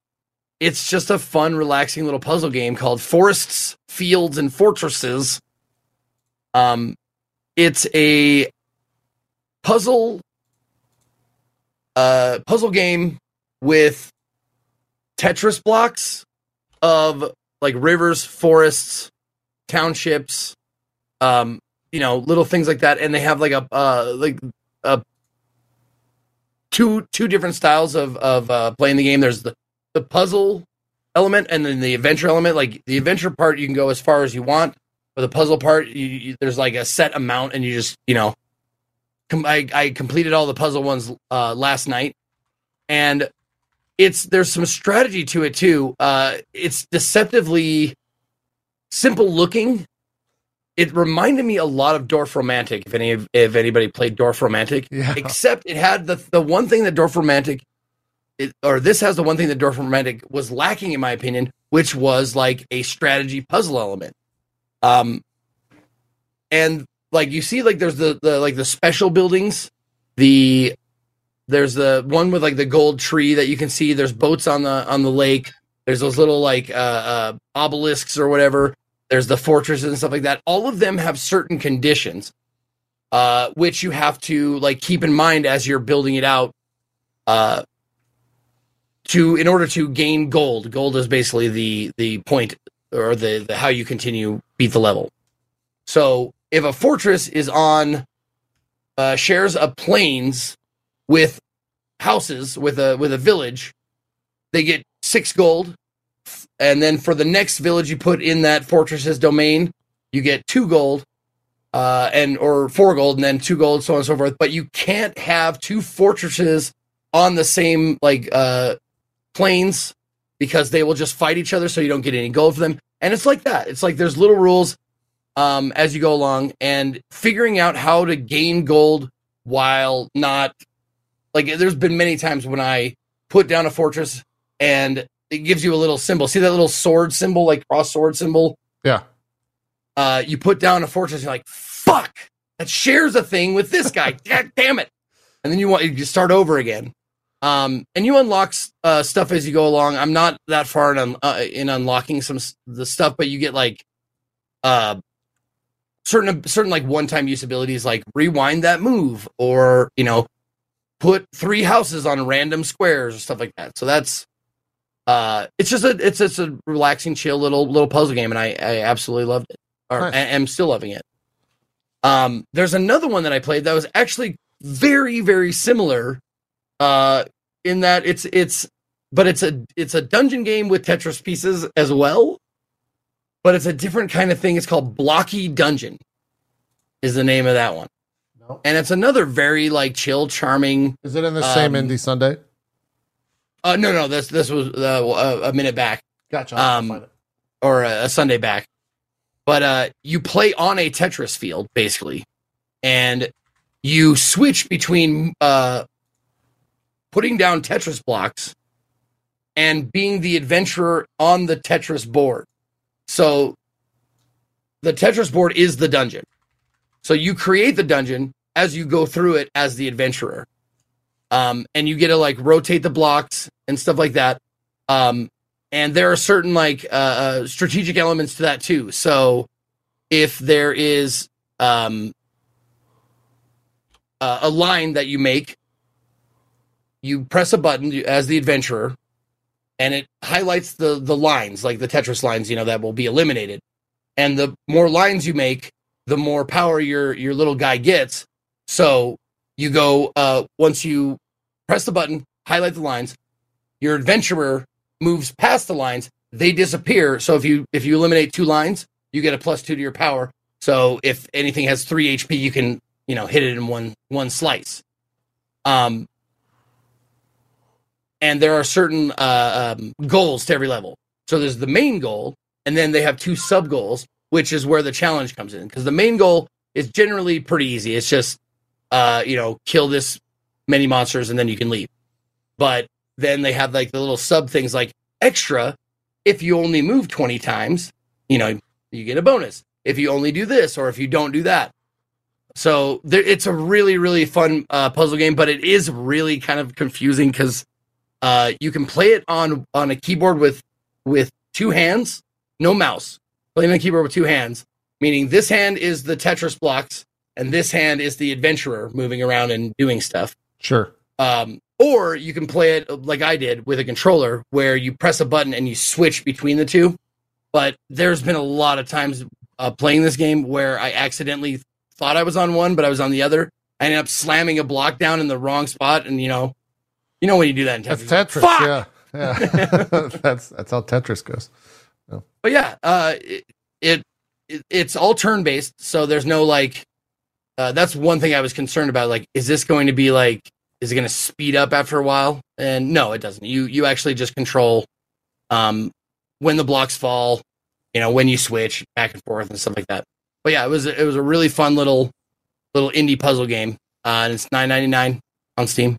it's just a fun, relaxing little puzzle game called Forests, Fields, and Fortresses. Um, it's a puzzle, uh, puzzle game with Tetris blocks of like rivers, forests, townships, um, you know, little things like that. And they have like a, uh, like a two, two different styles of, of, uh, playing the game. There's the, the puzzle element and then the adventure element. Like the adventure part, you can go as far as you want. But the puzzle part, you, you, there's like a set amount, and you just, you know, com- I, I completed all the puzzle ones uh, last night, and it's there's some strategy to it too. Uh, it's deceptively simple looking. It reminded me a lot of Dorf Romantic. If any if anybody played Dorf Romantic, yeah. Except it had the the one thing that Dorf Romantic, it, or this has the one thing that Dorf Romantic was lacking in my opinion, which was like a strategy puzzle element. Um, and like, you see, like, there's the, the, like the special buildings, the, there's the one with like the gold tree that you can see, there's boats on the, on the lake. There's those little like, uh, uh, obelisks or whatever. There's the fortress and stuff like that. All of them have certain conditions, uh, which you have to like, keep in mind as you're building it out, uh, to, in order to gain gold. Gold is basically the, the point or the, the, how you continue beat the level. So if a fortress is on, uh, shares a plains with houses, with a, with a village, they get six gold. And then for the next village you put in that fortress's domain, you get two gold, uh, and, or four gold and then two gold, so on and so forth. But you can't have two fortresses on the same, like, uh, plains, because they will just fight each other, so you don't get any gold for them. And it's like that. It's like there's little rules um, as you go along, and figuring out how to gain gold while not... Like, there's been many times when I put down a fortress, and it gives you a little symbol. See that little sword symbol, like cross sword symbol? Yeah. Uh, you put down a fortress, and you're like, fuck! That shares a thing with this guy. God damn it! And then you want you start over again. Um, and you unlock uh, stuff as you go along. I'm not that far in, un- uh, in unlocking some s- the stuff, but you get like uh, certain certain like one time use abilities, like rewind that move, or you know, put three houses on random squares or stuff like that. So that's uh, it's just a it's it's a relaxing, chill little little puzzle game, and I, I absolutely loved it, or nice. I am still loving it. Um, there's another one that I played that was actually very very similar. Uh, in that it's it's, but it's a it's a dungeon game with Tetris pieces as well, but it's a different kind of thing. It's called Blocky Dungeon, is the name of that one, nope. And it's another very like chill, charming. Is it in the um, same Indie Sunday? Uh, no, no, this this was uh, a minute back. Gotcha. Um, or a, a Sunday back, but uh, you play on a Tetris field basically, and you switch between uh. putting down Tetris blocks and being the adventurer on the Tetris board. So the Tetris board is the dungeon. So you create the dungeon as you go through it as the adventurer. Um, and you get to like rotate the blocks and stuff like that. Um, and there are certain like uh, uh, strategic elements to that too. So if there is um, uh, a line that you make, you press a button as the adventurer and it highlights the, the lines, like the Tetris lines, you know, that will be eliminated. And the more lines you make, the more power your, your little guy gets. So you go, uh, once you press the button, highlight the lines, your adventurer moves past the lines, they disappear. So if you, if you eliminate two lines, you get a plus two to your power. So if anything has three H P, you can, you know, hit it in one, one slice. Um, And there are certain uh, um, goals to every level. So there's the main goal, and then they have two sub-goals, which is where the challenge comes in. Because the main goal is generally pretty easy. It's just, uh, you know, kill this many monsters, and then you can leave. But then they have, like, the little sub-things like extra. If you only move twenty times, you know, you get a bonus. If you only do this, or if you don't do that. So there, it's a really, really fun uh, puzzle game, but it is really kind of confusing because... Uh, you can play it on, on a keyboard with with two hands, no mouse. Playing on a keyboard with two hands, meaning this hand is the Tetris blocks, and this hand is the adventurer moving around and doing stuff. Sure. Um, or you can play it like I did with a controller, where you press a button and you switch between the two. But there's been a lot of times uh, playing this game where I accidentally thought I was on one, but I was on the other. I ended up slamming a block down in the wrong spot, and you know. You know when you do that in Tetris. That's Tetris, like, yeah. yeah. that's that's how Tetris goes. Yeah. But yeah, uh, it, it, it it's all turn-based, so there's no, like... Uh, that's one thing I was concerned about. Like, is this going to be, like... Is it going to speed up after a while? And no, it doesn't. You you actually just control um, when the blocks fall, you know, when you switch back and forth and stuff like that. But yeah, it was it was a really fun little little indie puzzle game, uh, and it's nine ninety-nine on Steam.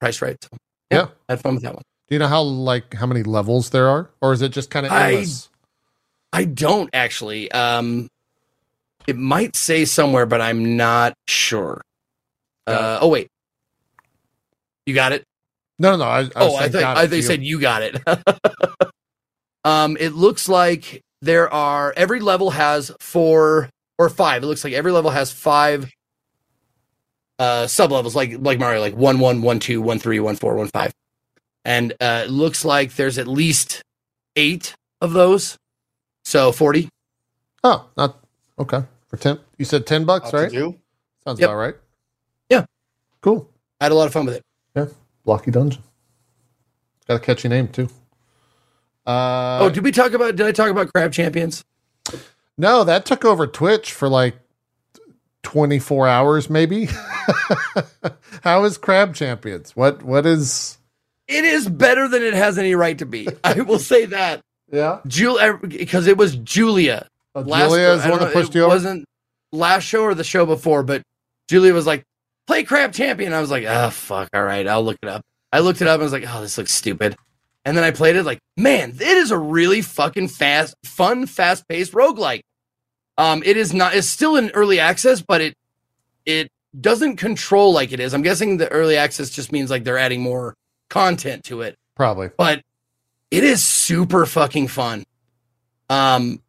Price right. So, yeah, yeah. I had fun with that one. Do you know how like how many levels there are? Or is it just kind of endless? I, I don't actually. Um, it might say somewhere, but I'm not sure. Uh, yeah. Oh, wait. You got it? No, no, no. I, I oh, I think I they said you got it. um, It looks like there are... Every level has four or five. It looks like every level has five... Uh, sub-levels, like like Mario, like one, one, one, two, one, three, one, four, one, five. And uh, it looks like there's at least eight of those, so forty. Oh, not okay. For ten, you said ten bucks, right? Sounds yep. about right. Yeah. Cool. I had a lot of fun with it. Yeah. Blocky Dungeon. It's got a catchy name, too. Uh, oh, did we talk about, did I talk about Crab Champions? No, that took over Twitch for like twenty-four hours maybe. How is Crab Champions? What what is it is better than it has any right to be. I will say that. Yeah. Julia, because it was Julia. Oh, last, Julia is the one that pushed you over. It wasn't last show or the show before, but Julia was like, "Play Crab Champion." I was like, "Oh fuck, all right, I'll look it up." I looked it up and I was like, "Oh, this looks stupid." And then I played it like, "Man, it is a really fucking fast, fun, fast-paced roguelike." Um, it is not, it's still in early access, but it, it doesn't control like it is. I'm guessing the early access just means like they're adding more content to it. Probably. But it is super fucking fun. Um,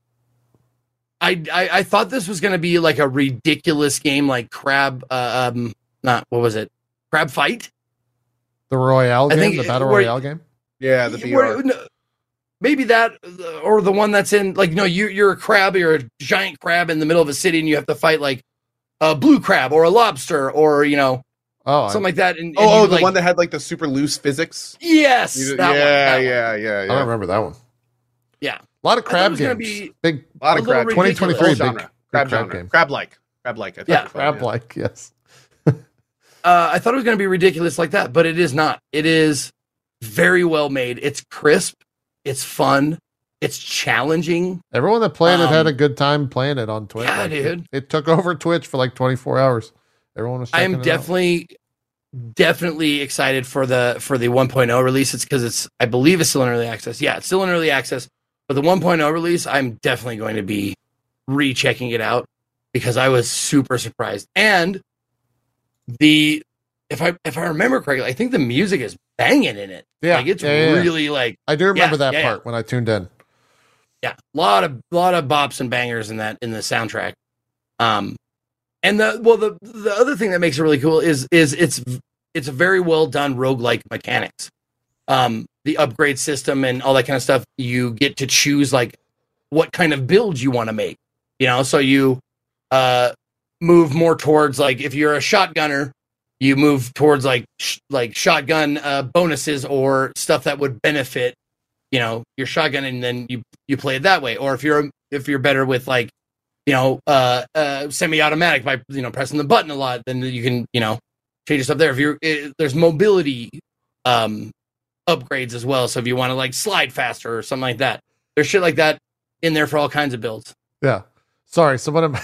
I, I, I thought this was going to be like a ridiculous game, like Crab, uh, um, not, what was it? Crab Fight? The Royale game, think, the Battle where, Royale game? Yeah, the B R. Where, no, maybe that, or the one that's in, like, no, you, you're a crab, you're a giant crab in the middle of a city, and you have to fight, like, a blue crab, or a lobster, or, you know, oh, something I, like that. And, and oh, you, the like, one that had, like, the super loose physics? Yes! You, that yeah, one, that yeah, one. yeah, yeah. I don't remember that one. Yeah. A lot of crab games. Be big, a lot of crab. twenty twenty-three, genre. Big crab, crab genre. Game. Crab-like. Crab-like. I yeah. Crab-like, yeah. yes. uh, I thought it was going to be ridiculous like that, but it is not. It is very well made. It's crisp. It's fun. It's challenging. Everyone that played um, it had a good time playing it on Twitch. Yeah, like, dude. It, it took over Twitch for like twenty-four hours. Everyone was. I am definitely, out. definitely excited for the for the one point oh release. It's because it's, I believe, it's still in early access. Yeah, it's still in early access. But the one point oh release, I'm definitely going to be rechecking it out because I was super surprised. And the if I if I remember correctly, I think the music is banging in it. Yeah, like it's yeah, yeah, really yeah. like I do remember yeah, that yeah, part yeah. when I tuned in. Yeah, a lot of lot of bops and bangers in that in the soundtrack. Um, and the well the the other thing that makes it really cool is is it's it's a very well done roguelike mechanics. Um, the upgrade system and all that kind of stuff, you get to choose like what kind of build you want to make. You know, so you uh move more towards like if you're a shotgunner, you move towards like sh- like shotgun uh, bonuses or stuff that would benefit, you know, your shotgun, and then you you play it that way. Or if you're if you're better with like, you know, uh, uh, semi-automatic by, you know, pressing the button a lot, then you can, you know, change your stuff there. If you're it, there's mobility um, upgrades as well. So if you want to like slide faster or something like that, there's shit like that in there for all kinds of builds. Yeah. Sorry. So what am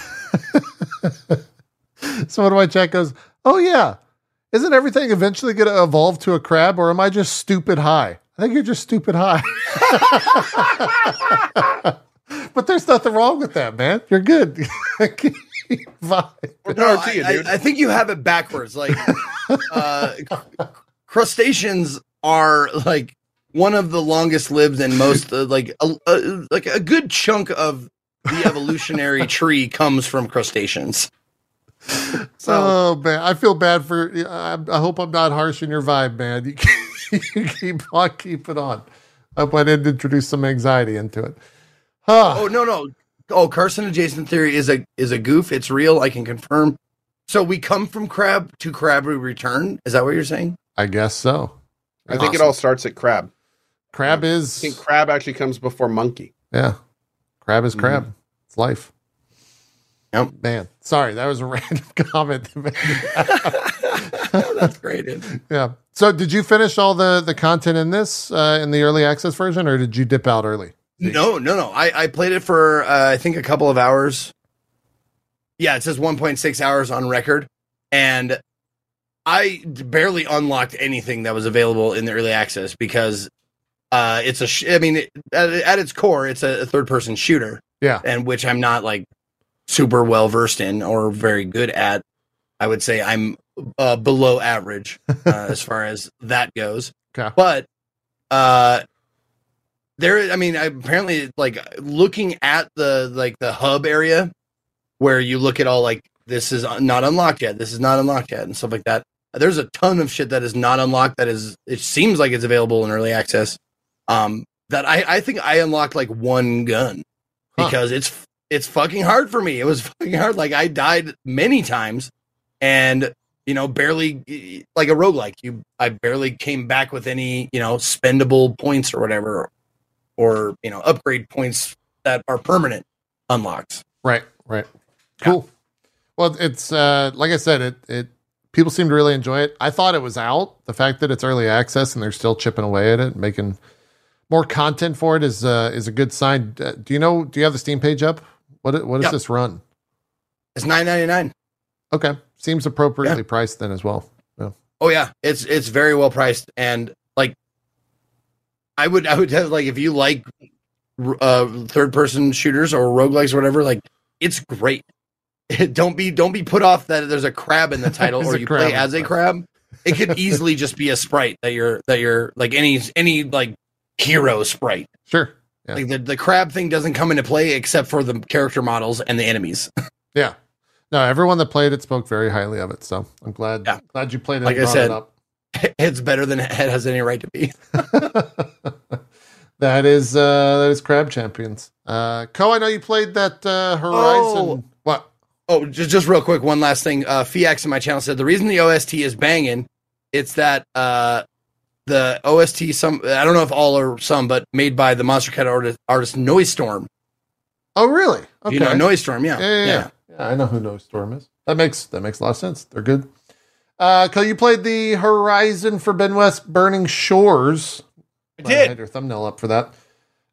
so one of my chat goes, oh yeah, isn't everything eventually going to evolve to a crab, or am I just stupid high? I think you're just stupid high. But there's nothing wrong with that, man. You're good. Well, no, I, I, I think you have it backwards. Like uh, crustaceans are like one of the longest lived and most uh, like a, a, like a good chunk of the evolutionary tree comes from crustaceans. So, oh man, I feel bad for. I, I hope I'm not harsh in your vibe, man. You, keep, you keep on, keep it on. I hope I didn't introduce some anxiety into it. Huh. Oh no, no. Oh, Carson adjacent theory is a is a goof. It's real. I can confirm. So we come from crab to crab we return. Is that what you're saying? I guess so. I awesome. think it all starts at crab. Crab I is. I think crab actually comes before monkey. Yeah, crab is crab. Mm-hmm. It's life. Oh man, sorry, that was a random comment. That's great. Yeah. So, did you finish all the, the content in this uh, in the early access version, or did you dip out early? No, no, no. I, I played it for uh, I think a couple of hours. Yeah, it says one point six hours on record, and I barely unlocked anything that was available in the early access because uh, it's a. Sh- I mean, it, at, at its core, it's a, a third person shooter. Yeah, and which I'm not like. super well versed in or very good at. I would say I'm uh, below average uh, as far as that goes. Okay. But uh, there, I mean, I apparently like looking at the like the hub area where you look at all like this is not unlocked yet, this is not unlocked yet, and stuff like that. There's a ton of shit that is not unlocked. That is, it seems like it's available in early access. Um, that I I think I unlocked like one gun huh. because it's. It's fucking hard for me. It was fucking hard. Like I died many times and, you know, barely like a roguelike you, I barely came back with any, you know, spendable points or whatever, or, you know, upgrade points that are permanent unlocks. Right. Right. Cool. Yeah. Well, it's uh, like I said, it, it, people seem to really enjoy it. I thought it was out. The fact that it's early access and they're still chipping away at it, making more content for it is, uh, is a good sign. Uh, do you know, do you have the Steam page up? What what does yep. this run? It's nine ninety-nine. Okay, seems appropriately yeah. priced then as well. Yeah. Oh yeah, it's it's very well priced, and like I would I would have like if you like uh, third person shooters or roguelikes or whatever, like it's great. don't be don't be put off that there's a crab in the title or you play as a crab. It could easily just be a sprite that you're that you're like any any like hero sprite. Sure. Yeah. Like the, the crab thing doesn't come into play except for the character models and the enemies. Yeah. No, everyone that played it spoke very highly of it. So I'm glad yeah. glad you played it. Like and I said, it up. It's better than it has any right to be. That is uh, that is Crab Champions. Uh, Co, I know you played that uh, Horizon. Oh. What? Oh, just, just real quick, one last thing. Uh, Fiax in my channel said the reason the O S T is banging, it's that... Uh, the O S T, some I don't know if all or some, but made by the Monster Cat artist, artist Noise Storm. Oh, really? Okay. You know Noise Storm, yeah. Yeah, yeah, yeah. yeah. I know who Noise Storm is. That makes that makes a lot of sense. They're good. Uh, Cole, you played the Horizon Forbidden West Burning Shores. I did. I had your thumbnail up for that.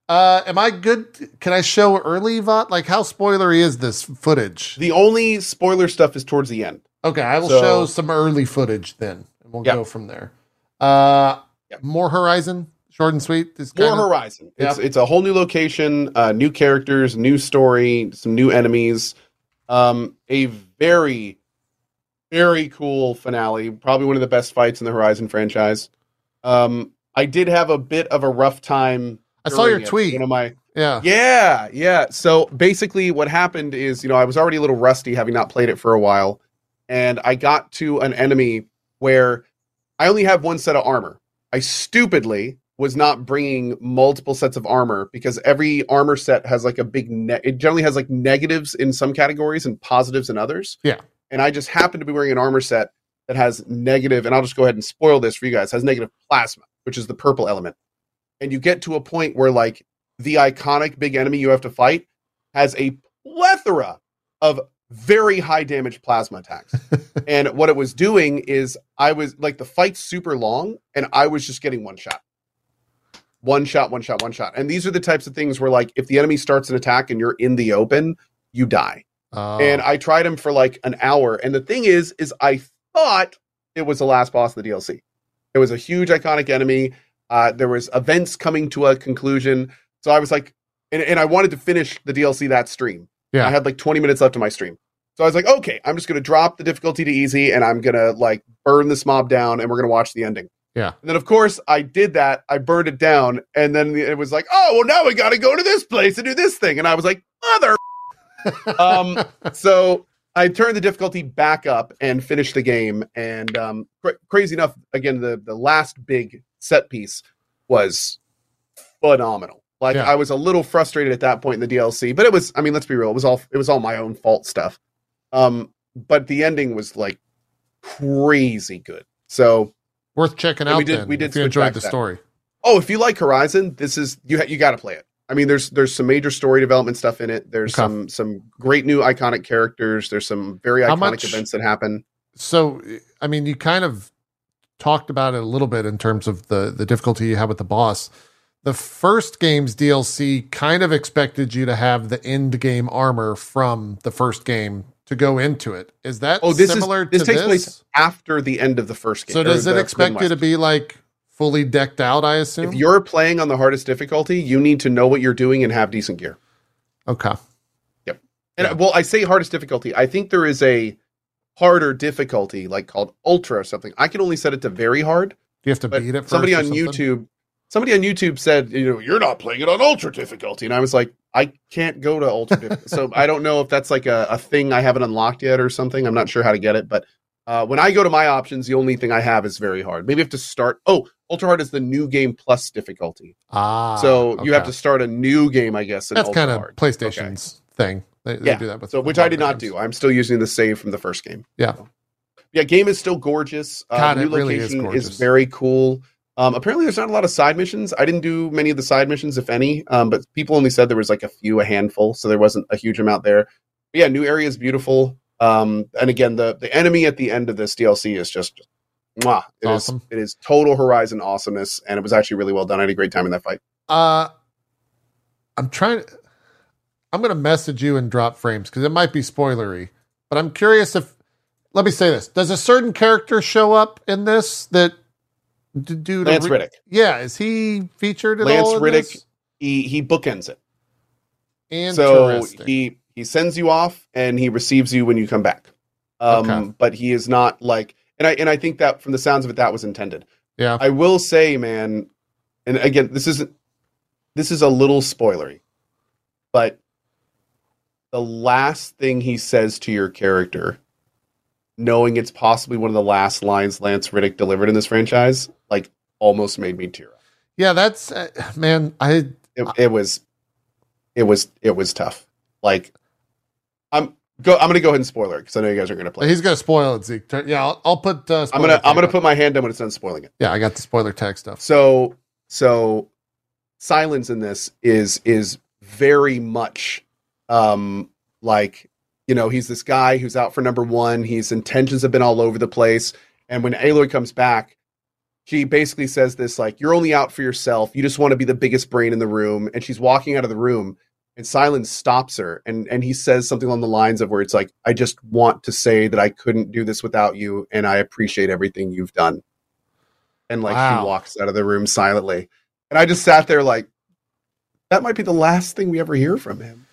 Uh, am I good? Can I show early, Vot? Like, how spoilery is this footage? The only spoiler stuff is towards the end. Okay, I will so, show some early footage then, and we'll yeah. go from there. Uh, More Horizon Short and sweet. This War kinda... Horizon. It's, yeah. it's a whole new location, uh, new characters, new story, some new enemies. Um, a very, very cool finale. Probably one of the best fights in the Horizon franchise. Um, I did have a bit of a rough time. I saw your it. tweet. One of my... Yeah. Yeah. Yeah. So basically what happened is, you know, I was already a little rusty having not played it for a while. And I got to an enemy where I only have one set of armor. I stupidly was not bringing multiple sets of armor because every armor set has like a big net. It generally has like negatives in some categories and positives in others. Yeah. And I just happened to be wearing an armor set that has negative. And I'll just go ahead and spoil this for you guys. It has negative plasma, which is the purple element. And you get to a point where like the iconic big enemy you have to fight has a plethora of very high damage plasma attacks. And what it was doing is I was like, the fight's super long and I was just getting one shot, one shot, one shot, one shot. And these are the types of things where like, if the enemy starts an attack and you're in the open, you die. Oh. And I tried him for like an hour. And the thing is, is I thought it was the last boss of the D L C. It was a huge iconic enemy. Uh, there was events coming to a conclusion. So I was like, and, and I wanted to finish the D L C that stream. Yeah. I had like twenty minutes left of my stream. So I was like, okay, I'm just going to drop the difficulty to easy and I'm going to like burn this mob down and we're going to watch the ending. Yeah. And then of course I did that. I burned it down. And then it was like, oh, well now we got to go to this place and do this thing. And I was like, mother. um, so I turned the difficulty back up and finished the game. And um, cra- crazy enough, again, the, the last big set piece was phenomenal. Like yeah. I was a little frustrated at that point in the D L C, but it was, I mean, let's be real. It was all, it was all my own fault stuff. Um, but the ending was like crazy good. So worth checking out. We did, then, we did if you enjoyed the story. Oh, if you like Horizon, this is, you ha- you got to play it. I mean, there's, there's some major story development stuff in it. There's okay. some, some great new iconic characters. There's some very iconic much, events that happen. So, I mean, you kind of talked about it a little bit in terms of the, the difficulty you have with the boss. The first game's D L C kind of expected you to have the end game armor from the first game to go into it. Is that oh, this similar is, this to this? This takes place after the end of the first game. So does it expect you to be like fully decked out, I assume? If you're playing on the hardest difficulty, you need to know what you're doing and have decent gear. Okay. Yep. And yeah. Well, I say hardest difficulty. I think there is a harder difficulty like called ultra or something. I can only set it to very hard. You have to beat it first. Somebody on YouTube... Somebody on YouTube said, you know, you're not playing it on ultra difficulty. And I was like, I can't go to ultra difficulty. So I don't know if that's like a, a thing I haven't unlocked yet or something. I'm not sure how to get it. But uh, when I go to my options, the only thing I have is very hard. Maybe I have to start. Oh, ultra hard is the new game plus difficulty. Ah, so okay. You have to start a new game, I guess. That's kind of PlayStation's okay. thing. They, they yeah. do that with so, which I did games. not do. I'm still using the save from the first game. Yeah. So, yeah. Game is still gorgeous. God, uh, new it really location is, gorgeous. is very cool. Um, apparently there's not a lot of side missions. I didn't do many of the side missions, if any, um, but people only said there was like a few, a handful. So there wasn't a huge amount there. But yeah, new area is beautiful. Um, and again, the, the enemy at the end of this D L C is just, mwah. It awesome. is, it is total Horizon awesomeness. And it was actually really well done. I had a great time in that fight. Uh, I'm trying to, I'm going to message you and drop frames because it might be spoilery, but I'm curious if, let me say this. Does a certain character show up in this that, Dude, Lance Riddick. Yeah, is he featured at Lance all? Lance Riddick, this? he he bookends it. Interesting. So he he sends you off and he receives you when you come back. Um okay. But he is not like, and I and I think that from the sounds of it, that was intended. Yeah, I will say, man, and again, this isn't this is a little spoilery, but the last thing he says to your character, knowing it's possibly one of the last lines Lance Riddick delivered in this franchise, like almost made me tear up. Yeah, that's uh, man. I it, it was, it was, it was tough. Like, I'm go. I'm gonna go ahead and spoiler it because I know you guys are gonna play. He's gonna spoil it, Zeke. Yeah, I'll, I'll put. Uh, I'm gonna I'm gonna put my hand down when it's done spoiling it. Yeah, I got the spoiler tag stuff. So so silence in this is is very much um like. You know, he's this guy who's out for number one. His intentions have been all over the place. And when Aloy comes back, she basically says this, like, you're only out for yourself. You just want to be the biggest brain in the room. And she's walking out of the room and Silence stops her. And, and he says something along the lines of where it's like, I just want to say that I couldn't do this without you. And I appreciate everything you've done. And like, wow. She walks out of the room silently. And I just sat there like, that might be the last thing we ever hear from him.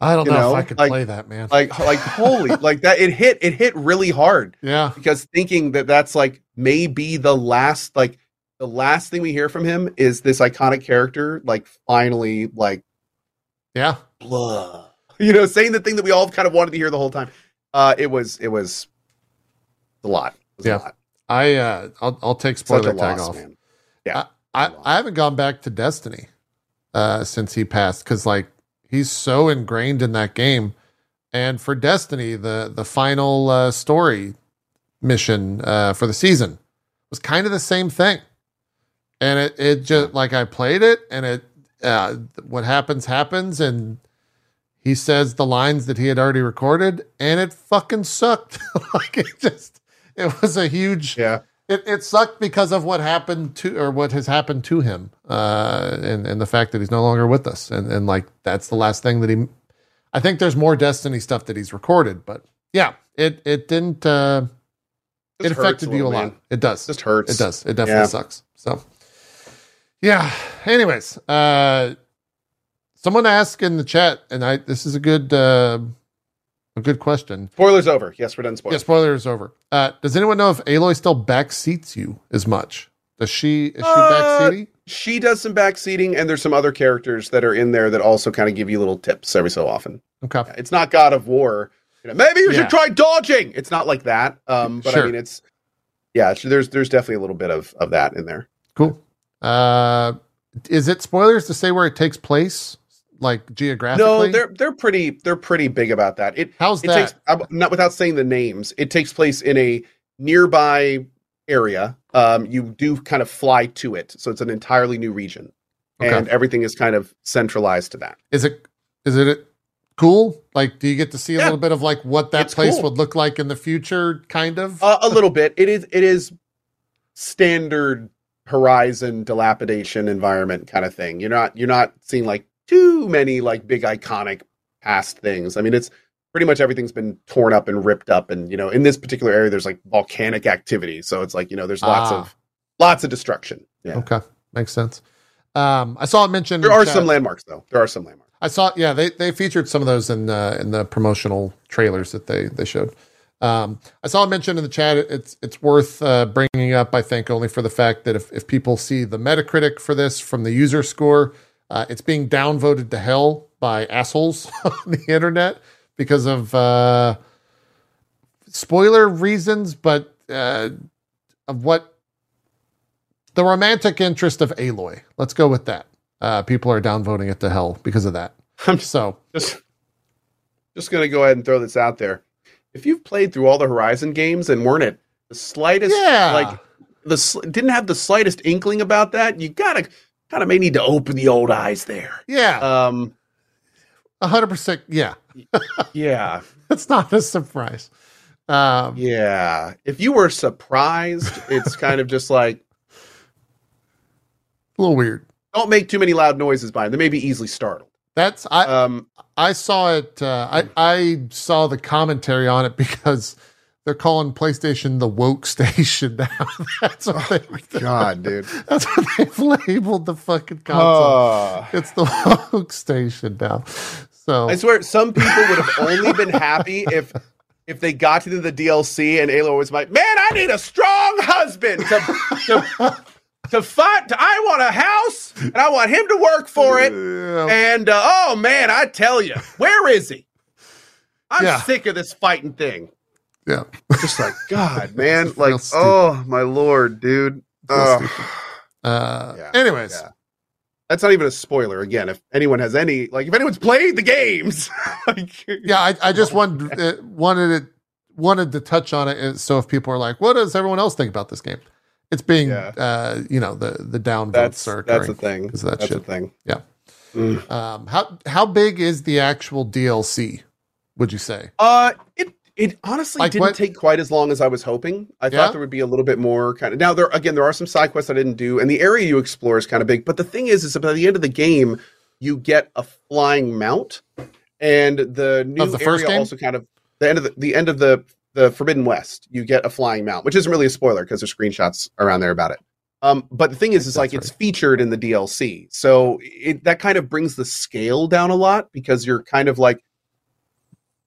I don't you know, know if I could like, play that, man. Like, like holy, like that. It hit, it hit really hard. Yeah. Because thinking that that's like maybe the last, like the last thing we hear from him is this iconic character, like finally, like, yeah, blah. You know, saying the thing that we all kind of wanted to hear the whole time. Uh, it was, it was a lot. It was yeah. A lot. I, uh, I'll, I'll take spoiler tag loss, off. Man. Yeah. I, I, I haven't gone back to Destiny, uh, since he passed. Cause like, he's so ingrained in that game. And for Destiny, the, the final uh, story mission uh, for the season was kind of the same thing. And it, it just, like, I played it, and it uh, what happens, happens, and he says the lines that he had already recorded, and it fucking sucked. Like, it just, it was a huge... Yeah. It, it sucked because of what happened to, or what has happened to him, uh, and, and the fact that he's no longer with us. And, and like, that's the last thing that he, I think there's more Destiny stuff that he's recorded, but yeah, it, it didn't, uh, it affected you a lot. It does. It just hurts. It does. It definitely sucks. So yeah. Anyways, uh, someone asked in the chat, and I, this is a good, uh, a good question. Spoilers over. Yes, we're done spoilers. Yeah, spoilers over. Uh, does anyone know if Aloy still backseats you as much? Does she, is she uh, backseating? She does some backseating, and there's some other characters that are in there that also kind of give you little tips every so often. Okay. Yeah, it's not God of War. You know, maybe you yeah. should try dodging. It's not like that. Um, but sure. I mean, it's, yeah, there's there's definitely a little bit of, of that in there. Cool. Uh, is it spoilers to say where it takes place? Like geographically? No, they're they're pretty they're pretty big about that. It how's it that? Takes, I'm, not without saying the names. It takes place in a nearby area. Um, you do kind of fly to it, so it's an entirely new region, okay. And everything is kind of centralized to that. Is it is it cool? Like, do you get to see a yeah. little bit of like what that it's place cool. would look like in the future? Kind of uh, a little bit. It is it is standard Horizon dilapidation environment kind of thing. You're not you're not seeing like too many like big iconic past things. I mean, it's pretty much everything's been torn up and ripped up, and you know, in this particular area, there's like volcanic activity, so it's like, you know, there's lots ah. of lots of destruction. Yeah. Okay, makes sense. Um, I saw it mentioned. There are some landmarks, though. There are some landmarks. I saw, yeah, they they featured some of those in uh, in the promotional trailers that they they showed. Um, I saw it mentioned in the chat. It's it's worth uh, bringing up, I think, only for the fact that if if people see the Metacritic for this from the user score. Uh, it's being downvoted to hell by assholes on the internet because of uh, spoiler reasons, but uh, of what the romantic interest of Aloy. Let's go with that. Uh, people are downvoting it to hell because of that. I'm so just just going to go ahead and throw this out there. If you've played through all the Horizon games and weren't at the slightest, yeah. like the didn't have the slightest inkling about that, you gotta. Kind of may need to open the old eyes there. Yeah. Um, one hundred percent. Yeah. Yeah. It's not a surprise. Um, yeah. If you were surprised, it's kind of just like. A little weird. Don't make too many loud noises by them. They may be easily startled. That's I um, I saw it. Uh, I, I saw the commentary on it because they're calling PlayStation the woke station now. That's what oh they, my God, dude. That's what they've labeled the fucking console. Oh. It's the woke station now. So I swear, some people would have only been happy if if they got to the D L C and Aloy was like, "Man, I need a strong husband to to, to fight. To, I want a house and I want him to work for it." Yeah. And uh, oh man, I tell you, where is he? I'm yeah. sick of this fighting thing. Yeah, just like God, man, like stupid. Oh my lord, dude. Uh, yeah, anyways, yeah. That's not even a spoiler. Again, if anyone has any, like, if anyone's played the games, like, yeah, I, I just wanted it, wanted it wanted to touch on it. So if people are like, "What does everyone else think about this game?" It's being, yeah. uh, you know, the the downvotes are that's a thing. That that's shit. a thing. Yeah. Mm. Um, how how big is the actual D L C? Would you say? Uh, it. It honestly like didn't what? take quite as long as I was hoping. I yeah. thought there would be a little bit more kind of. Now there again, there are some side quests I didn't do, and the area you explore is kind of big. But the thing is, is by the end of the game, you get a flying mount, and the new of the first area game? also kind of the end of the, the end of the the Forbidden West. You get a flying mount, which isn't really a spoiler because there's screenshots around there about it. Um, but the thing is, is like right. it's featured in the D L C. So it, that kind of brings the scale down a lot, because you're kind of like,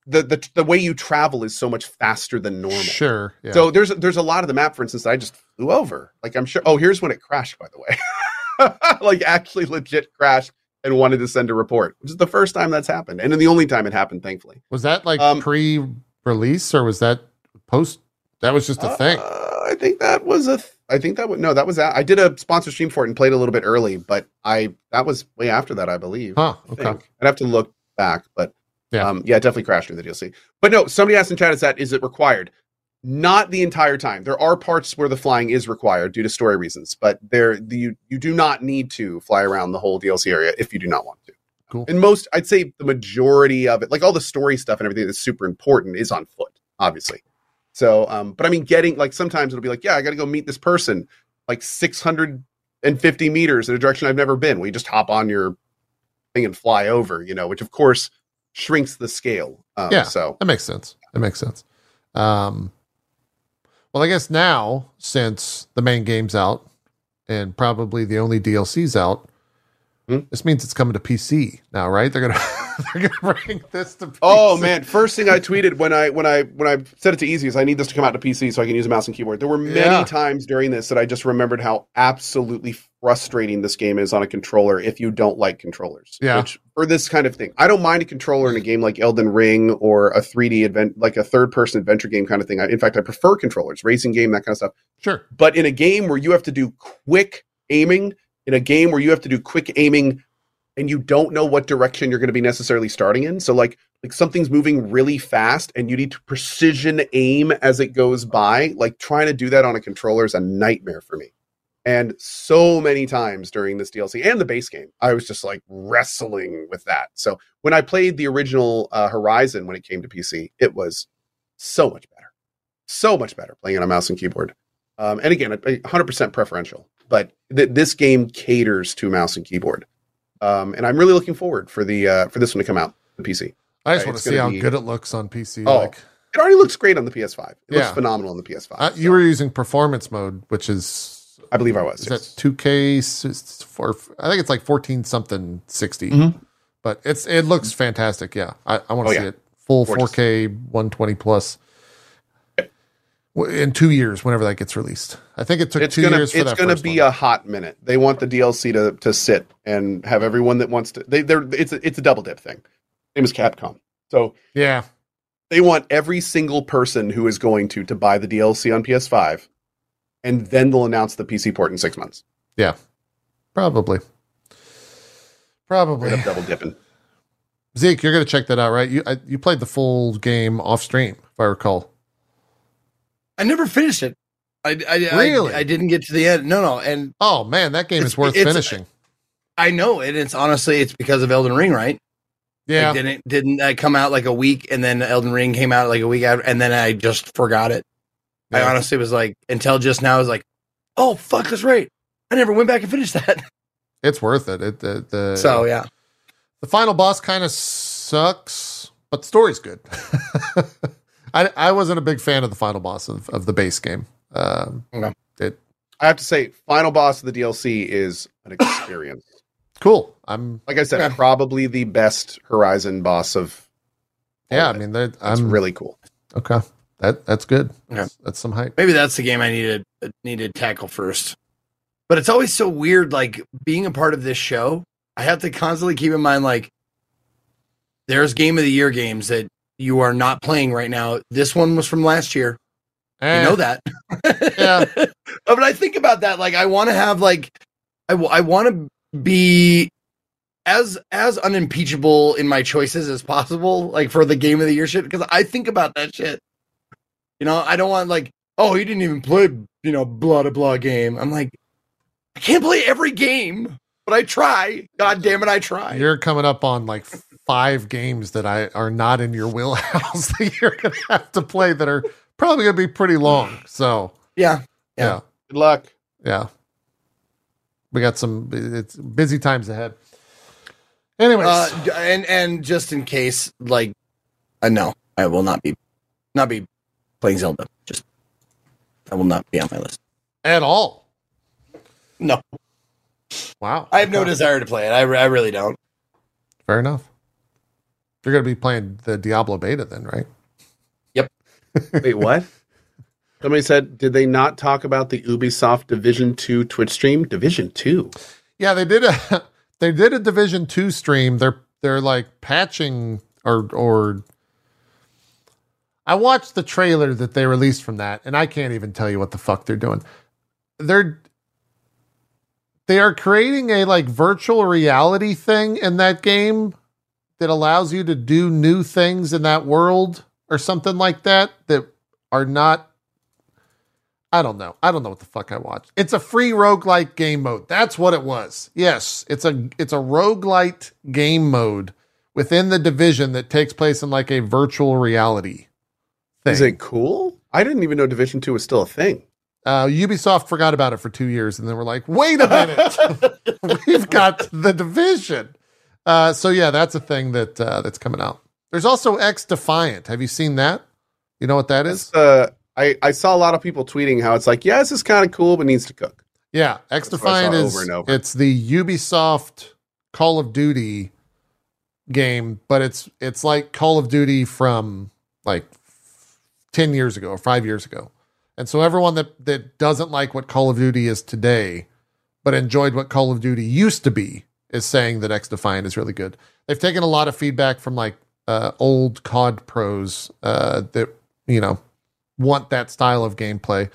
the, the the way you travel is so much faster than normal. Sure. Yeah. So there's there's a lot of the map, for instance, that I just flew over. Like I'm sure. Oh, here's when it crashed, by the way. Like actually legit crashed and wanted to send a report, which is the first time that's happened. And then the only time it happened, thankfully. Was that like um, pre-release, or was that post? That was just a uh, thing. I think that was a, th- I think that was, no, that was, a- I did a sponsor stream for it and played a little bit early, but I, that was way after that, I believe. Huh, okay. I think. I'd have to look back, but yeah, um, yeah, it definitely crashed through the D L C. But no, somebody asked in chat, is that, is it required? Not the entire time. There are parts where the flying is required due to story reasons, but there, the, you, you do not need to fly around the whole D L C area if you do not want to. Cool. And most, I'd say the majority of it, like all the story stuff and everything that's super important is on foot, obviously. So, um, but I mean, getting like, sometimes it'll be like, yeah, I got to go meet this person like six hundred fifty meters in a direction I've never been. We just hop on your thing and fly over, you know, which of course shrinks the scale. Um, yeah, so that makes sense. That makes sense. Um, well, I guess now, since the main game's out and probably the only D L C's out, mm-hmm. this means it's coming to P C now, right? They're going to. They're gonna bring this to P C. Oh man! First thing I tweeted when I when I when I said it to Easy is I need this to come out to P C so I can use a mouse and keyboard. There were many yeah. times during this that I just remembered how absolutely frustrating this game is on a controller if you don't like controllers. Yeah. Which, for this kind of thing, I don't mind a controller in a game like Elden Ring or a three D advent, like a third person adventure game kind of thing. I, in fact, I prefer controllers, racing game, that kind of stuff. Sure. But in a game where you have to do quick aiming, in a game where you have to do quick aiming. And you don't know what direction you're going to be necessarily starting in. So like, like something's moving really fast and you need to precision aim as it goes by. Like trying to do that on a controller is a nightmare for me. And so many times during this D L C and the base game, I was just like wrestling with that. So when I played the original uh, Horizon, when it came to P C, it was so much better, so much better playing on a mouse and keyboard. Um, and again, one hundred percent preferential, but th- this game caters to mouse and keyboard. Um, and I'm really looking forward for the uh, for this one to come out on P C. I just right, want to see how be... good it looks on P C. Oh, like... it already looks great on the P S five. It yeah. looks phenomenal on the P S five. Uh, so. You were using performance mode, which is... I believe I was. Is yes. that two K? I think it's like fourteen something sixty. Mm-hmm. But it's it looks fantastic, yeah. I, I want to oh, see yeah. it full Gorgeous. four K one twenty plus in two years, whenever that gets released. I think it took it's two gonna, years for it's that It's going to be one. a hot minute. They want the D L C to, to sit and have everyone that wants to... They, they're It's a, it's a double dip thing. Name is Capcom. So yeah, they want every single person who is going to to buy the D L C on P S five, and then they'll announce the P C port in six months. Yeah, probably. Probably. Double dipping. Zeke, you're going to check that out, right? You I, you played the full game off stream, if I recall. I never finished it. I, I, really? I, I didn't get to the end. No, no. And oh man, that game is worth finishing. I know, and it's honestly it's because of Elden Ring, right? Yeah. Like, didn't didn't I come out like a week, and then Elden Ring came out like a week after, and then I just forgot it. Yeah. I honestly was like, until just now, I was like, oh fuck, that's right. I never went back and finished that. It's worth it. It the, the so yeah, the final boss kind of sucks, but the story's good. I, I wasn't a big fan of the final boss of, of the base game. Um, okay. it, I have to say, final boss of the D L C is an experience. Cool. I'm like I said, okay. probably the best Horizon boss of. Yeah, I mean, that's I'm, really cool. Okay, that that's good. Okay. That's, that's some hype. Maybe that's the game I needed needed to tackle first. But it's always so weird, like being a part of this show. I have to constantly keep in mind, like, there's game of the year games that you are not playing right now. This one was from last year. Eh. You know that. Yeah. But I think about that. Like, I want to have, like, I, w- I want to be as, as unimpeachable in my choices as possible, like, for the game of the year shit. Because I think about that shit. You know, I don't want, like, oh, you didn't even play, you know, blah, blah, blah game. I'm like, I can't play every game, but I try. God damn it, I try. You're coming up on, like, five games that I are not in your wheelhouse that you're gonna have to play that are probably gonna be pretty long. So yeah, yeah. yeah. Good luck. Yeah, we got some. It's busy times ahead. Anyways, uh, and and just in case, like, uh, no, I will not be not be playing Zelda. Just I will not be on my list at all. No. Wow. I have no desire to play it. I, I really don't. Fair enough. You're going to be playing the Diablo beta then, right? Yep. Wait, what? Somebody said, did they not talk about the Ubisoft Division two Twitch stream? Division two? Yeah, they did a they did a Division two stream. They're they're like patching or or I watched the trailer that they released from that, and I can't even tell you what the fuck they're doing. They're they are creating a like virtual reality thing in that game that allows you to do new things in that world or something like that that are not I don't know. I don't know what the fuck I watched. It's a free roguelite game mode. That's what it was. Yes, it's a it's a roguelite game mode within the Division that takes place in like a virtual reality thing. Is it cool? I didn't even know Division two was still a thing. Uh, Ubisoft forgot about it for two years and then we're like, wait a minute. We've got the Division. Uh, so yeah, that's a thing that uh, that's coming out. There's also X Defiant. Have you seen that? You know what that is? Uh I, I saw a lot of people tweeting how it's like, yeah, this is kind of cool, but needs to cook. Yeah, X Defiant is, over and over. It's the Ubisoft Call of Duty game, but it's it's like Call of Duty from like ten years ago or five years ago. And so everyone that, that doesn't like what Call of Duty is today, but enjoyed what Call of Duty used to be, is saying that X Defiant is really good. They've taken a lot of feedback from like uh, old C O D pros uh, that, you know, want that style of gameplay,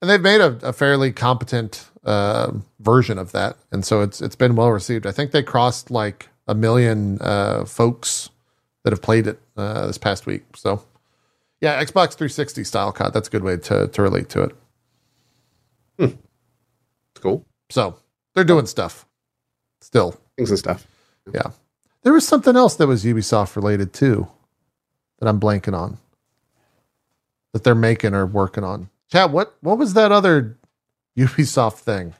and they've made a, a fairly competent uh, version of that, and so it's it's been well received. I think they crossed like a million uh, folks that have played it uh, this past week. So, yeah, Xbox three sixty style C O D. That's a good way to to relate to it. Hmm. Cool. So they're doing stuff still, things and stuff. Yeah, there was something else that was Ubisoft related too that I'm blanking on. That they're making or working on. Chad, what what was that other Ubisoft thing?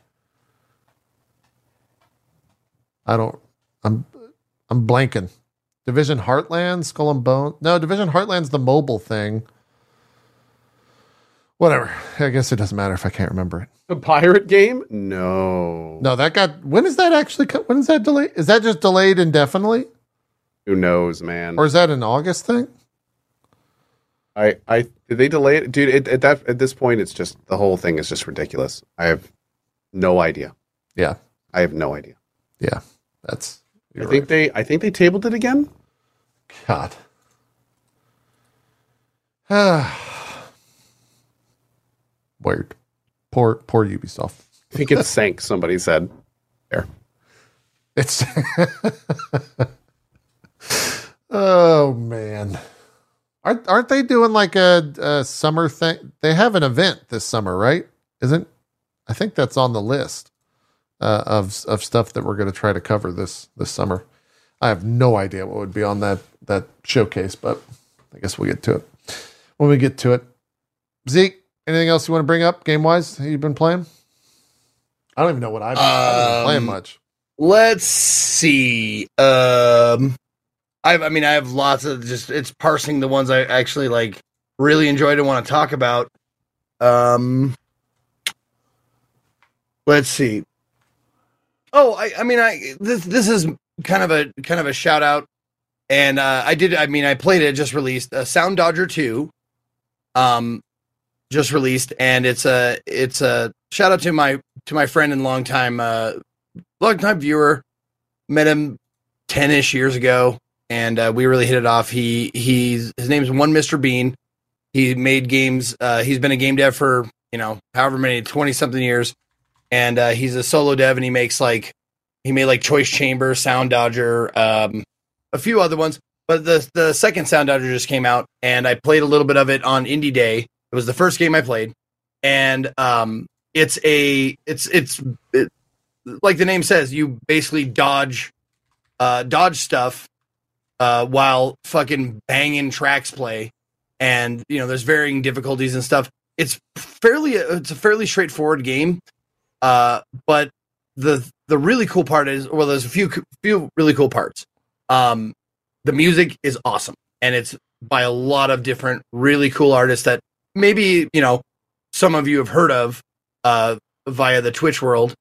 I don't. I'm I'm blanking. Division Heartland, Skull and Bone. No, Division Heartland's the mobile thing. Whatever. I guess it doesn't matter if I can't remember it. The pirate game? No. No, that got. When is that actually? When is that delayed? Is that just delayed indefinitely? Who knows, man? Or is that an August thing? I, I did they delay it, dude? It, at that at this point, it's just the whole thing is just ridiculous. I have no idea. Yeah, I have no idea. Yeah, that's. I think right. they. I think they tabled it again. God. Weird. Poor, poor Ubisoft. I think it sank. Somebody said, "There." It's. Oh man. Aren't, aren't they doing like a, a summer thing? They have an event this summer, right? Isn't? I think that's on the list uh, of of stuff that we're going to try to cover this this summer. I have no idea what would be on that that showcase, but I guess we'll get to it when we get to it. Zeke, anything else you want to bring up game wise? Have you been playing? I don't even know what I've been, um, I haven't been playing much. Let's see. Um. I've, I mean, I have lots of just, it's parsing the ones I actually like really enjoyed and want to talk about. Um, let's see. Oh, I, I mean, I, this, this is kind of a, kind of a shout out. And, uh, I did, I mean, I played it, just released a uh, Sound Dodger two, um, just released. And it's a, it's a shout out to my, to my friend and longtime, uh, longtime viewer. Met him ten-ish years ago. And uh, we really hit it off. He he's his name's One Mister Bean. He made games. Uh, he's been a game dev for you know however many twenty something years, and uh, he's a solo dev. And he makes like he made like Choice Chamber, Sound Dodger, um, a few other ones. But the the second Sound Dodger just came out, and I played a little bit of it on Indie Day. It was the first game I played, and um, it's a it's it's it, like the name says, you basically dodge uh, dodge stuff. Uh, while fucking banging tracks play, and you know there's varying difficulties and stuff. It's fairly it's a fairly straightforward game, uh, but the the really cool part is well, there's a few few really cool parts. Um, the music is awesome, and it's by a lot of different really cool artists that maybe you know some of you have heard of uh, via the Twitch world.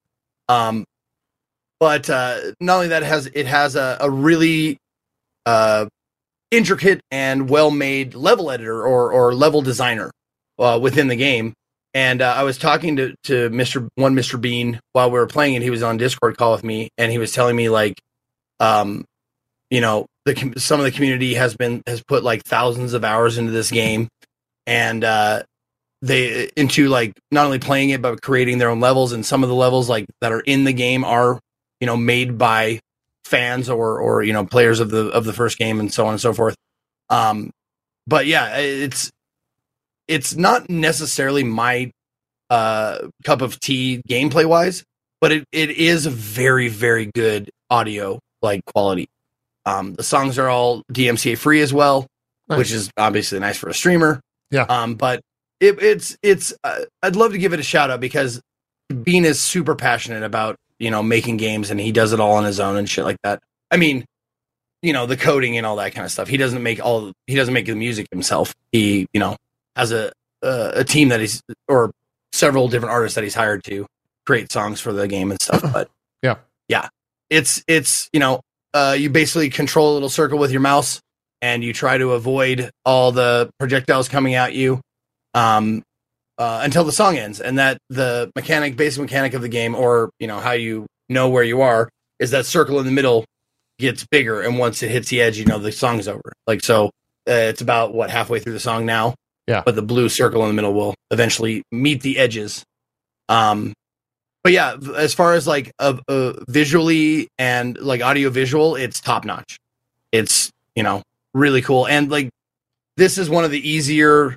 Um, but uh, not only that, it has it has a, a really uh, intricate and well-made level editor or or level designer uh, within the game. And uh, I was talking to to Mister one Mister Bean while we were playing it. He was on Discord call with me, and he was telling me like, um, you know, the some of the community has been has put like thousands of hours into this game, and uh, they into like not only playing it but creating their own levels. And some of the levels like that are in the game are you know made by fans or or you know players of the of the first game and so on and so forth. Um, but yeah, it's. It's not necessarily my uh, cup of tea gameplay wise, but it, it is a very, very good audio like quality. Um, the songs are all D M C A free as well, nice. Which is obviously nice for a streamer. Yeah. Um, but it, it's it's uh, I'd love to give it a shout out because Bean is super passionate about you know making games and he does it all on his own and shit like that. I mean, you know the coding and all that kind of stuff. He doesn't make all he doesn't make the music himself. He you know. Has a uh, a team that he's or several different artists that he's hired to create songs for the game and stuff. But yeah, yeah, it's it's you know uh, you basically control a little circle with your mouse and you try to avoid all the projectiles coming at you um, uh, until the song ends. And that the mechanic, basic mechanic of the game, or you know how you know where you are, is that circle in the middle gets bigger, and once it hits the edge, you know the song's over. Like so, uh, it's about what halfway through the song now. Yeah, but the blue circle in the middle will eventually meet the edges. Um, but yeah, as far as like uh, uh, visually and like audio visual, it's top notch. It's you know really cool, and like this is one of the easier,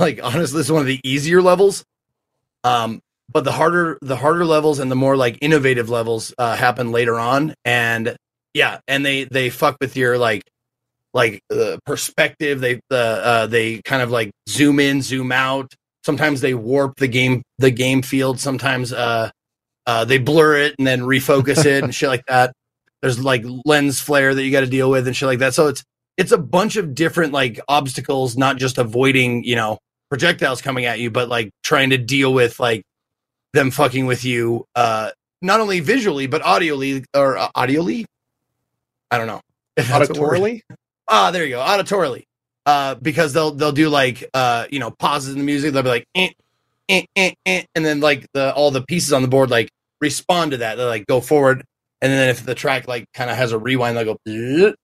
like honestly, this is one of the easier levels. Um, but the harder the harder levels and the more like innovative levels uh, happen later on, and yeah, and they they fuck with your like. Like the uh, perspective, they uh, uh, they kind of like zoom in, zoom out. Sometimes they warp the game, the game field. Sometimes uh, uh, they blur it and then refocus it and shit like that. There's like lens flare that you got to deal with and shit like that. So it's it's a bunch of different like obstacles, not just avoiding you know projectiles coming at you, but like trying to deal with like them fucking with you, uh, not only visually but audioly or uh, audioly. I don't know. Auditorily. Ah, oh, there you go, auditorily, uh, because they'll they'll do like uh, you know pauses in the music. They'll be like, eh, eh, eh, eh, and then like the all the pieces on the board like respond to that. They like go forward, and then if the track like kind of has a rewind, they will go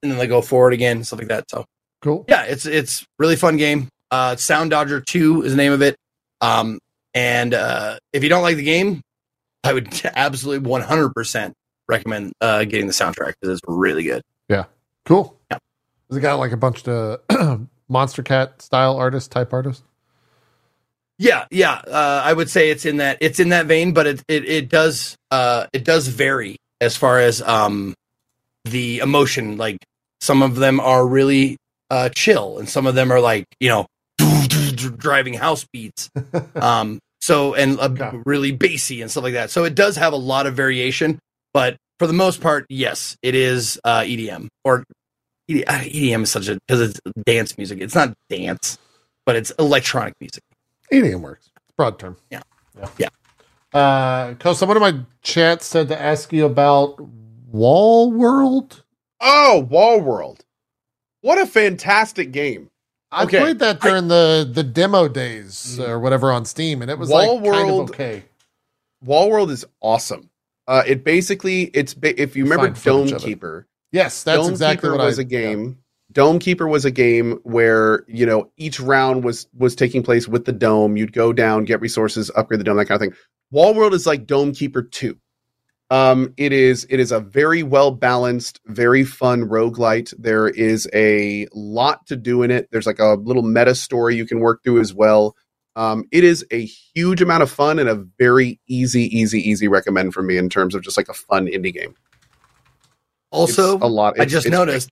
and then they go forward again, stuff like that. So cool. Yeah, it's it's really fun game. Uh, Sound Dodger two is the name of it. Um, and uh, if you don't like the game, I would absolutely one hundred percent recommend uh, getting the soundtrack because it's really good. Yeah. Cool. Yeah. Has it got like a bunch of Monster Cat style artists, type artists? Yeah, yeah. Uh, I would say it's in that it's in that vein, but it it, it does uh, it does vary as far as um, the emotion. Like some of them are really uh, chill, and some of them are like you know driving house beats. Um, so and uh, yeah. really bassy and stuff like that. So it does have a lot of variation, but for the most part, yes, it is uh, E D M or. E D M is such a because it's dance music. It's not dance, but it's electronic music. E D M works. It's a broad term. Yeah, yeah. yeah. Uh, Cause someone in my chat said to ask you about Wall World. Oh, Wall World! What a fantastic game! I okay. played that during I, the the demo days or whatever on Steam, and it was Wall like World, kind of okay. Wall World is awesome. Uh, it basically it's if you remember Domekeeper. Yes, that's Dome exactly Keeper what was I, a game. Yeah. Domekeeper was a game where, you know, each round was was taking place with the dome. You'd go down, get resources, upgrade the dome, that kind of thing. Wall World is like Domekeeper two. Um, it is it is a very well-balanced, very fun roguelite. There is a lot to do in it. There's like a little meta story you can work through as well. Um, it is a huge amount of fun and a very easy, easy, easy recommend for me in terms of just like a fun indie game. Also, it's a lot. It's, I just noticed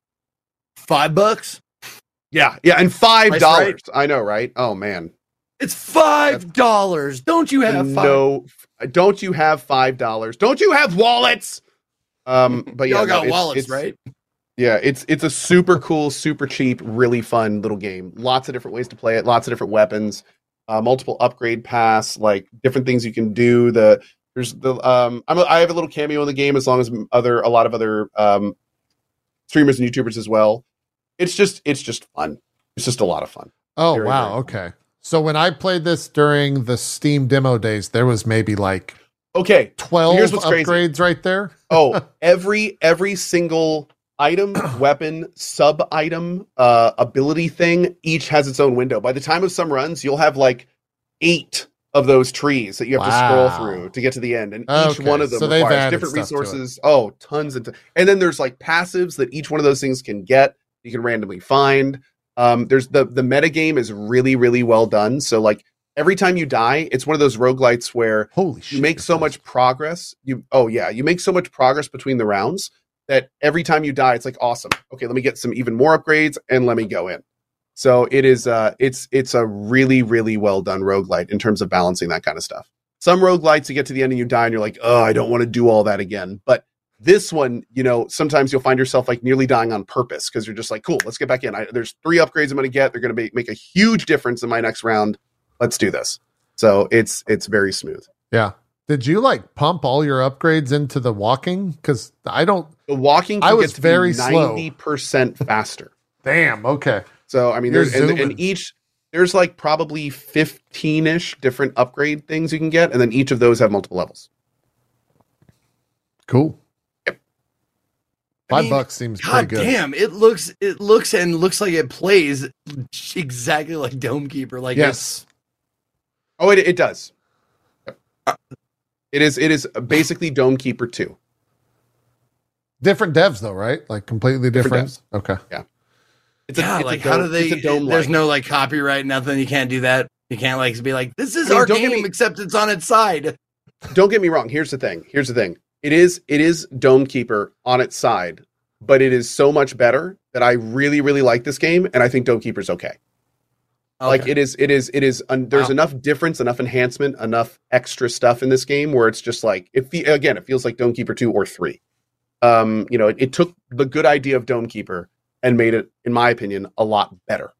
big. five bucks. Yeah, yeah, and five dollars. Right? I know, right? Oh man, it's five dollars. Don't you have five? No? Don't you have five dollars? Don't you have wallets? Um, but yeah, y'all got no, it's, wallets, it's, right? Yeah, it's it's a super cool, super cheap, really fun little game. Lots of different ways to play it. Lots of different weapons, uh, multiple upgrade paths, like different things you can do. The There's the um, I'm a, I have a little cameo in the game, as long as other a lot of other um, streamers and YouTubers as well. It's just it's just fun. It's just a lot of fun. Oh very, wow, very okay. Fun. So when I played this during the Steam demo days, there was maybe like okay twelve Here's what's upgrades crazy. Right there. Oh, every every single item, weapon, sub item, uh, ability thing, each has its own window. By the time of some runs, you'll have like eight of those trees that you have wow. to scroll through to get to the end, and each okay. one of them so requires different resources. Oh, tons and t- and then there's like passives that each one of those things can get. You can randomly find. Um, there's the the meta game is really really well done. So like every time you die, it's one of those roguelites where holy shit, you make so much progress. You oh yeah, you make so much progress between the rounds that every time you die, it's like awesome. Okay, let me get some even more upgrades and let me go in. So it is uh it's it's a really, really well done roguelite in terms of balancing that kind of stuff. Some roguelites you get to the end and you die and you're like, oh, I don't want to do all that again. But this one, you know, sometimes you'll find yourself like nearly dying on purpose because you're just like, cool, let's get back in. I, there's three upgrades I'm gonna get. They're gonna be, make a huge difference in my next round. Let's do this. So it's it's very smooth. Yeah. Did you like pump all your upgrades into the walking? Because I don't the walking can I was get to very be ninety percent slow. Faster. Damn, okay. So, I mean, there's and, and each, there's like probably fifteen-ish different upgrade things you can get. And then each of those have multiple levels. Cool. Yep. Five I mean, bucks seems God pretty good. Damn, it looks, it looks and looks like it plays exactly like Domekeeper. Like yes. Oh, it it does. Yep. Uh, it is, it is basically Domekeeper two. Different devs though, right? Like completely different. different okay. Yeah. It's yeah, a, it's like a dome, how do they? It, there's no like copyright, nothing. You can't do that. You can't like be like, this is I mean, our game, me, except it's on its side. Don't get me wrong. Here's the thing. Here's the thing. It is it is Domekeeper on its side, but it is so much better that I really really like this game, and I think Domekeeper's okay. okay. Like it is it is it is. Un- there's wow. enough difference, enough enhancement, enough extra stuff in this game where it's just like it. Fe- again, it feels like Domekeeper two or three. Um, you know, it, it took the good idea of Domekeeper and made it, in my opinion, a lot better.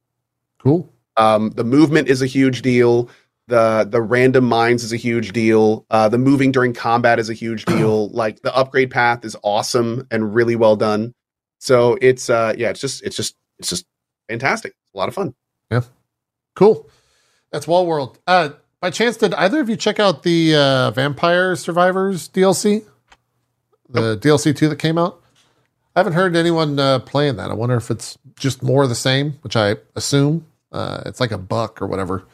Cool. Um, the movement is a huge deal. The the random mines is a huge deal. Uh, the moving during combat is a huge deal. Like the upgrade path is awesome and really well done. So it's uh, yeah, it's just it's just it's just fantastic. It's a lot of fun. Yeah. Cool. That's Wall World. Uh, by chance, did either of you check out the uh, Vampire Survivors D L C? The nope. D L C two that came out. I haven't heard anyone uh, playing that. I wonder if it's just more of the same, which I assume uh, it's like a buck or whatever.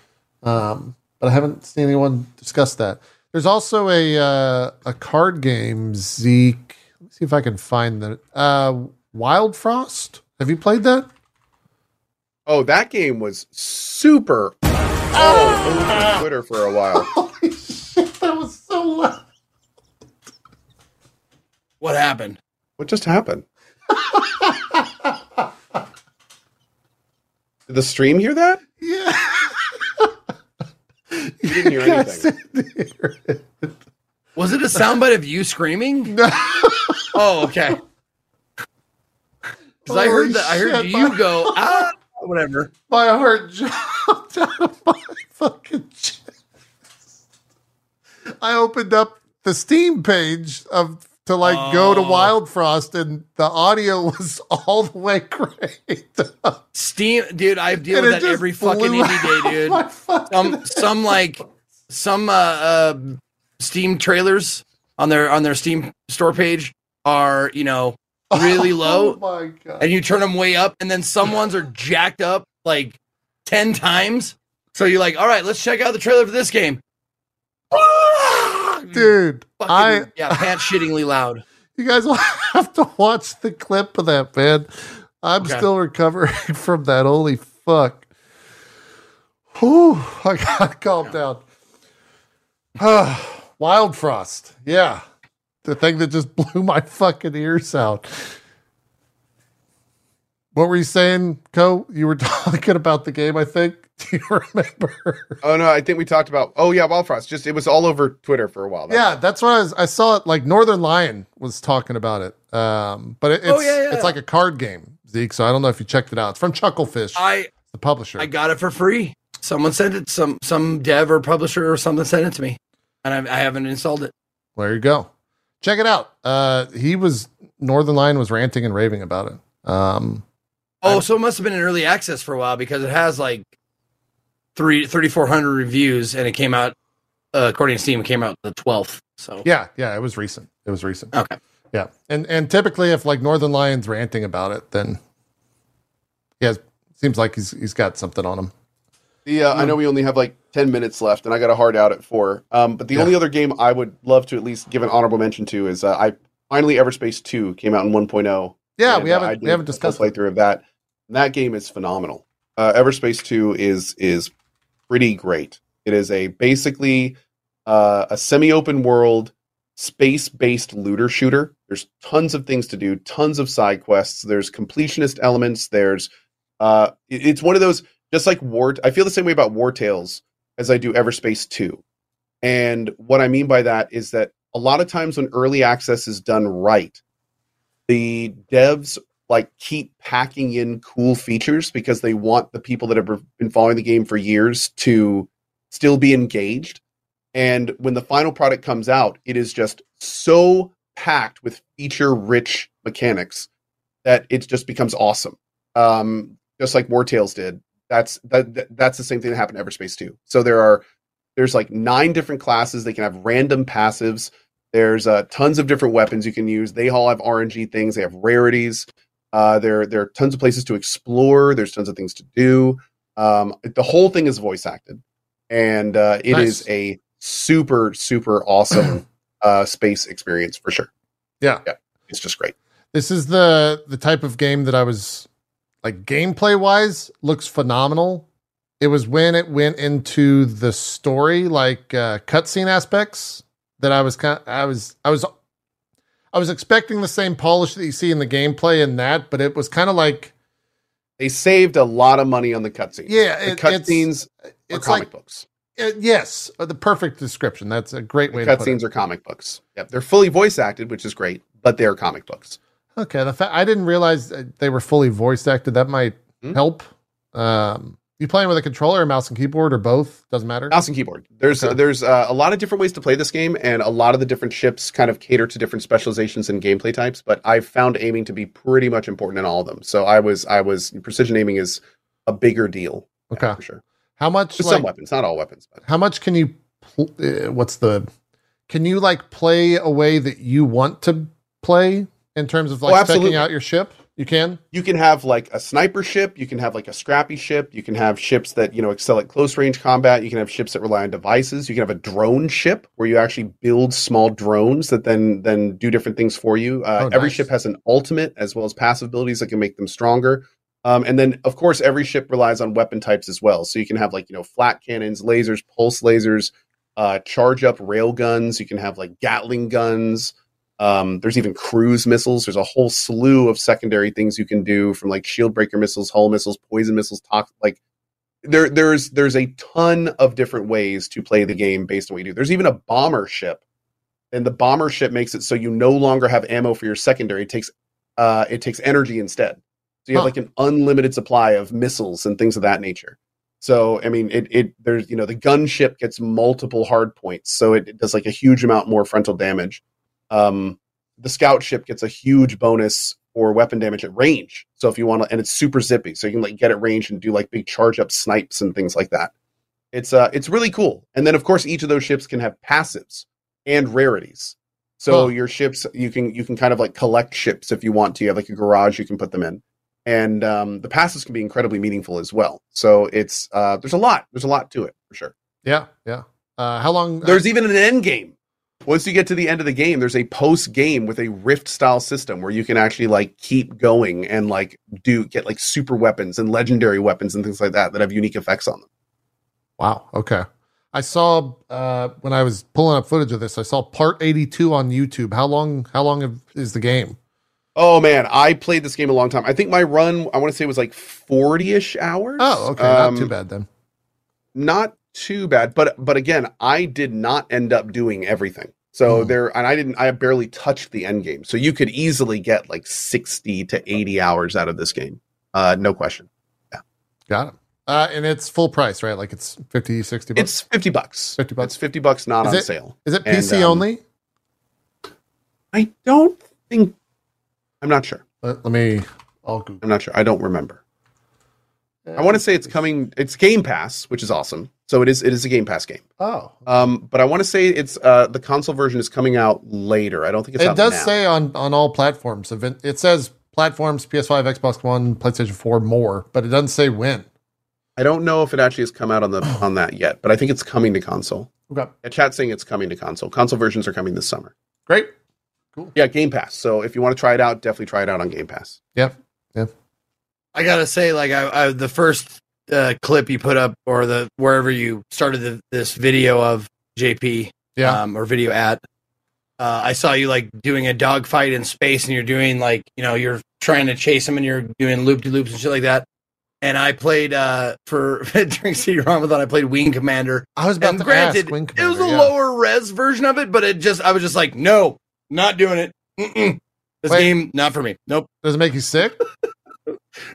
Um, but I haven't seen anyone discuss that. There's also a uh, a card game, Zeke. Let me see if I can find that. Uh, Wild Frost. Have you played that? Oh, that game was super oh, over Twitter for a while. Holy shit, that was so loud. What happened? What just happened? Did the stream hear that? Yeah. You didn't hear anything. Didn't hear it. Was it a soundbite of you screaming? No. Oh, okay. Because I heard that. I heard you my, go, ah, whatever. My heart jumped out of my fucking chest. I opened up the Steam page of. To like oh. go to Wild Frost, and the audio was all the way great. Steam, dude, I deal and with that every fucking indie day, dude. Fucking some some like some uh, uh, Steam trailers on their on their Steam store page are, you know, really oh, low, oh my God. And you turn them way up, and then some ones are jacked up like ten times. So you're like, all right, let's check out the trailer for this game. Dude, fucking, I yeah, pants shittingly loud. You guys will have to watch the clip of that, man. I'm okay. still recovering from that. Holy fuck! Whew, I gotta calm yeah. down. Uh, Wild Frost, yeah, the thing that just blew my fucking ears out. What were you saying, Co? You were talking about the game, I think. Do you remember? Oh no, I think we talked about. Oh yeah, Wild Frost. Just it was all over Twitter for a while. That yeah, time. That's what I was. I saw it. Like Northern Lion was talking about it. Um, but it, it's oh, yeah, yeah. it's like a card game, Zeke. So I don't know if you checked it out. It's from Chucklefish, I, the publisher. I got it for free. Someone sent it. Some some dev or publisher or something sent it to me, and I, I haven't installed it. Well, there you go. Check it out. Uh, he was Northern Lion was ranting and raving about it. Um, oh, I, so it must have been in early access for a while because it has like three thirty-four hundred reviews, and it came out uh, according to Steam. It came out the twelfth. So yeah, yeah, it was recent. It was recent. Okay. Yeah, and and typically if like Northern Lion's ranting about it, then he has seems like he's he's got something on him. Yeah, uh, I know we only have like ten minutes left, and I got a hard out at four. Um, but the yeah. only other game I would love to at least give an honorable mention to is uh, I finally Everspace two came out in one point oh. Yeah, and, we haven't uh, we haven't discussed playthrough of that. And that game is phenomenal. Uh, Everspace two is is pretty great. It is a basically uh, a semi-open world space-based looter shooter. There's tons of things to do, tons of side quests. There's completionist elements. There's uh, it, it's one of those. Just like War, I feel the same way about War Tales as I do Everspace two. And what I mean by that is that a lot of times when early access is done right, the devs like keep packing in cool features because they want the people that have been following the game for years to still be engaged. And when the final product comes out, it is just so packed with feature-rich mechanics that it just becomes awesome. Um, just like War Tales did. That's that. That's the same thing that happened to Everspace two. So there are, there's like nine different classes. They can have random passives. There's uh, tons of different weapons you can use. They all have R N G things. They have rarities. Uh, there there are tons of places to explore. There's tons of things to do. Um, the whole thing is voice acted, and uh, it nice. is a super super awesome uh, space experience for sure. Yeah, yeah, it's just great. This is the the type of game that I was. Like gameplay wise looks phenomenal. It was when it went into the story, like uh, cutscene aspects that I was kind of, I was, I was, I was expecting the same polish that you see in the gameplay in that, but it was kind of like they saved a lot of money on the cutscenes. Yeah. It, the cutscenes are it's comic like, books. It, yes. The perfect description. That's a great the way to put it. Cutscenes are comic books. Yep. They're fully voice acted, which is great, but they're comic books. Okay, the fa- I didn't realize they were fully voice acted. That might mm-hmm. help. Um, you playing with a controller, or mouse and keyboard, or both? Doesn't matter. Mouse and keyboard. There's okay. uh, there's uh, a lot of different ways to play this game, and a lot of the different ships kind of cater to different specializations and gameplay types. But I found aiming to be pretty much important in all of them. So I was I was precision aiming is a bigger deal. Okay, yeah, for sure. How much? Like, some weapons, not all weapons. But. How much can you? Pl- uh, what's the? Can you like play a way that you want to play? In terms of like oh, checking out your ship, you can you can have like a sniper ship, you can have like a scrappy ship, you can have ships that you know excel at close range combat, you can have ships that rely on devices, you can have a drone ship where you actually build small drones that then then do different things for you. Uh, oh, every nice. Ship has an ultimate as well as passive abilities that can make them stronger, um, and then of course every ship relies on weapon types as well. So you can have like you know flat cannons, lasers, pulse lasers, uh, charge up rail guns. You can have like Gatling guns. Um, there's even cruise missiles. There's a whole slew of secondary things you can do from like shield breaker missiles, hull missiles, poison missiles, toxic. Like there, there's, there's a ton of different ways to play the game based on what you do. There's even a bomber ship, and the bomber ship makes it so you no longer have ammo for your secondary. It takes, uh, it takes energy instead. So you huh. have like an unlimited supply of missiles and things of that nature. So, I mean, it, it, there's, you know, the gunship gets multiple hard points. So it, it does like a huge amount more frontal damage. Um, the scout ship gets a huge bonus for weapon damage at range. So if you want to, and it's super zippy, so you can like get at range and do like big charge up snipes and things like that. It's uh, it's really cool. And then of course each of those ships can have passives and rarities. So huh. your ships, you can you can kind of like collect ships if you want to. You have like a garage you can put them in, and um, the passives can be incredibly meaningful as well. So it's uh, there's a lot, there's a lot to it for sure. Yeah, yeah. Uh, how long? There's even an end game. Once you get to the end of the game, there's a post game with a Rift style system where you can actually like keep going and like do get like super weapons and legendary weapons and things like that that have unique effects on them. Wow. Okay. I saw uh, when I was pulling up footage of this, I saw part eighty-two on YouTube. How long? How long is the game? Oh man, I played this game a long time. I think my run, I want to say, was like forty-ish hours. Oh, okay, um, not too bad then. Not. Too bad, but but again, I did not end up doing everything. So mm. there, and I didn't. I barely touched the end game. So you could easily get like sixty to eighty hours out of this game, uh, no question. Yeah, got it. Uh, and it's full price, right? Like it's fifty, sixty bucks. It's fifty bucks. Fifty bucks. It's fifty bucks, not is on it, sale. Is it P C and, um, only? I don't think. I'm not sure. Let, let me. I'll Google. I'm not sure. I don't remember. Uh, I want to say it's coming. It's Game Pass, which is awesome. So it is. It is a Game Pass game. Oh. Um. But I want to say it's. Uh. The console version is coming out later. I don't think it's. It out does now. say on on all platforms. It says platforms: P S five, Xbox One, PlayStation four, more. But it doesn't say when. I don't know if it actually has come out on the on that yet, but I think it's coming to console. Okay. Yeah, chat's saying it's coming to console. Console versions are coming this summer. Great. Cool. Yeah, Game Pass. So if you want to try it out, definitely try it out on Game Pass. Yep. Yep. I gotta say, like, I, I the first uh, clip you put up, or the wherever you started the, this video of J P, yeah, um, or video at, uh, I saw you like doing a dogfight in space, and you're doing like, you know, you're trying to chase him, and you're doing loop de loops and shit like that. And I played uh, for during C D Ramadan. I played Wing Commander. I was about and to granted, ask Wing Commander. It was a yeah. lower res version of it, but it just I was just like, no, not doing it. Mm-mm. This Wait, game, not for me. Nope. Does it make you sick?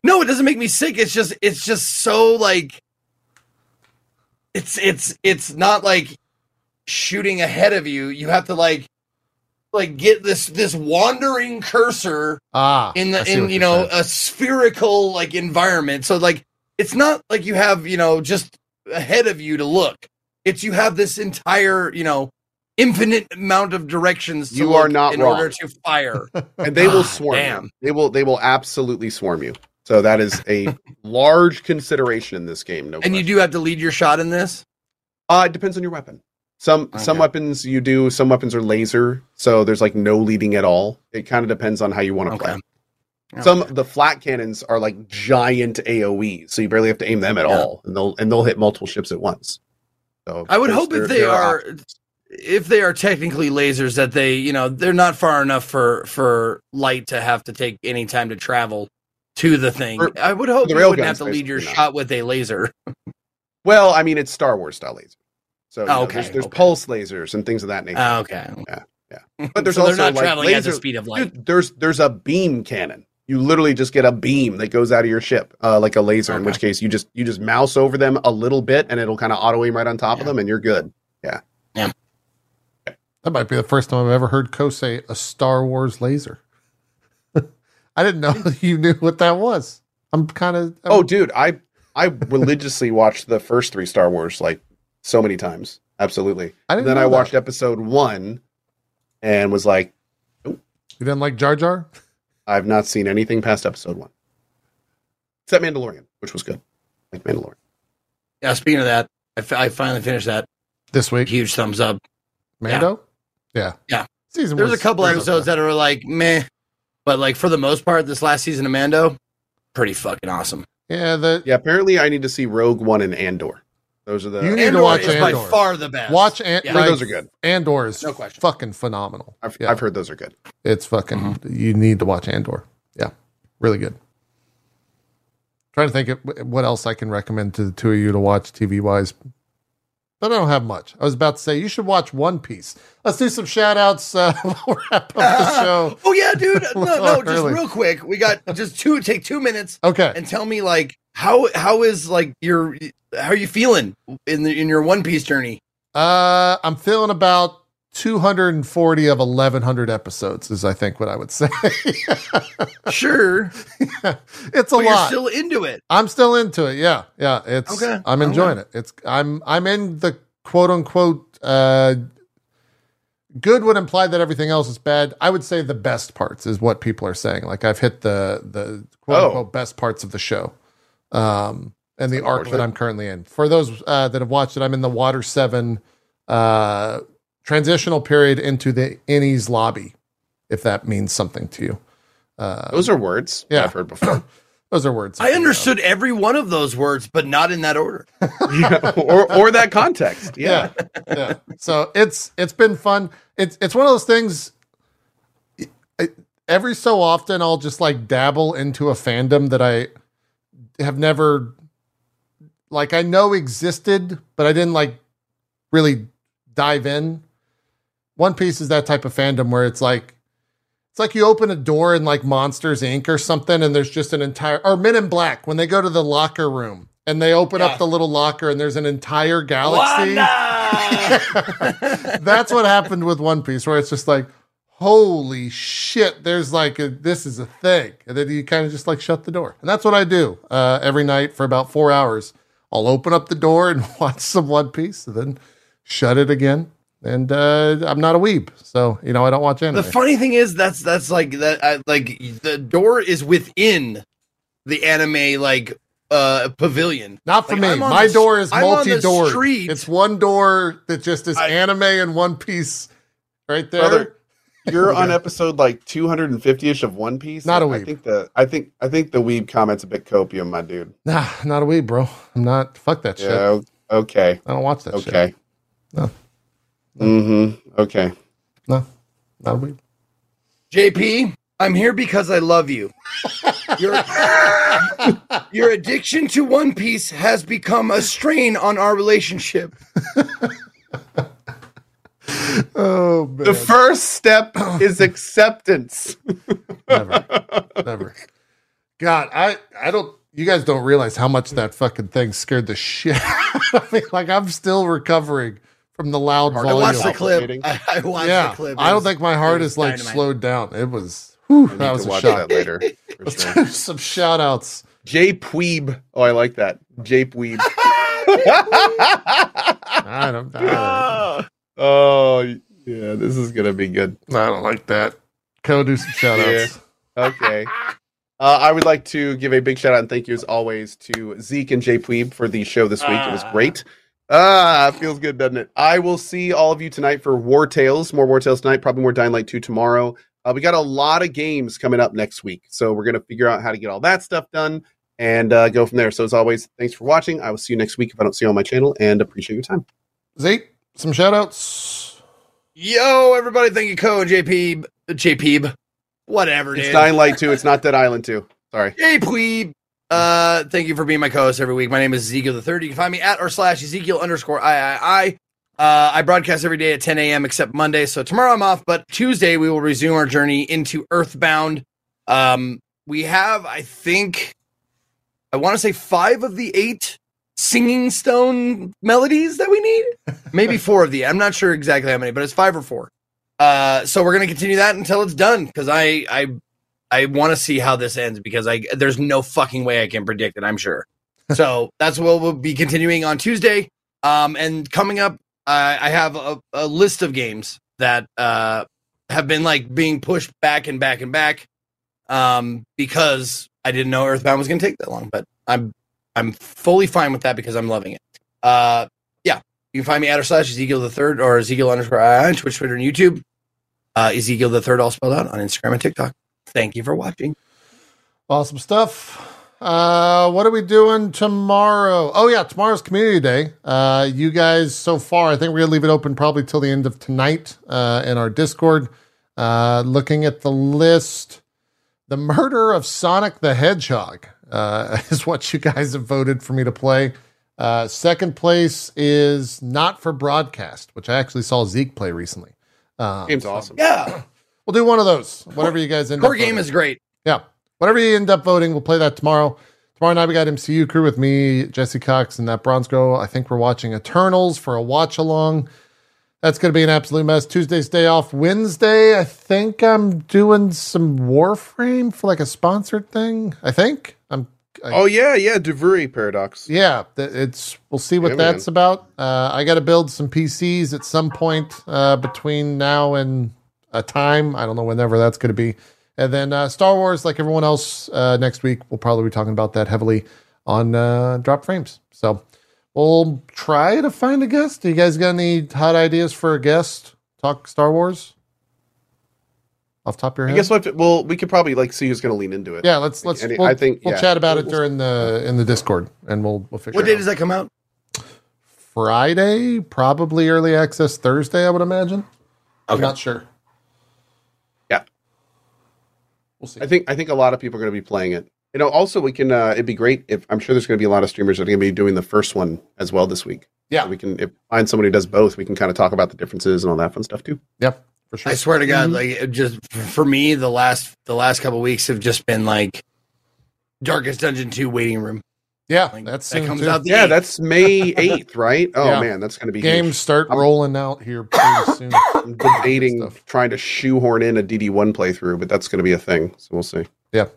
No, it doesn't make me sick. It's just, it's just so like, it's it's it's not like shooting ahead of you. You have to like. Like get this this wandering cursor ah, in the in you know saying. a spherical like environment. So like it's not like you have you know just ahead of you to look. It's you have this entire you know infinite amount of directions. To you look are not in wrong. order to fire, and they will swarm. Damn. You. They will they will absolutely swarm you. So that is a large consideration in this game. No, and question. You do have to lead your shot in this. Uh, it depends on your weapon. Some okay. some weapons you do, some weapons are laser, so there's like no leading at all. It kind of depends on how you want to okay. play. Okay. Some the flat cannons are like giant A O Es, so you barely have to aim them at yeah. all, and they'll and they'll hit multiple ships at once. So I would hope if they are, are if they are technically lasers that they you know they're not far enough for for light to have to take any time to travel to the thing. For, I would hope you wouldn't guns, have to lead your not. shot with a laser. Well, I mean it's Star Wars style laser. So oh, okay, know, there's, there's okay. pulse lasers and things of that nature. Oh, okay. Yeah, yeah. But there's so also they're not like traveling laser, at the speed of light. Dude, there's there's a beam cannon. You literally just get a beam that goes out of your ship, uh, like a laser. Okay. In which case, you just you just mouse over them a little bit, and it'll kind of auto aim right on top yeah. of them, and you're good. Yeah. Yeah. That might be the first time I've ever heard Ko say a Star Wars laser. I didn't know you knew what that was. I'm kind of. Oh, dude, I I religiously watched the first three Star Wars like. So many times. Absolutely. I didn't and then I watched that. episode one and was like, nope. You didn't like Jar Jar? I've not seen anything past episode one. Except Mandalorian, which was good. Like Mandalorian. Yeah, speaking of that, I, f- I finally finished that. This week? Huge thumbs up. Mando? Yeah. Yeah. yeah. Season There's was, a couple episodes that are like, meh. But like for the most part, this last season of Mando, pretty fucking awesome. Yeah. The- yeah, apparently I need to see Rogue One and Andor. Those are the. You need Andor to watch is Andor. By far the best. Watch Andor. Yeah. Like, those are good. Andor is no question. Fucking phenomenal. I've, yeah. I've heard those are good. It's fucking. Mm-hmm. You need to watch Andor. Yeah, really good. Trying to think of what else I can recommend to the two of you to watch T V wise, but I don't have much. I was about to say you should watch One Piece. Let's do some shout outs. Uh, we'll wrap up the show. Oh yeah, dude. No, no, just early. real quick. We got just two. Take two minutes. Okay, and tell me like. How how is like your how are you feeling in the in your One Piece journey? Uh, I'm feeling about two hundred forty of eleven hundred episodes is I think what I would say. Sure, yeah. It's a but lot. You're still into it. I'm still into it. Yeah, yeah. It's okay. I'm enjoying okay. it. It's I'm I'm in the quote unquote. Uh, good would imply that everything else is bad. I would say the best parts is what people are saying. Like I've hit the the quote oh. unquote best parts of the show. Um, and the arc that I'm currently in. For those uh, that have watched it, I'm in the Water seven uh, transitional period into the Innies lobby, if that means something to you. Uh, those are words yeah. I've heard before. Those are words. I understood know. every one of those words, but not in that order. yeah, or or that context. Yeah. yeah. yeah. So it's it's been fun. It's, it's one of those things... It, it, every so often, I'll just like dabble into a fandom that I... have never like I know existed, but I didn't like really dive in. One Piece is that type of fandom where it's like it's like you open a door in like Monsters Incorporated or something, and there's just an entire or Men in Black when they go to the locker room and they open yeah. up the little locker and there's an entire galaxy. That's what happened with One Piece, where it's just like, holy shit, there's like a, this is a thing. And then you kind of just like shut the door. And that's what I do uh, every night for about four hours. I'll open up the door and watch some One Piece and then shut it again. And uh, I'm not a weeb, so you know I don't watch anime. The funny thing is that's that's like that I, like the door is within the anime like uh, pavilion. Not for like, me. My the, door is multi-door. It's one door that just is I, anime and One Piece right there. Brother, you're on episode like two hundred fifty-ish of One Piece. Not a weeb. I think the I think I think the weeb comment's a bit copium, my dude. Nah, not a weeb, bro. I'm not. Fuck that yeah, shit. Okay. I don't watch that. Okay. Shit. Okay. No. Mm-hmm. Okay. No, not weird. J P, I'm here because I love you. Your, your addiction to One Piece has become a strain on our relationship. Oh, man. The first step is acceptance. Never. Never. God, I, I don't... You guys don't realize how much that fucking thing scared the shit out of me. Like, I'm still recovering from the loud volume. I watched the clip. I, I watched yeah, the clip. Was, I don't think my heart is like dynamite. Slowed down. It was, whew, that was a shot. That later. Sure. Some shout outs. J-Pweeb. Oh, I like that. J-Pweeb. I don't know. Oh, yeah. This is going to be good. I don't like that. Go do some shout outs. Yeah. Okay. Uh, I would like to give a big shout out and thank you as always to Zeke and J-Pweeb for the show this week. Uh. It was great. Ah, feels good, doesn't it? I will see all of you tonight for War Tales. More War Tales tonight, probably more Dying Light two tomorrow. Uh, we got a lot of games coming up next week, so we're going to figure out how to get all that stuff done and uh, go from there. So as always, thanks for watching. I will see you next week if I don't see you on my channel, and appreciate your time. Zeke, some shout-outs. Yo, everybody, thank you, Co and J P. J P. Whatever, dude. It's Dying Light two. It's not Dead Island two. Sorry. J P. Uh, thank you for being my co-host every week. My name is Ezekiel the Third. You can find me at or slash Ezekiel underscore I I I. Uh, I broadcast every day at ten a.m. except Monday. So tomorrow I'm off, but Tuesday we will resume our journey into Earthbound. Um, we have, I think, I want to say five of the eight singing stone melodies that we need. Maybe four of the, I'm not sure exactly how many, but it's five or four. Uh, so we're going to continue that until it's done. Cause I, I, I want to see how this ends because I there's no fucking way I can predict it, I'm sure. So that's what we'll be continuing on Tuesday. Um, and coming up, uh, I have a, a list of games that uh, have been like being pushed back and back and back um, because I didn't know Earthbound was going to take that long. But I'm I'm fully fine with that because I'm loving it. Uh, yeah, you can find me at or slash Ezekiel the Third or Ezekiel underscore I on Twitch, Twitter, and YouTube. Uh, Ezekiel the Third all spelled out on Instagram and TikTok. Thank you for watching. Awesome stuff. Uh, what are we doing tomorrow? Oh, yeah, tomorrow's Community Day. Uh, you guys, so far, I think we're going to leave it open probably till the end of tonight uh, in our Discord. Uh, looking at the list, the murder of Sonic the Hedgehog uh, is what you guys have voted for me to play. Uh, second place is Not for Broadcast, which I actually saw Zeke play recently. Um, Game's awesome. Yeah. We'll do one of those. Whatever you guys end Core up voting. Game is great. Yeah. Whatever you end up voting, we'll play that tomorrow. Tomorrow night, we got M C U crew with me, Jesse Cox, and that Bronze Girl. I think we're watching Eternals for a watch-along. That's going to be an absolute mess. Tuesday's day off. Wednesday, I think I'm doing some Warframe for like a sponsored thing. I think. I'm. I, oh, yeah, yeah. Duvuri Paradox. Yeah. it's. We'll see what yeah, that's man. about. Uh, I got to build some P Cs at some point uh, between now and... a time. I don't know whenever that's going to be. And then uh, Star Wars, like everyone else, uh, next week, we'll probably be talking about that heavily on uh, Drop Frames. So we'll try to find a guest. Do you guys got any hot ideas for a guest? Talk Star Wars? Off the top of your head? I guess we'll, have to, well, we could probably like see who's going to lean into it. Yeah, let's, let's, like, any, we'll, I think, we'll yeah. chat about we'll, it during we'll, the, in the Discord and we'll, we'll figure it out. What day does that come out? Friday, probably early access Thursday, I would imagine. Okay. I'm not sure. We'll see. I think I think a lot of people are going to be playing it. You know, also we can. Uh, it'd be great if I'm sure there's going to be a lot of streamers that are going to be doing the first one as well this week. Yeah, so we can if find someone who does both. We can kind of talk about the differences and all that fun stuff too. Yeah, for sure. I swear to God, mm-hmm. like just for me, the last the last couple of weeks have just been like Darkest Dungeon two waiting room. Yeah, like, that's that comes out yeah, eighth. That's May eighth, right? Oh yeah. Man, that's going to be games huge. Start I'm, rolling out here pretty soon. I'm debating trying to shoehorn in a D D one playthrough, but that's going to be a thing. So we'll see. Yeah.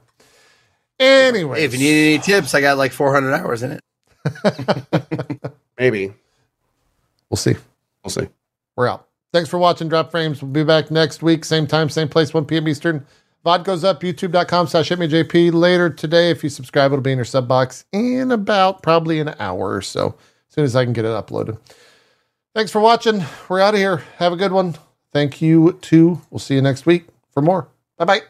Anyway, if you need any tips, I got like four hundred hours in it. Maybe. We'll see. We'll see. We're out. Thanks for watching Drop Frames. We'll be back next week, same time, same place, one p.m. Eastern. V O D goes up, youtube dot com slash hit me J P. Later today, if you subscribe, it'll be in your sub box in about probably an hour or so, as soon as I can get it uploaded. Thanks for watching. We're out of here. Have a good one. Thank you, too. We'll see you next week for more. Bye-bye.